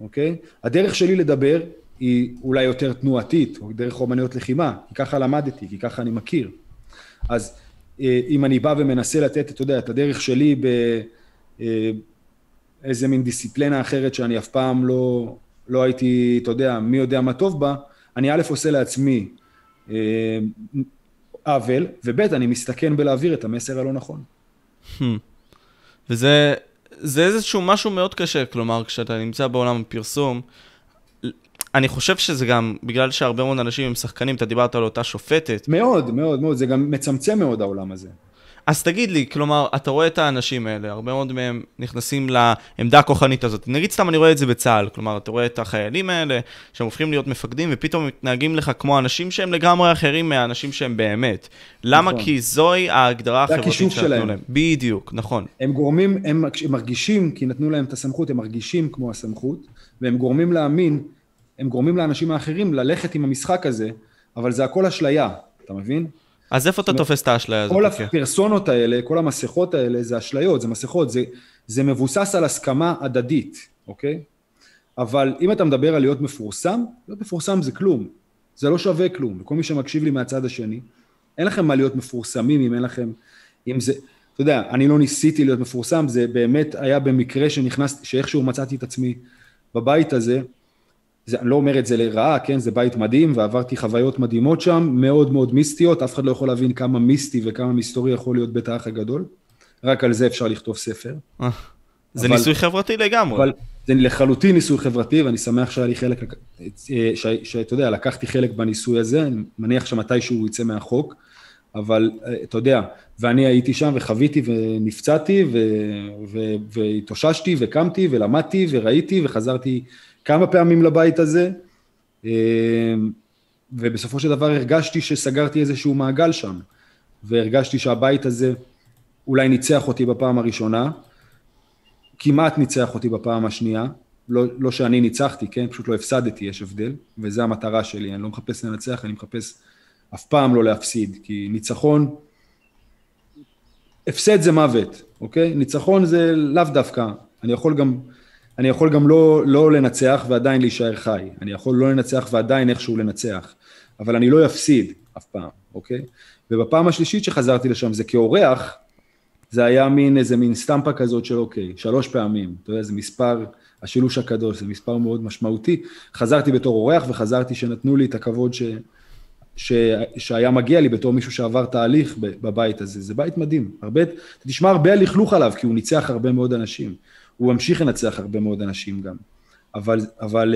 אוקיי? הדרך שלי לדבר, היא אולי יותר תנועתית, או דרך אומניות לחימה, כי ככה למדתי, כי ככה אני מכיר. אז אם אני בא ומנסה לתת, אתה יודע, את הדרך שלי באיזה מין דיסציפלינה אחרת שאני אף פעם לא, לא הייתי, אתה יודע, מי יודע מה טוב בה, אני א' עושה לעצמי עוול, וב' אני מסתכן בלהעביר את המסר הלא נכון. וזה זה איזשהו משהו מאוד קשה, כלומר, כשאתה נמצא בעולם הפרסום, אני חושב שזה גם, בגלל שהרבה מאוד אנשים הם שחקנים, אתה דיברת על אותה שופטת. מאוד, מאוד, מאוד, זה גם מצמצם מאוד העולם הזה. אז תגיד לי, כלומר, אתה רואה את האנשים האלה, הרבה מאוד מהם נכנסים לעמדה הכוחנית הזאת. נגיד סתם, אני רואה את זה בצהל, כלומר, אתה רואה את החיילים האלה, שהם הופכים להיות מפקדים, ופתאום מתנהגים לך כמו אנשים שהם לגמרי אחרים מהאנשים שהם באמת. למה? נכון. כי זוהי ההגדרה החברתית שנתנו להם. בדיוק, נכון. הם גורמים, הם מרגישים, כי נתנו להם את הסמכות, הם מרגישים כמו הסמכות, והם גורמים להאמין, הם גורמים לאנשים האחרים ללכת עם המשחק הזה, אבל זה הכל אשליה, אתה מבין? אז איפה אתה תופס את האשליה הזאת? כל הפרסונות האלה, כל המסכות האלה, זה אשליות, זה מסכות, זה, זה מבוסס על הסכמה הדדית, אוקיי? אבל אם אתה מדבר על להיות מפורסם, להיות מפורסם זה כלום, זה לא שווה כלום, וכל מי שמקשיב לי מהצד השני, אין לכם מה להיות מפורסמים, אם אין לכם, אם זה, אתה יודע, אני לא ניסיתי להיות מפורסם, זה באמת היה במקרה שנכנסתי, שאיכשהו מצאתי את עצמי בבית הזה, זה, אני לא אומר את זה לרעה, כן, זה בית מדהים, ועברתי חוויות מדהימות שם, מאוד מאוד מיסטיות, אף אחד לא יכול להבין כמה מיסטי וכמה מיסטורי יכול להיות בית האח הגדול, רק על זה אפשר לכתוב ספר. זה אבל, ניסוי חברתי לגמרי. אבל זה לחלוטין ניסוי חברתי, ואני שמח שהיה לי חלק, שאתה יודע, לקחתי חלק בניסוי הזה, אני מניח שמתישהו יצא מהחוק, אבל אתה יודע, ואני הייתי שם וחוויתי ונפצעתי, והתאוששתי וקמתי ולמדתי וראיתי וחזרתי, כמה פעמים לבית הזה, ובסופו של דבר הרגשתי שסגרתי איזשהו מעגל שם, והרגשתי שהבית הזה אולי ניצח אותי בפעם הראשונה, כמעט ניצח אותי בפעם השנייה, לא, לא שאני ניצחתי, כן? פשוט לא הפסדתי, יש הבדל, וזו המטרה שלי. אני לא מחפש לנצח, אני מחפש אף פעם לא להפסיד, כי ניצחון, הפסד זה מוות, אוקיי? ניצחון זה לאו דווקא. אני יכול גם, אני יכול גם לא, לא לנצח ועדיין להישאר חי. אני יכול לא לנצח ועדיין איכשהו לנצח, אבל אני לא יפסיד אף פעם, אוקיי? ובפעם השלישית שחזרתי לשם, זה כאורח, זה היה מין, איזה מין סטמפה כזאת של אוקיי, שלוש פעמים, אתה יודע, זה מספר, השילוש הקדוש, זה מספר מאוד משמעותי, חזרתי בתור אורח וחזרתי שנתנו לי את הכבוד ש... ש... שהיה מגיע לי בתור מישהו שעבר תהליך בבית הזה, זה בית מדהים, הרבה, אתה תשמע הרבה לכלוך עליו, כי הוא ניצח הרבה מאוד אנשים, הוא ממשיך לנצח הרבה מאוד אנשים גם, אבל, אבל,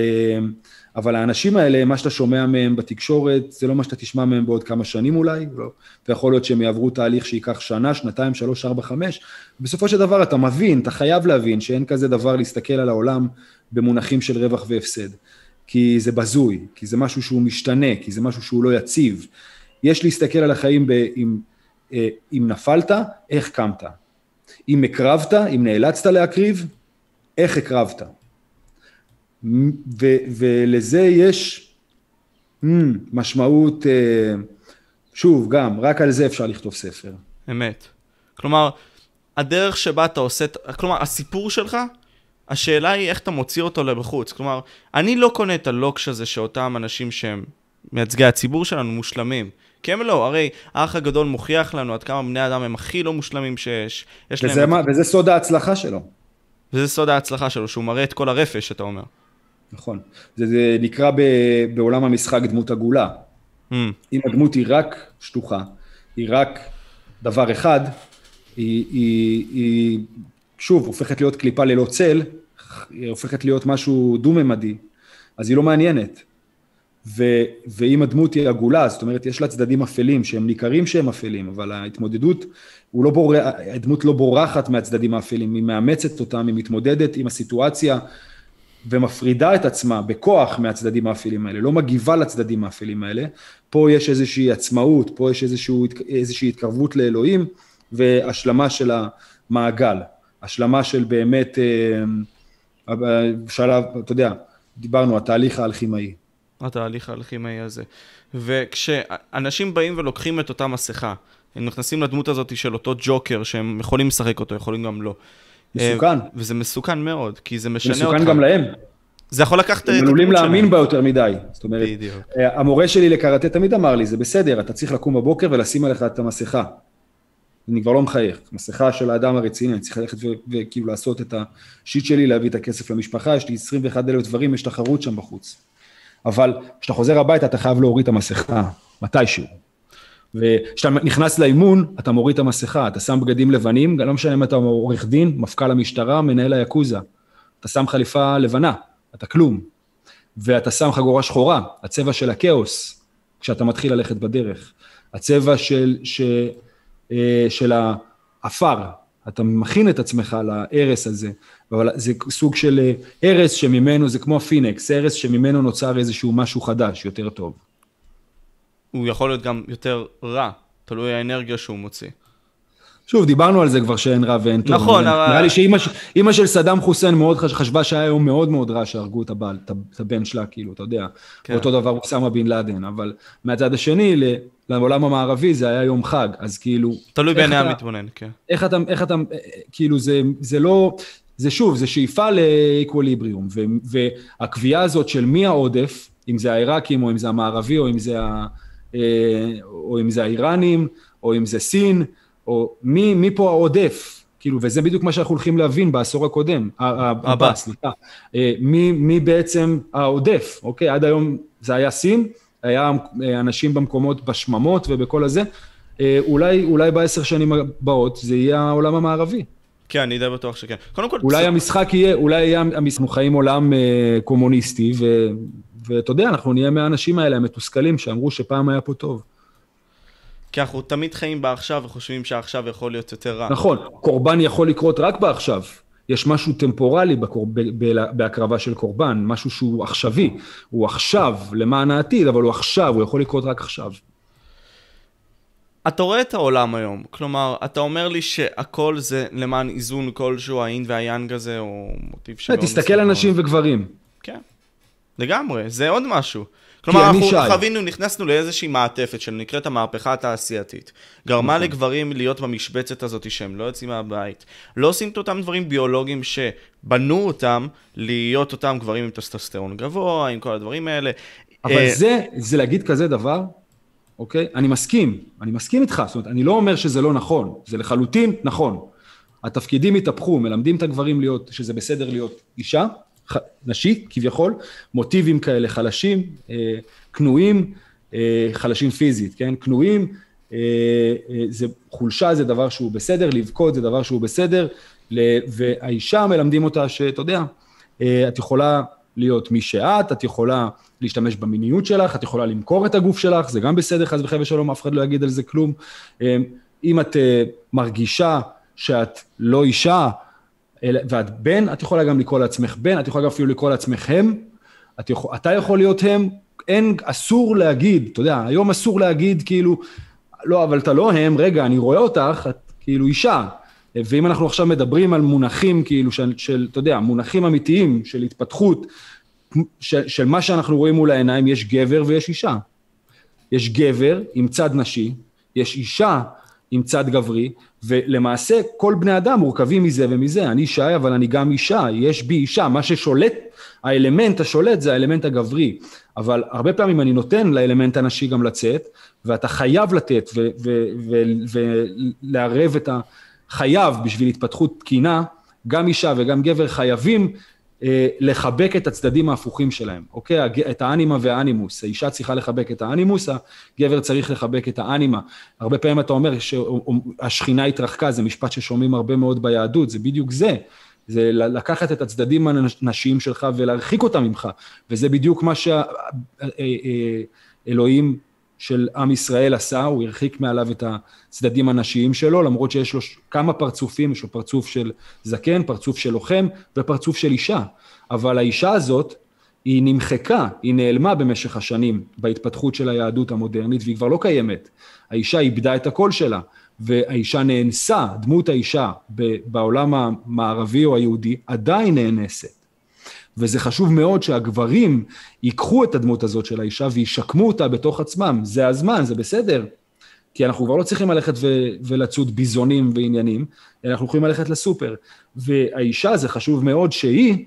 אבל האנשים האלה, מה שאתה שומע מהם בתקשורת, זה לא מה שאתה תשמע מהם בעוד כמה שנים אולי, לא. ויכול להיות שהם יעברו תהליך שיקח שנה, שנתיים, שלוש, ארבע, חמש, ובסופו של דבר אתה מבין, אתה חייב להבין שאין כזה דבר להסתכל על העולם במונחים של רווח והפסד, כי זה בזוי, כי זה משהו שהוא משתנה, כי זה משהו שהוא לא יציב. יש להסתכל על החיים ב- אם, אם נפלת, איך קמת. אם הקרבת, אם נאלצת להקריב, איך הקרבת. ו- ולזה יש mm, משמעות, שוב, גם, רק על זה אפשר לכתוב ספר. אמת. כלומר, הדרך שבה אתה עושה, כלומר, הסיפור שלך, השאלה היא איך אתה מוציא אותו לבחוץ. כלומר, אני לא קונה את הלוקש הזה שאותם אנשים שהם מייצגי הציבור שלנו מושלמים. כי הם לא, הרי האח הגדול מוכיח לנו עד כמה בני אדם הם הכי לא מושלמים שיש. יש וזה, להם... מה, וזה סוד ההצלחה שלו. וזה סוד ההצלחה שלו, שהוא מראה את כל הרפש, אתה אומר. נכון. זה, זה נקרא ב, בעולם המשחק דמות עגולה. Mm. אם הדמות היא רק שטוחה, היא רק דבר אחד, היא... היא, היא שוב, הופכת להיות קליפה ללא צל, היא הופכת להיות משהו דו-ממדי, אז היא לא מעניינת. ו- ואם הדמות היא עגולה, זאת אומרת, יש לה צדדים אפלים, שהם ניכרים שהם אפלים, אבל ההתמודדות, הוא לא בור... הדמות לא בורחת מהצדדים האפלים, היא מאמצת אותם, היא מתמודדת עם הסיטואציה, ומפרידה את עצמה בכוח מהצדדים האפלים האלה, לא מגיבה לצדדים האפלים האלה, פה יש איזושהי עצמאות, פה יש איזשהו, איזושהי התקרבות לאלוהים, והשלמה של המעגל. השלמה של באמת, בשלב, אתה יודע, דיברנו, התהליך האלכימאי. התהליך האלכימאי הזה. וכשאנשים באים ולוקחים את אותה מסכה, הם נכנסים לדמות הזאת של אותו ג'וקר, שהם יכולים לשחק אותו, יכולים גם לא. מסוכן. וזה מסוכן מאוד, כי זה משנה אותך. מסוכן גם להם. זה יכול לקחת... הם עלולים להאמין בה יותר מדי. זאת אומרת, המורה שלי לקראטה תמיד אמר לי, זה בסדר, אתה צריך לקום בבוקר ולשים עליך את המסכה. אני כבר לא מחייך, מסכה של האדם הרציני, אני צריך ללכת וכאילו לעשות את השיט שלי, להביא את הכסף למשפחה, יש לי עשרים ואחד אלף דברים, יש תחרות שם בחוץ. אבל כשאתה חוזר הביתה, אתה חייב להוריד את המסכה, מתישהו. וכשאתה נכנס לאימון, אתה מוריד את המסכה, אתה שם בגדים לבנים, לא משנה אם אתה עורך דין, מפכ"ל המשטרה, מנהל היקוזה. אתה שם חליפה לבנה, אתה כלום. ואתה שם חגורה שחורה, הצבע של הכאוס, כשאתה מתחיל ללכת בדרך. הצבע של, ש... של האפר, אתה מכין את עצמך לארס הזה, אבל זה סוג של ארס שממנו, זה כמו הפינקס, ארס שממנו נוצר איזשהו משהו חדש, יותר טוב. הוא יכול להיות גם יותר רע, תלוי האנרגיה שהוא מוציא. שוב, דיברנו על זה כבר שאין רע ואין טוב. נכון. נראה לי שאמא של סדאם חוסיין מאוד חשבה שהיה היום מאוד מאוד רע שהרגו את הבן שלה, כאילו, אתה יודע. אותו דבר הוא סאמה בן לאדן, אבל מהצד השני, לעולם המערבי זה היה יום חג, אז כאילו... תלוי בעיני המתבונן, כן. איך אתה, איך אתה, כאילו, זה לא... זה שוב, זה שאיפה לאקווליבריום, והקביעה הזאת של מי העודף, אם זה העיראקים, או אם זה המערבי, או אם זה האיראנים, או אם זה סין, או מי, מי פה העודף, כאילו, וזה בדיוק מה שאנחנו הולכים להבין בעשור הקודם, הבא, סליחה, מי, מי בעצם העודף, אוקיי? עד היום זה היה סין, היה אנשים במקומות בשממות ובכל הזה, אולי, אולי בעשר שנים הבאות זה יהיה העולם המערבי. כן, אני די בטוח שכן. קודם כל, אולי המשחק יהיה, אולי יהיה, אנחנו חיים עולם קומוניסטי, ואתה יודע, אנחנו נהיה מהאנשים האלה, המתוסכלים, שאמרו שפעם היה פה טוב. כי אנחנו תמיד חיים בעכשיו וחושבים שהעכשיו יכול להיות יותר רע. נכון, קורבן יכול לקרות רק בעכשיו. יש משהו טמפורלי בהקרבה של קורבן, משהו שהוא עכשווי. הוא עכשיו למען העתיד, אבל הוא עכשיו, הוא יכול לקרות רק עכשיו. אתה רואה את העולם היום, כלומר, אתה אומר לי שהכל זה למען איזון כלשהו, האין והיאנג הזה, או מוטיב שלא... תסתכל על נשים וגברים. כן, לגמרי, זה עוד משהו. כלומר, אנחנו חווינו, נכנסנו לאיזושהי מעטפת שנקראת המהפכה התעשייתית. גרמה לגברים להיות במשבצת הזאת שהם לא יוצאים מהבית. לא עושים את אותם דברים ביולוגיים שבנו אותם להיות אותם גברים עם טסטוסטרון גבוה, עם כל הדברים האלה. אבל זה, זה להגיד כזה דבר, אוקיי? אני מסכים, אני מסכים איתך. זאת אומרת, אני לא אומר שזה לא נכון, זה לחלוטין נכון. התפקידים התהפכו, מלמדים את הגברים להיות, שזה בסדר להיות אישה, נשית, כביכול, מוטיבים כאלה חלשים, קנויים, חלשים פיזית, כן? קנויים, זה, חולשה זה דבר שהוא בסדר, לבכות זה דבר שהוא בסדר, והאישה מלמדים אותה שאתה יודע, את יכולה להיות מי שאת, את יכולה להשתמש במיניות שלך, את יכולה למכור את הגוף שלך, זה גם בסדר, חס וחלילה ושלום, אף אחד לא יגיד על זה כלום. אם את מרגישה שאת לא אישה, ואת בן, את יכולה גם לקרוא לעצמך בן, את יכולה גם אפילו לקרוא לעצמך הם, את יכול, אתה יכול להיות הם, אין, אסור להגיד, אתה יודע, היום אסור להגיד כאילו, לא, אבל אתה לא הם, רגע, אני רואה אותך, את כאילו אישה, ואם אנחנו עכשיו מדברים על מונחים כאילו של, של אתה יודע, מונחים אמיתיים של התפתחות, של, של מה שאנחנו רואים מול העיניים, יש גבר ויש אישה. יש גבר עם צד נשי, יש אישה, עם צד גברי, ולמעשה כל בני אדם מורכבים מזה ומזה, אני אישה אבל אני גם אישה, יש בי אישה, מה ששולט, האלמנט השולט זה האלמנט הגברי, אבל הרבה פעמים אני נותן לאלמנט הנשי גם לצאת, ואתה חייב לתת ולערב את החייב בשביל התפתחות תקינה, גם אישה וגם גבר חייבים לחבק את הצדדים ההפוכים שלהם, אוקיי? את האנימה והאנימוס, האישה צריכה לחבק את האנימוס, הגבר צריך לחבק את האנימה. הרבה פעמים אתה אומר שהשכינה התרחקה, זה משפט ששומעים הרבה מאוד ביהדות, זה בדיוק זה, זה לקחת את הצדדים הנשיים שלך ולהרחיק אותם ממך, וזה בדיוק מה שאלוהים של עם ישראל עשה, הוא הרחיק מעליו את הצדדים הנשיים שלו, למרות שיש לו כמה פרצופים, יש לו פרצוף של זקן, פרצוף של לוחם, ופרצוף של אישה. אבל האישה הזאת, היא נמחקה, היא נעלמה במשך השנים, בהתפתחות של היהדות המודרנית, והיא כבר לא קיימת. האישה איבדה את הקול שלה, והאישה נאנסה, דמות האישה בעולם המערבי או היהודי, עדיין נאנסת. וזה חשוב מאוד שהגברים ייקחו את הדמות הזאת של האישה וישקמו אותה בתוך עצמם. זה הזמן, זה בסדר. כי אנחנו כבר לא צריכים ללכת ו- ולצוד ביזונים ועניינים, אנחנו יכולים ללכת לסופר. והאישה, זה חשוב מאוד שהיא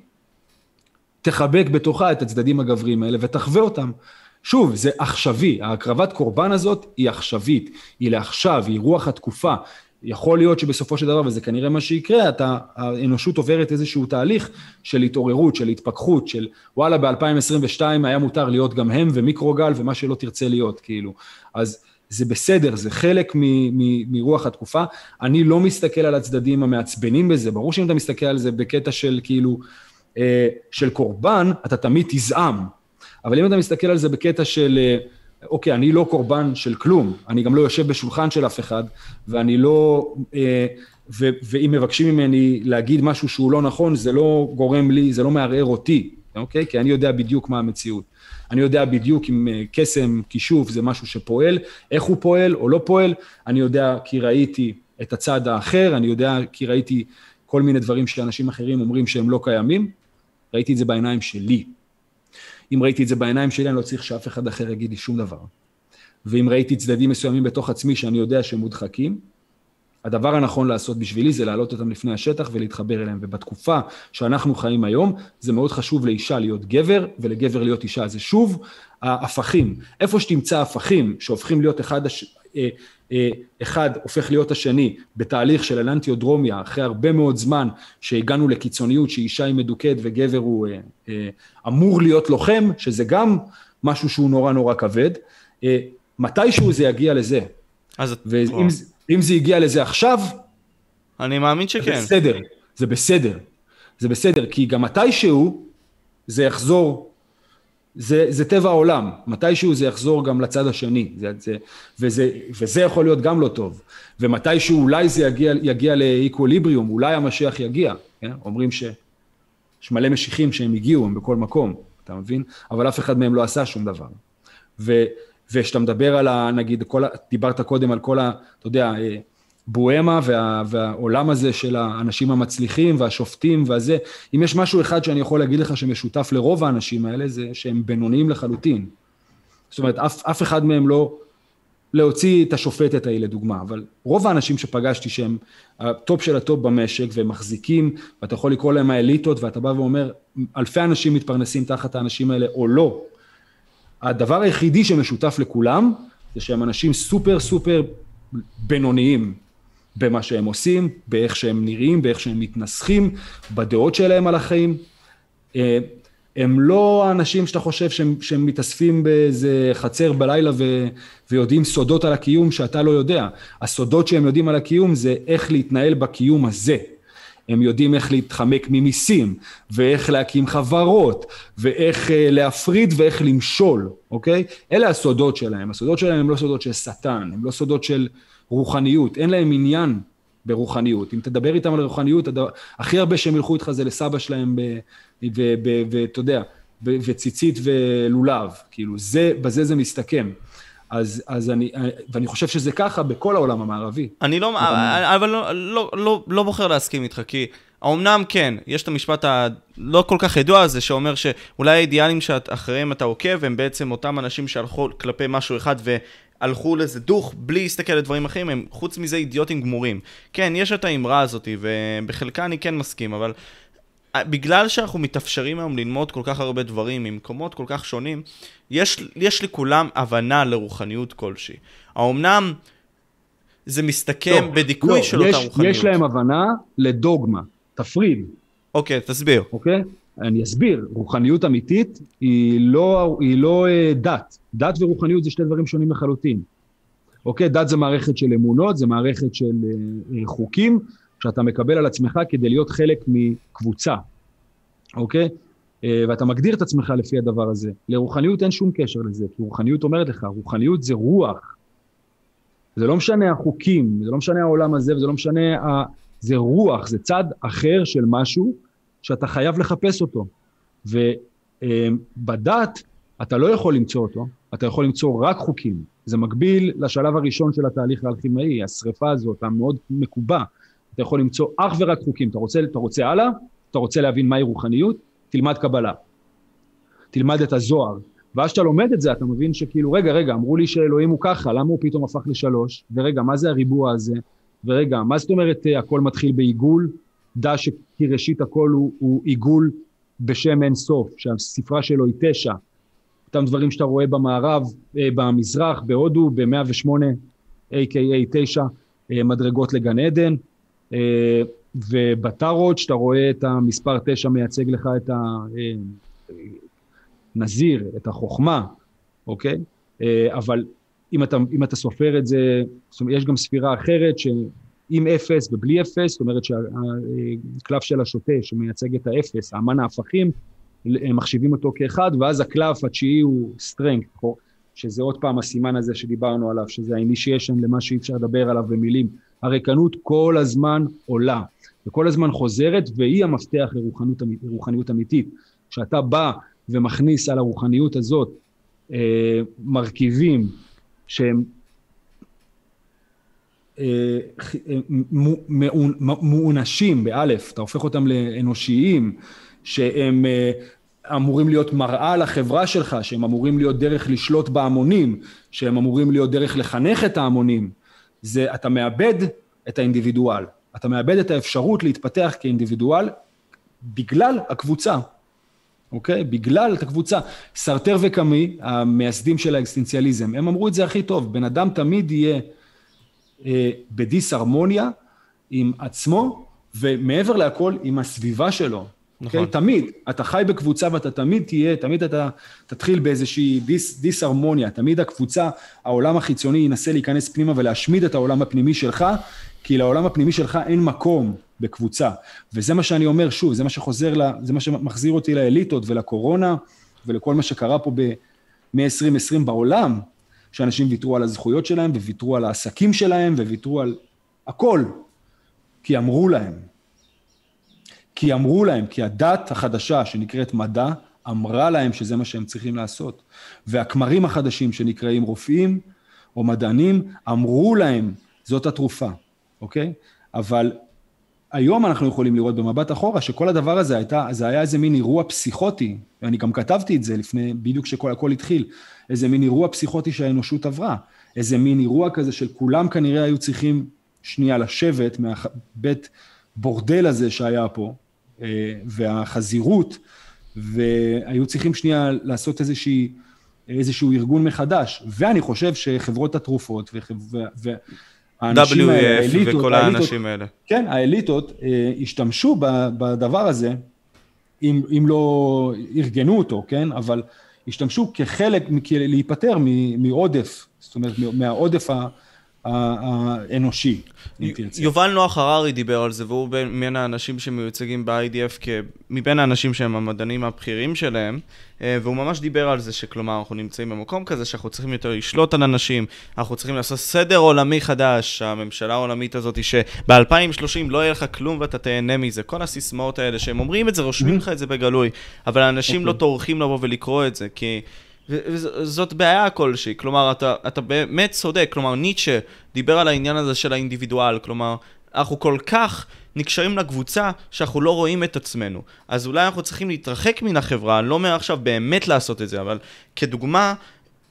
תחבק בתוכה את הצדדים הגברים האלה ותחווה אותם. שוב, זה עכשווי. ההקרבת קורבן הזאת היא עכשווית, היא לעכשיו, היא רוח התקופה. יכול להיות שבסופו של דבר, וזה כנראה מה שיקרה, אתה, האנושות עוברת איזשהו תהליך של התעוררות, של התפכחות, של וואלה, ב-אלפיים עשרים ושתיים היה מותר להיות גם הם ומיקרוגל ומה שלא תרצה להיות, כאילו. אז זה בסדר, זה חלק מ- מ- מרוח התקופה. אני לא מסתכל על הצדדים המעצבנים בזה, ברור שאם אתה מסתכל על זה בקטע של, כאילו, אה, של קורבן, אתה תמיד תזעם. אבל אם אתה מסתכל על זה בקטע של... אה, אוקיי, אני לא קורבן של כלום, אני גם לא יושב בשולחן של אף אחד, ואני לא, ו, ואם מבקשים ממני להגיד משהו שהוא לא נכון, זה לא גורם לי, זה לא מערער אותי, אוקיי? כי אני יודע בדיוק מה המציאות. אני יודע בדיוק אם קסם, כישוף, זה משהו שפועל, איך הוא פועל או לא פועל, אני יודע כי ראיתי את הצד האחר, אני יודע כי ראיתי כל מיני דברים שאנשים אחרים אומרים שהם לא קיימים, ראיתי את זה בעיניים שלי. אם ראיתי את זה בעיניים שלי, אני לא צריך שאף אחד אחר יגיד לי שום דבר. ואם ראיתי צדדים מסוימים בתוך עצמי שאני יודע שהם מודחקים, הדבר הנכון לעשות בשבילי זה להעלות אותם לפני השטח ולהתחבר אליהם. ובתקופה שאנחנו חיים היום, זה מאוד חשוב לאישה להיות גבר, ולגבר להיות אישה. זה שוב ההפכים. איפה שתמצא ההפכים שהופכים להיות אחד, אחד הופך להיות השני, בתהליך של האנטידרומיה, אחרי הרבה מאוד זמן שהגענו לקיצוניות, שאישה היא מדוכאת וגבר הוא אמור להיות לוחם, שזה גם משהו שהוא נורא נורא כבד, מתישהו זה יגיע לזה. אז ואם זה... אם זה הגיע לזה עכשיו, אני מאמין שכן. זה בסדר, זה בסדר, זה בסדר, כי גם מתישהו זה יחזור, זה, זה טבע העולם, מתישהו זה יחזור גם לצד השני, זה, זה, וזה, וזה יכול להיות גם לא טוב, ומתישהו אולי זה יגיע, יגיע לאיקוליבריום, אולי המשיח יגיע, כן? אומרים שיש מלא משיחים שהם הגיעו, הם בכל מקום, אתה מבין? אבל אף אחד מהם לא עשה שום דבר, ו... ושאתה מדבר על, ה, נגיד, כל, דיברת קודם על כל ה, אתה יודע, בוהמה וה, והעולם הזה של האנשים המצליחים והשופטים והזה, אם יש משהו אחד שאני יכול להגיד לך שמשותף לרוב האנשים האלה, זה שהם בינוניים לחלוטין. זאת אומרת, אף, אף אחד מהם לא, להוציא את השופטת האלה לדוגמה, אבל רוב האנשים שפגשתי שהם הטופ של הטופ במשק והם מחזיקים, ואתה יכול לקרוא להם האליטות, ואתה בא ואומר, אלפי אנשים מתפרנסים תחת האנשים האלה או לא. הדבר היחידי שמשותף לכולם, זה שהם אנשים סופר סופר בינוניים, במה שהם עושים, באיך שהם נראים, באיך שהם מתנסחים, בדעות שלהם על החיים. הם לא האנשים שאתה חושב שהם, שהם מתאספים באיזה חצר בלילה ו, ויודעים סודות על הקיום שאתה לא יודע. הסודות שהם יודעים על הקיום זה איך להתנהל בקיום הזה. הם יודעים איך להתחמק ממיסים, ואיך להקים חברות, ואיך להפריד ואיך למשול, אוקיי? אלה הסודות שלהם. הסודות שלהם הם לא סודות של שטן, הם לא סודות של רוחניות, אין להם עניין ברוחניות. אם תדבר איתם על רוחניות, הכי הרבה שהם ילכו איתך זה לסבא שלהם, ואתה יודע, וציצית ולולב, כאילו, בזה זה מסתכם. אז, אז אני, ואני חושב שזה ככה בכל העולם המערבי. אני לא, אבל לא, לא, לא, לא בוחר להסכים איתך, כי האומנם כן, יש את המשפט הלא כל כך ידוע הזה, שאומר שאולי האידיאלים שאחריהם אתה עוקב, הם בעצם אותם אנשים שהלכו כלפי משהו אחד ו... הלכו לזה דוח בלי להסתכל לדברים אחרים, הם חוץ מזה אידיוטים גמורים. כן, יש את האמרה הזאת, ובחלקה אני כן מסכים, אבל בגלל שאנחנו מתאפשרים היום ללמוד כל כך הרבה דברים, ממקומות כל כך שונים, יש, יש לכולם הבנה לרוחניות כלשהי. האומנם זה מסתכם לא, בדיכוי לא, של יש, אותה רוחניות. יש להם הבנה לדוגמה, תפריד. אוקיי, תסביר. אוקיי? אני אסביר, רוחניות אמיתית היא לא, היא לא דת. דת ורוחניות זה שתי דברים שונים לחלוטין. אוקיי, דת זה מערכת של אמונות, זה מערכת של חוקים, שאתה מקבל על עצמך כדי להיות חלק מקבוצה. אוקיי? ואתה מגדיר את עצמך לפי הדבר הזה. לרוחניות אין שום קשר לזה, כי רוחניות אומרת לך, רוחניות זה רוח. זה לא משנה החוקים, זה לא משנה העולם הזה, וזה לא משנה ה... זה רוח, זה צד אחר של משהו, שאתה חייב לחפש אותו, ובדת אתה לא יכול למצוא אותו, אתה יכול למצוא רק חוקים, זה מקביל לשלב הראשון של התהליך האלכימאי, השריפה הזאת, המאוד מקובה, אתה יכול למצוא אך ורק חוקים, אתה רוצה, אתה רוצה הלאה, אתה רוצה להבין מהי רוחניות, תלמד קבלה, תלמד את הזוהר, ואז שאתה לומד את זה, אתה מבין שכאילו, רגע, רגע, אמרו לי שאלוהים הוא ככה, למה הוא פתאום הפך לשלוש, ורגע, מה זה הריבוע הזה, ורגע, מה זאת אומרת, הכל מתחיל בעיגול, דע שכי ראשית הכל הוא, הוא עיגול בשם אין סוף, שהספרה שלו היא תשע, אותם דברים שאתה רואה במערב, במזרח, בהודו, ב-מאה ושמונה, איי קיי איי תשע, מדרגות לגן עדן, ובטרות שאתה רואה את המספר תשע מייצג לך את הנזיר, את החוכמה, אוקיי? אבל אם אתה, אם אתה סופר את זה, יש גם ספירה אחרת ש... עם אפס ובלי אפס, זאת אומרת שהקלף של השוטה שמייצג את האפס, האמן ההפכים, הם מחשיבים אותו כאחד, ואז הקלף התשיעי הוא סטרנגט, שזה עוד פעם הסימן הזה שדיברנו עליו, שזה האינישיישן למה שאי אפשר לדבר עליו במילים. הריקנות כל הזמן עולה, וכל הזמן חוזרת, והיא המפתח לרוחניות, לרוחניות אמיתית. כשאתה בא ומכניס על הרוחניות הזאת אה, מרכיבים שהם, מאונשים באלף, אתה הופך אותם לאנושיים, שהם אמורים להיות מראה לחברה שלך, שהם אמורים להיות דרך לשלוט בהמונים, שהם אמורים להיות דרך לחנך את ההמונים, זה, אתה מאבד את האינדיבידואל, אתה מאבד את האפשרות להתפתח כאינדיבידואל, בגלל הקבוצה, אוקיי? בגלל את הקבוצה. סרטר וקאמי, המייסדים של האקסטנציאליזם, הם אמרו את זה הכי טוב, בן אדם תמיד יהיה בדיסהרמוניה עם עצמו, ומעבר להכל עם הסביבה שלו. נכון. Okay? תמיד, אתה חי בקבוצה ואתה תמיד תהיה, תמיד אתה תתחיל באיזושהי דיס, דיסהרמוניה, תמיד הקבוצה, העולם החיצוני ינסה להיכנס פנימה ולהשמיד את העולם הפנימי שלך, כי לעולם הפנימי שלך אין מקום בקבוצה. וזה מה שאני אומר שוב, זה מה שחוזר לה, זה מה שמחזיר אותי לאליטות ולקורונה, ולכל מה שקרה פה ב-מאה עשרים עשרים בעולם, שאנשים ויתרו על הזכויות שלהם, וויתרו על העסקים שלהם, וויתרו על הכל, כי אמרו להם, כי אמרו להם, כי הדת החדשה שנקראת מדע, אמרה להם שזה מה שהם צריכים לעשות. והכמרים החדשים שנקראים רופאים או מדענים, אמרו להם, זאת התרופה, אוקיי? אבל היום אנחנו יכולים לראות במבט אחורה, שכל הדבר הזה הייתה, זה היה איזה מין אירוע פסיכוטי, ואני גם כתבתי את זה לפני, בדיוק שכל הכל התחיל, איזה מין אירוע פסיכוטי שהאנושות עברה, איזה מין אירוע כזה של כולם כנראה היו צריכים שנייה לשבת, מהבית בורדל הזה שהיה פה, והחזירות, והיו צריכים שנייה לעשות איזושהי, איזשהו ארגון מחדש, ואני חושב שחברות התרופות וחברות, דאבליו אי אף וכל האנשים האלה. כן, האליטות השתמשו בדבר הזה, אם לא ארגנו אותו, כן? אבל השתמשו כחלק להיפטר מעודף, זאת אומרת, מהעודף האנושי. יובל נוח הררי דיבר על זה, והוא בין האנשים שמיוצגים ב-איי די אף, מבין האנשים שהם המדענים הבכירים שלהם, והוא ממש דיבר על זה שכלומר אנחנו נמצאים במקום כזה שאנחנו צריכים יותר לשלוט על אנשים, אנחנו צריכים לעשות סדר עולמי חדש, הממשלה העולמית הזאת היא שב-אלפיים ושלושים לא יהיה לך כלום ואתה תהנה מזה, כל הסיסמאות האלה שהם אומרים את זה, רושמים לך את זה בגלוי, אבל האנשים לא טורחים לבוא ולקרוא את זה, כי זאת בעיה כלשהי, כלומר אתה, אתה באמת צודק, כלומר ניטשה דיבר על העניין הזה של האינדיבידואל, כלומר אנחנו כל כך נקשרים לקבוצה שאנחנו לא רואים את עצמנו, אז אולי אנחנו צריכים להתרחק מן החברה, לא מעכשיו באמת לעשות את זה, אבל כדוגמה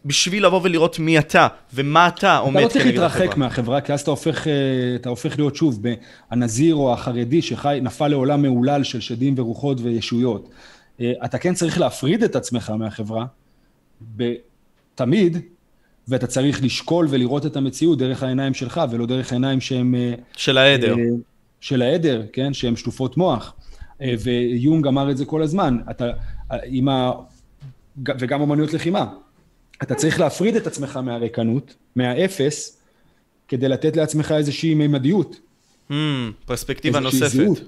בשביל לבוא ולראות מי אתה ומה אתה עומד כנגד החברה. אתה לא צריך להתרחק מהחברה, כי אז אתה הופך, אתה הופך להיות שוב בנזיר או החרדי שחי, נפל לעולם מעולל של שדים ורוחות וישויות. אתה כן צריך להפריד את עצמך מהחברה, תמיד, ואתה צריך לשקול ולראות את המציאות דרך העיניים שלך, ולא דרך העיניים שהם... של העדר. של העדר, כן? שהם שטופות מוח. ויונג אמר את זה כל הזמן. אתה, עם ה... וגם אומנויות לחימה. אתה צריך להפריד את עצמך מהריקנות, מהאפס, כדי לתת לעצמך איזושהי מימדיות. Mm, פרספקטיבה נוספת. זהות.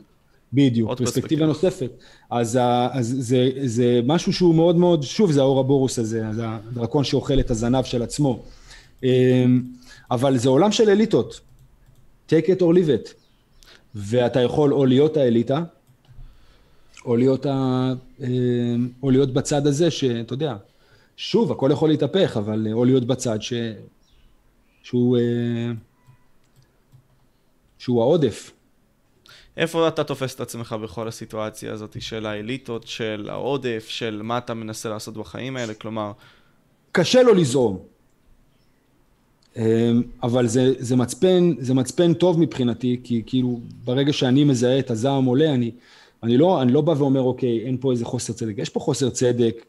בדיוק, פרספקטיבה נוספת. אז, אז זה, זה משהו שהוא מאוד מאוד, שוב, זה האורבורוס הזה, זה הדרקון שאוכל את הזנב של עצמו. אבל זה עולם של אליטות. Take it or leave it. ואתה יכול או להיות האליטה, או להיות, ה, או להיות בצד הזה שאתה יודע, שוב, הכל יכול להתהפך, אבל או להיות בצד ש, שהוא, שהוא העודף. איפה אתה תופס את עצמך בכל הסיטואציה הזאת של האליטות, של העודף, של מה אתה מנסה לעשות בחיים האלה? כלומר... קשה לו לזעום. אבל זה, זה מצפן, זה מצפן טוב מבחינתי, כי כאילו ברגע שאני מזהה את הזעם עולה, אני, אני לא, אני לא בא ואומר, אוקיי, אין פה איזה חוסר צדק. יש פה חוסר צדק,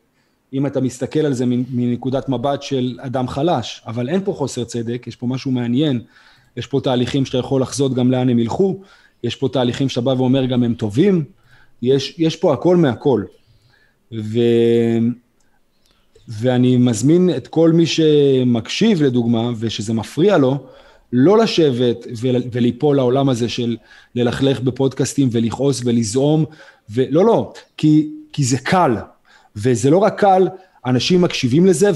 אם אתה מסתכל על זה מנקודת מבט של אדם חלש, אבל אין פה חוסר צדק, יש פה משהו מעניין, יש פה תהליכים שאתה יכול לחזות גם לאן הם ילכו, יש פה תהליכים שאתה בא ואומר גם הם טובים, יש, יש פה הכל מהכל. ו, ואני מזמין את כל מי שמקשיב לדוגמה, ושזה מפריע לו, לא לשבת ול, וליפול לעולם הזה של ללכלך בפודקאסטים ולכעוס ולזעום, ולא, לא, כי, כי זה קל, וזה לא רק קל, אנשים מקשיבים לזה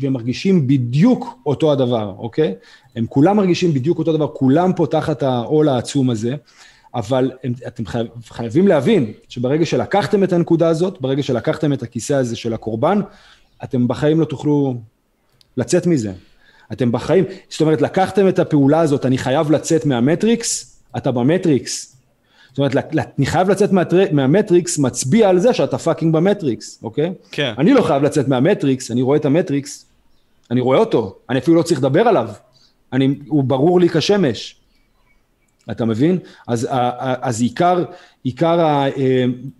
והם מרגישים בדיוק אותו הדבר, אוקיי? הם כולם מרגישים בדיוק אותו הדבר, כולם פה תחת העול העצום הזה, אבל הם, אתם חייב, חייבים להבין שברגע שלקחתם את הנקודה הזאת, ברגע שלקחתם את הכיסא הזה של הקורבן, אתם בחיים לא תוכלו לצאת מזה. אתם בחיים, זאת אומרת, לקחתם את הפעולה הזאת, אני חייב לצאת מהמטריקס, אתה במטריקס. זאת אומרת, אני חייב לצאת מהמטריקס, מצביע על זה שאתה פאקינג במטריקס, אוקיי? כן. אני לא חייב לצאת מהמטריקס, אני רואה את המטריקס, אני רואה אותו, אני אפילו לא צריך לדבר עליו, אני, הוא ברור לי כשמש. אתה מבין? אז, אז עיקר, עיקר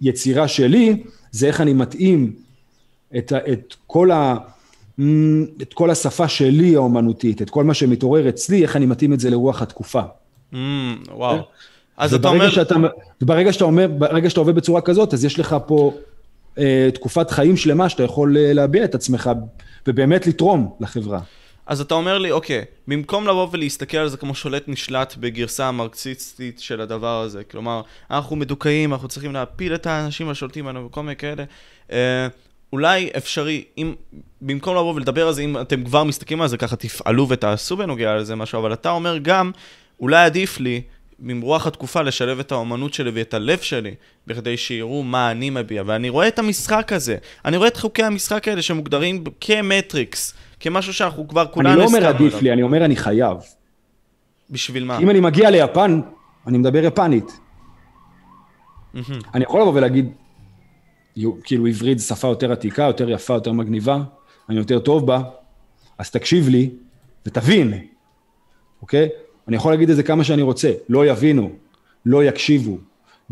היצירה שלי, זה איך אני מתאים את, את כל ה, את כל השפה שלי האומנותית, את כל מה שמתעורר אצלי, איך אני מתאים את זה לרוח התקופה. Mm, וואו. אז אתה אומר... שאתה, ברגע שאתה אומר, ברגע שאתה עובד בצורה כזאת, אז יש לך פה אה, תקופת חיים שלמה שאתה יכול להביע את עצמך, ובאמת לתרום לחברה. אז אתה אומר לי, אוקיי, במקום לבוא ולהסתכל על זה כמו שולט נשלט בגרסה המרקסיסטית של הדבר הזה, כלומר, אנחנו מדוכאים, אנחנו צריכים להפיל את האנשים השולטים בנו וכל מיני כאלה, אה, אולי אפשרי, אם, במקום לבוא ולדבר על זה, אם אתם כבר מסתכלים על זה, ככה תפעלו ותעשו בנוגע על זה משהו, אבל אתה אומר גם, אולי עדיף לי, ממרוח התקופה לשלב את האומנות שלי ואת הלב שלי, בכדי שיראו מה אני מביע. ואני רואה את המשחק הזה, אני רואה את חוקי המשחק האלה שמוגדרים כמטריקס, כמשהו שאנחנו כבר כולנו... אני לא אומר עדיף לי, אני אומר אני חייב. בשביל מה? אם אני מגיע ליפן, אני מדבר יפנית. אני יכול לבוא ולהגיד, כאילו עברית זו שפה יותר עתיקה, יותר יפה, יותר מגניבה, אני יותר טוב בה, אז תקשיב לי ותבין, אוקיי? אני יכול להגיד את זה כמה שאני רוצה, לא יבינו, לא יקשיבו,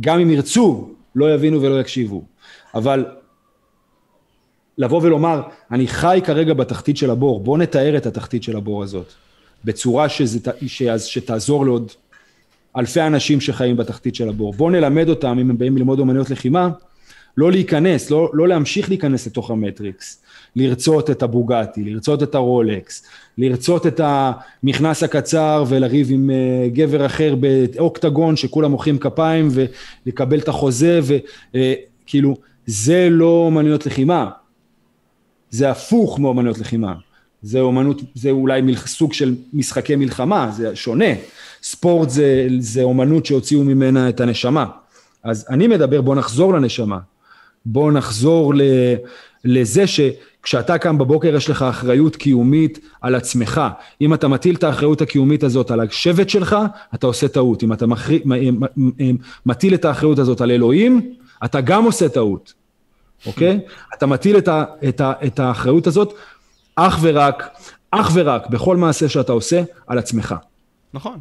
גם אם ירצו, לא יבינו ולא יקשיבו, אבל לבוא ולומר, אני חי כרגע בתחתית של הבור, בוא נתאר את התחתית של הבור הזאת, בצורה שזה, שתעזור לעוד אלפי אנשים שחיים בתחתית של הבור, בוא נלמד אותם, אם הם באים ללמוד אומנויות לחימה, לא להיכנס, לא, לא להמשיך להיכנס לתוך המטריקס, לרצות את הבוגאטי, לרצות את הרולקס, לרצות את המכנס הקצר ולריב עם גבר אחר באוקטגון שכולם מוחאים כפיים ולקבל את החוזה וכאילו זה לא אומנויות לחימה, זה הפוך מאומנויות לחימה, זה אומנות, זה אולי סוג של משחקי מלחמה, זה שונה, ספורט זה, זה אומנות שהוציאו ממנה את הנשמה, אז אני מדבר בוא נחזור לנשמה, בוא נחזור ל... לזה שכשאתה קם בבוקר יש לך אחריות קיומית על עצמך. אם אתה מטיל את האחריות הקיומית הזאת על השבט שלך, אתה עושה טעות. אם אתה מטיל את האחריות הזאת על אלוהים, אתה גם עושה טעות. אוקיי? אתה מטיל את, ה, את, ה, את האחריות הזאת אך ורק, אך ורק, בכל מעשה שאתה עושה, על עצמך. נכון.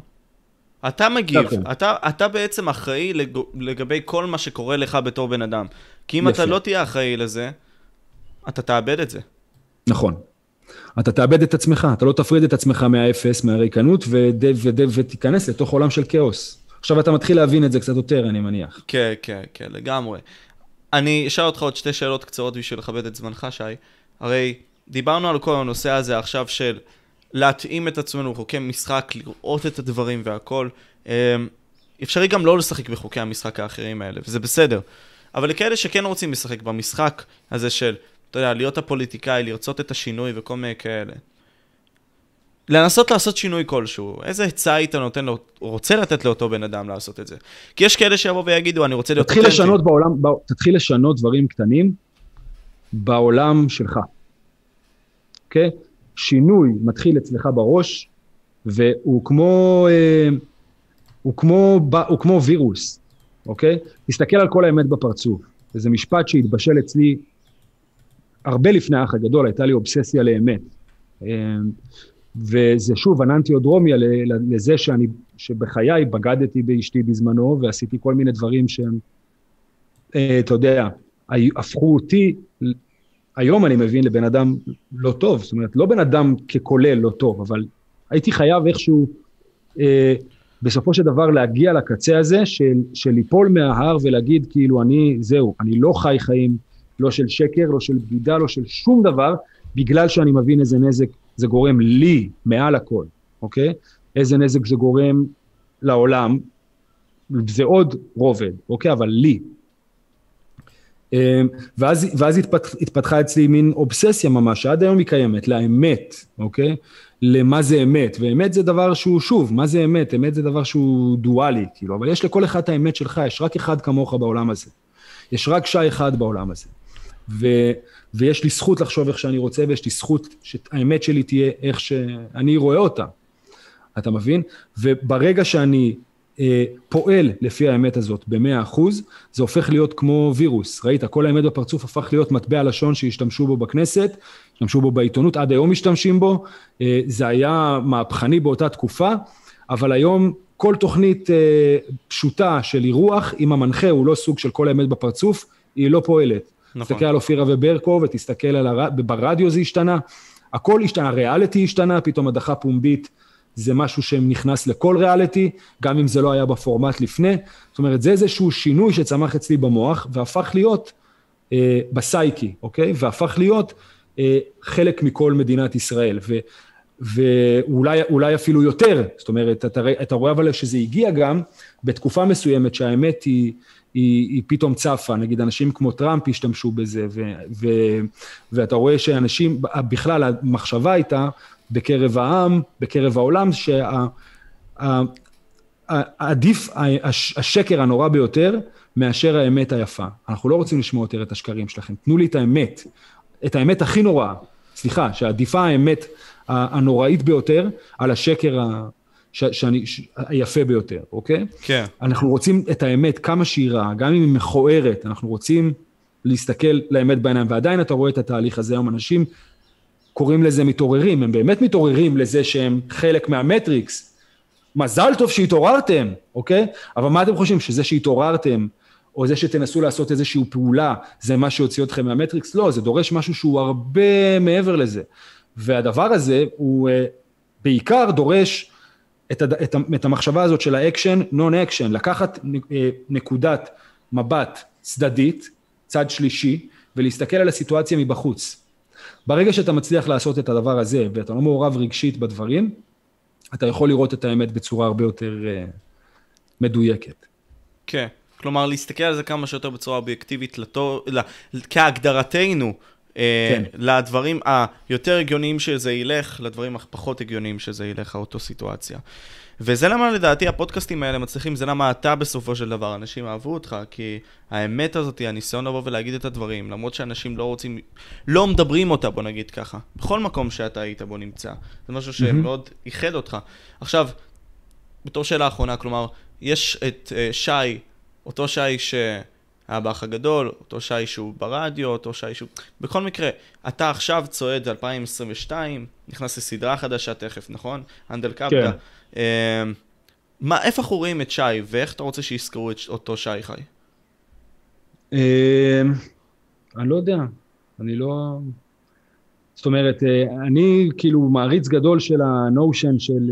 אתה מגיב, אתה, אתה בעצם אחראי לגבי כל מה שקורה לך בתור בן אדם. כי אם אתה לא תהיה אחראי לזה, אתה תאבד את זה. נכון. אתה תאבד את עצמך, אתה לא תפריד את עצמך מהאפס, מהריקנות, ותיכנס לתוך עולם של כאוס. עכשיו אתה מתחיל להבין את זה קצת יותר, אני מניח. כן, כן, כן, לגמרי. אני אשאל אותך עוד שתי שאלות קצרות בשביל לכבד את זמנך, שי. הרי דיברנו על כל הנושא הזה עכשיו של להתאים את עצמנו בחוקי משחק, לראות את הדברים והכל. אפשרי גם לא לשחק בחוקי המשחק האחרים האלה, וזה בסדר. אבל לכאלה שכן רוצים לשחק במשחק הזה של אתה יודע, להיות הפוליטיקאי, לרצות את השינוי וכל מיני כאלה. לנסות לעשות שינוי כלשהו. איזה הצעה היית נותן לו, רוצה לתת לאותו בן אדם לעשות את זה? כי יש כאלה שיבואו ויגידו, אני רוצה להיות... תתחיל לשנות בעולם, תתחיל לשנות דברים קטנים בעולם שלך. אוקיי? שינוי מתחיל אצלך בראש, והוא כמו, הוא כמו, הוא כמו וירוס. אוקיי? תסתכל על כל האמת בפרצוף. וזה משפט שהתבשל אצלי הרבה לפני האח הגדול, הייתה לי אובססיה לאמת. וזה שוב, אנטידרומיה לזה שאני, שבחיי בגדתי באשתי בזמנו, ועשיתי כל מיני דברים שהם, אתה יודע, הפכו אותי, היום אני מבין לבן אדם לא טוב, זאת אומרת, לא בן אדם ככולל לא טוב, אבל הייתי חייב איכשהו, בסופו של דבר להגיע לקצה הזה, של, של ליפול מההר ולהגיד כאילו אני, זהו, אני לא חי חיים, לא של שקר, לא של בגידה, לא של שום דבר, בגלל שאני מבין איזה נזק זה גורם לי, מעל הכל, אוקיי? איזה נזק זה גורם לעולם, זה עוד רובד, אוקיי? אבל לי. ואז, ואז התפתח, התפתחה אצלי מין אובססיה ממש, שעד היום היא קיימת, לאמת, אוקיי? למה זה אמת, ואמת זה דבר שהוא שוב, מה זה אמת? אמת זה דבר שהוא דואלי, כאילו, אבל יש לכל אחד את האמת שלך, יש רק אחד כמוך בעולם הזה. יש רק שי אחד בעולם הזה. ו- ויש לי זכות לחשוב איך שאני רוצה, ויש לי זכות שהאמת שלי תהיה איך שאני רואה אותה. אתה מבין? וברגע שאני אה, פועל לפי האמת הזאת ב-מאה אחוז, זה הופך להיות כמו וירוס. ראית? כל האמת בפרצוף הפך להיות מטבע לשון שהשתמשו בו בכנסת, השתמשו בו בעיתונות, עד היום משתמשים בו. אה, זה היה מהפכני באותה תקופה, אבל היום כל תוכנית אה, פשוטה של אירוח, אם המנחה הוא לא סוג של כל האמת בפרצוף, היא לא פועלת. נכון. תסתכל על אופירה וברקו, ותסתכל על הר... ברדיו זה השתנה, הכל השתנה, ריאליטי השתנה, פתאום הדחה פומבית, זה משהו שנכנס לכל ריאליטי, גם אם זה לא היה בפורמט לפני, זאת אומרת, זה איזשהו שינוי שצמח אצלי במוח, והפך להיות אה, בסייקי, אוקיי? והפך להיות אה, חלק מכל מדינת ישראל, ו... ואולי אולי אפילו יותר, זאת אומרת, אתה, אתה רואה אבל שזה הגיע גם בתקופה מסוימת שהאמת היא, היא, היא פתאום צפה, נגיד אנשים כמו טראמפ השתמשו בזה, ו, ו, ואתה רואה שאנשים, בכלל המחשבה הייתה בקרב העם, בקרב העולם, שה, ה, עדיף השקר הנורא ביותר מאשר האמת היפה. אנחנו לא רוצים לשמוע יותר את השקרים שלכם. תנו לי את האמת, את האמת הכי נוראה. סליחה, שעדיפה האמת הנוראית ביותר על השקר ה... ש... שאני... ש... היפה ביותר, אוקיי? כן. אנחנו רוצים את האמת כמה שהיא רעה, גם אם היא מכוערת, אנחנו רוצים להסתכל לאמת בעיניים, ועדיין אתה רואה את התהליך הזה, היום אנשים קוראים לזה מתעוררים, הם באמת מתעוררים לזה שהם חלק מהמטריקס, מזל טוב שהתעוררתם, אוקיי? אבל מה אתם חושבים, שזה שהתעוררתם, או זה שתנסו לעשות איזושהי פעולה, זה מה שיוציא אתכם מהמטריקס? לא, זה דורש משהו שהוא הרבה מעבר לזה. והדבר הזה הוא בעיקר דורש את, את, את המחשבה הזאת של האקשן, נון אקשן, לקחת נקודת מבט צדדית, צד שלישי, ולהסתכל על הסיטואציה מבחוץ. ברגע שאתה מצליח לעשות את הדבר הזה, ואתה לא מעורב רגשית בדברים, אתה יכול לראות את האמת בצורה הרבה יותר מדויקת. כן. כלומר, להסתכל על זה כמה שיותר בצורה אובייקטיבית, לתור, לה, כהגדרתנו, כן. uh, לדברים היותר הגיוניים שזה ילך, לדברים הפחות הגיוניים שזה ילך, האותו סיטואציה. וזה למה לדעתי הפודקאסטים האלה מצליחים, זה למה אתה בסופו של דבר, אנשים אהבו אותך, כי האמת הזאת היא הניסיון לבוא ולהגיד את הדברים, למרות שאנשים לא רוצים, לא מדברים אותה, בוא נגיד ככה, בכל מקום שאתה היית בו נמצא. זה משהו שמאוד mm-hmm. ייחד אותך. עכשיו, בתור שאלה האחרונה, כלומר, יש את uh, שי, אותו שי שהאבח הגדול, אותו שי שהוא ברדיו, אותו שי שהוא... בכל מקרה, אתה עכשיו צועד אלפיים עשרים ושתיים, נכנס לסדרה חדשה תכף, נכון? אנדל קפקה. מה, איפה אנחנו רואים את שי, ואיך אתה רוצה שיזכרו את אותו שי חי? אני לא יודע, אני לא... זאת אומרת, אני כאילו מעריץ גדול של הנושן של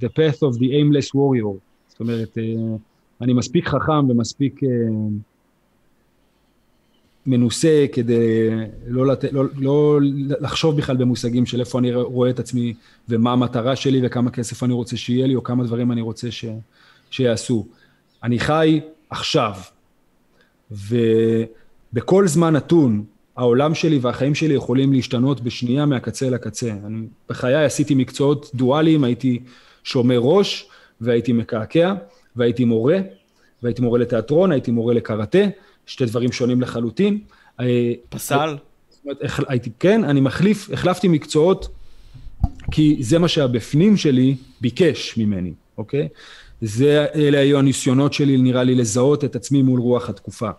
The Path of the Aimless Warrior. זאת אומרת... אני מספיק חכם ומספיק מנוסה כדי לא, לת... לא, לא לחשוב בכלל במושגים של איפה אני רואה את עצמי ומה המטרה שלי וכמה כסף אני רוצה שיהיה לי או כמה דברים אני רוצה ש... שיעשו. אני חי עכשיו, ובכל זמן נתון העולם שלי והחיים שלי יכולים להשתנות בשנייה מהקצה לקצה. אני בחיי עשיתי מקצועות דואליים, הייתי שומר ראש והייתי מקעקע. והייתי מורה, והייתי מורה לתיאטרון, הייתי מורה לקראטה, שתי דברים שונים לחלוטין. פסל? זאת אומרת, הייתי, כן, אני מחליף, החלפתי מקצועות, כי זה מה שהבפנים שלי ביקש ממני, אוקיי? זה, אלה היו הניסיונות שלי, נראה לי, לזהות את עצמי מול רוח התקופה.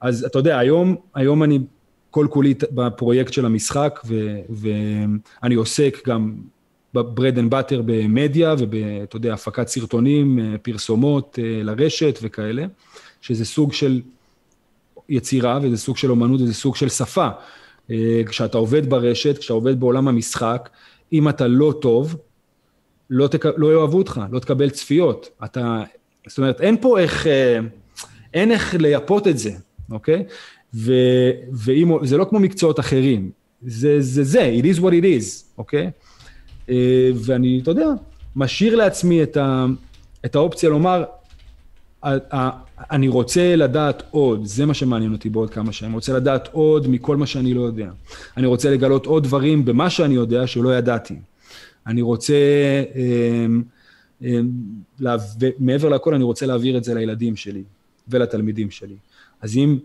אז אתה יודע, היום, היום אני כל כולי בפרויקט של המשחק, ו, ואני עוסק גם... בברד אנד באטר במדיה ואתה יודע, הפקת סרטונים, פרסומות לרשת וכאלה, שזה סוג של יצירה וזה סוג של אומנות וזה סוג של שפה. כשאתה עובד ברשת, כשאתה עובד בעולם המשחק, אם אתה לא טוב, לא, תק... לא יאהבו אותך, לא תקבל צפיות. אתה... זאת אומרת, אין פה איך, אין איך לייפות את זה, אוקיי? ו... ואם... זה לא כמו מקצועות אחרים, זה זה, זה. it is what it is, אוקיי? ואני, אתה יודע, משאיר לעצמי את, ה, את האופציה לומר, אני רוצה לדעת עוד, זה מה שמעניין אותי בעוד כמה שנים, אני רוצה לדעת עוד מכל מה שאני לא יודע. אני רוצה לגלות עוד דברים במה שאני יודע שלא ידעתי. אני רוצה, מעבר לכל, אני רוצה להעביר את זה לילדים שלי ולתלמידים שלי. אז אם,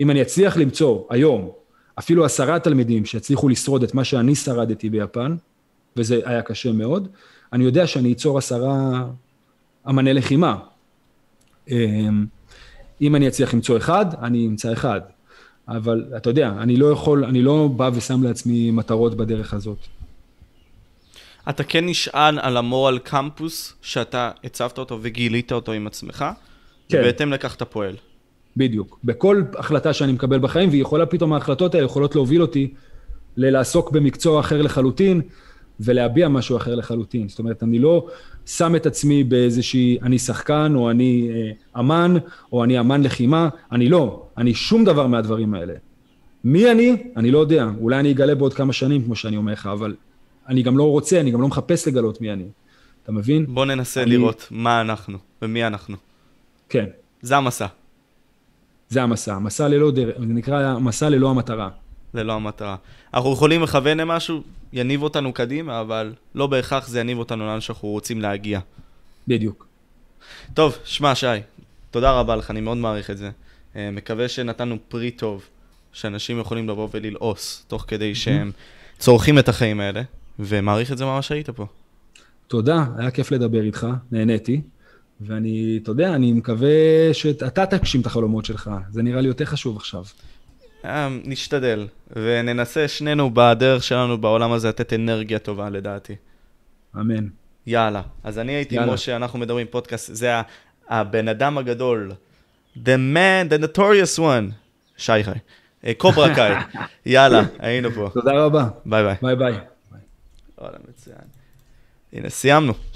אם אני אצליח למצוא היום, אפילו עשרה תלמידים שיצליחו לשרוד את מה שאני שרדתי ביפן, וזה היה קשה מאוד, אני יודע שאני אצור עשרה אמני לחימה. אם אני אצליח למצוא אחד, אני אמצא אחד. אבל אתה יודע, אני לא יכול, אני לא בא ושם לעצמי מטרות בדרך הזאת. אתה כן נשען על המורל קמפוס, שאתה הצבת אותו וגילית אותו עם עצמך, כן. ובהתאם לכך אתה פועל. בדיוק. בכל החלטה שאני מקבל בחיים, והיא יכולה פתאום ההחלטות האלה, יכולות להוביל אותי ללעסוק במקצוע אחר לחלוטין, ולהביע משהו אחר לחלוטין. זאת אומרת, אני לא שם את עצמי באיזושהי, אני שחקן, או אני אמן, או אני אמן לחימה, אני לא, אני שום דבר מהדברים האלה. מי אני? אני לא יודע. אולי אני אגלה בעוד כמה שנים, כמו שאני אומר לך, אבל אני גם לא רוצה, אני גם לא מחפש לגלות מי אני. אתה מבין? בוא ננסה אני... לראות מה אנחנו, ומי אנחנו. כן. זה המסע. זה המסע. המסע ללא דרך, זה נקרא המסע ללא המטרה. ללא המטרה. אנחנו יכולים לכוון למשהו, יניב אותנו קדימה, אבל לא בהכרח זה יניב אותנו לאן שאנחנו רוצים להגיע. בדיוק. טוב, שמע שי, תודה רבה לך, אני מאוד מעריך את זה. מקווה שנתנו פרי טוב, שאנשים יכולים לבוא וללעוס, תוך כדי שהם צורכים את החיים האלה, ומעריך את זה ממש שהיית פה. תודה, היה כיף לדבר איתך, נהניתי, ואני, אתה יודע, אני מקווה שאתה תגשים את החלומות שלך, זה נראה לי יותר חשוב עכשיו. נשתדל, וננסה שנינו בדרך שלנו בעולם הזה לתת אנרגיה טובה לדעתי. אמן. יאללה, אז אני הייתי משה, אנחנו מדברים פודקאסט, זה הבן אדם הגדול, the man, the notorious one, שי חי, קוברה קאי, יאללה, היינו פה. תודה רבה. ביי ביי. ביי ביי. הנה, סיימנו.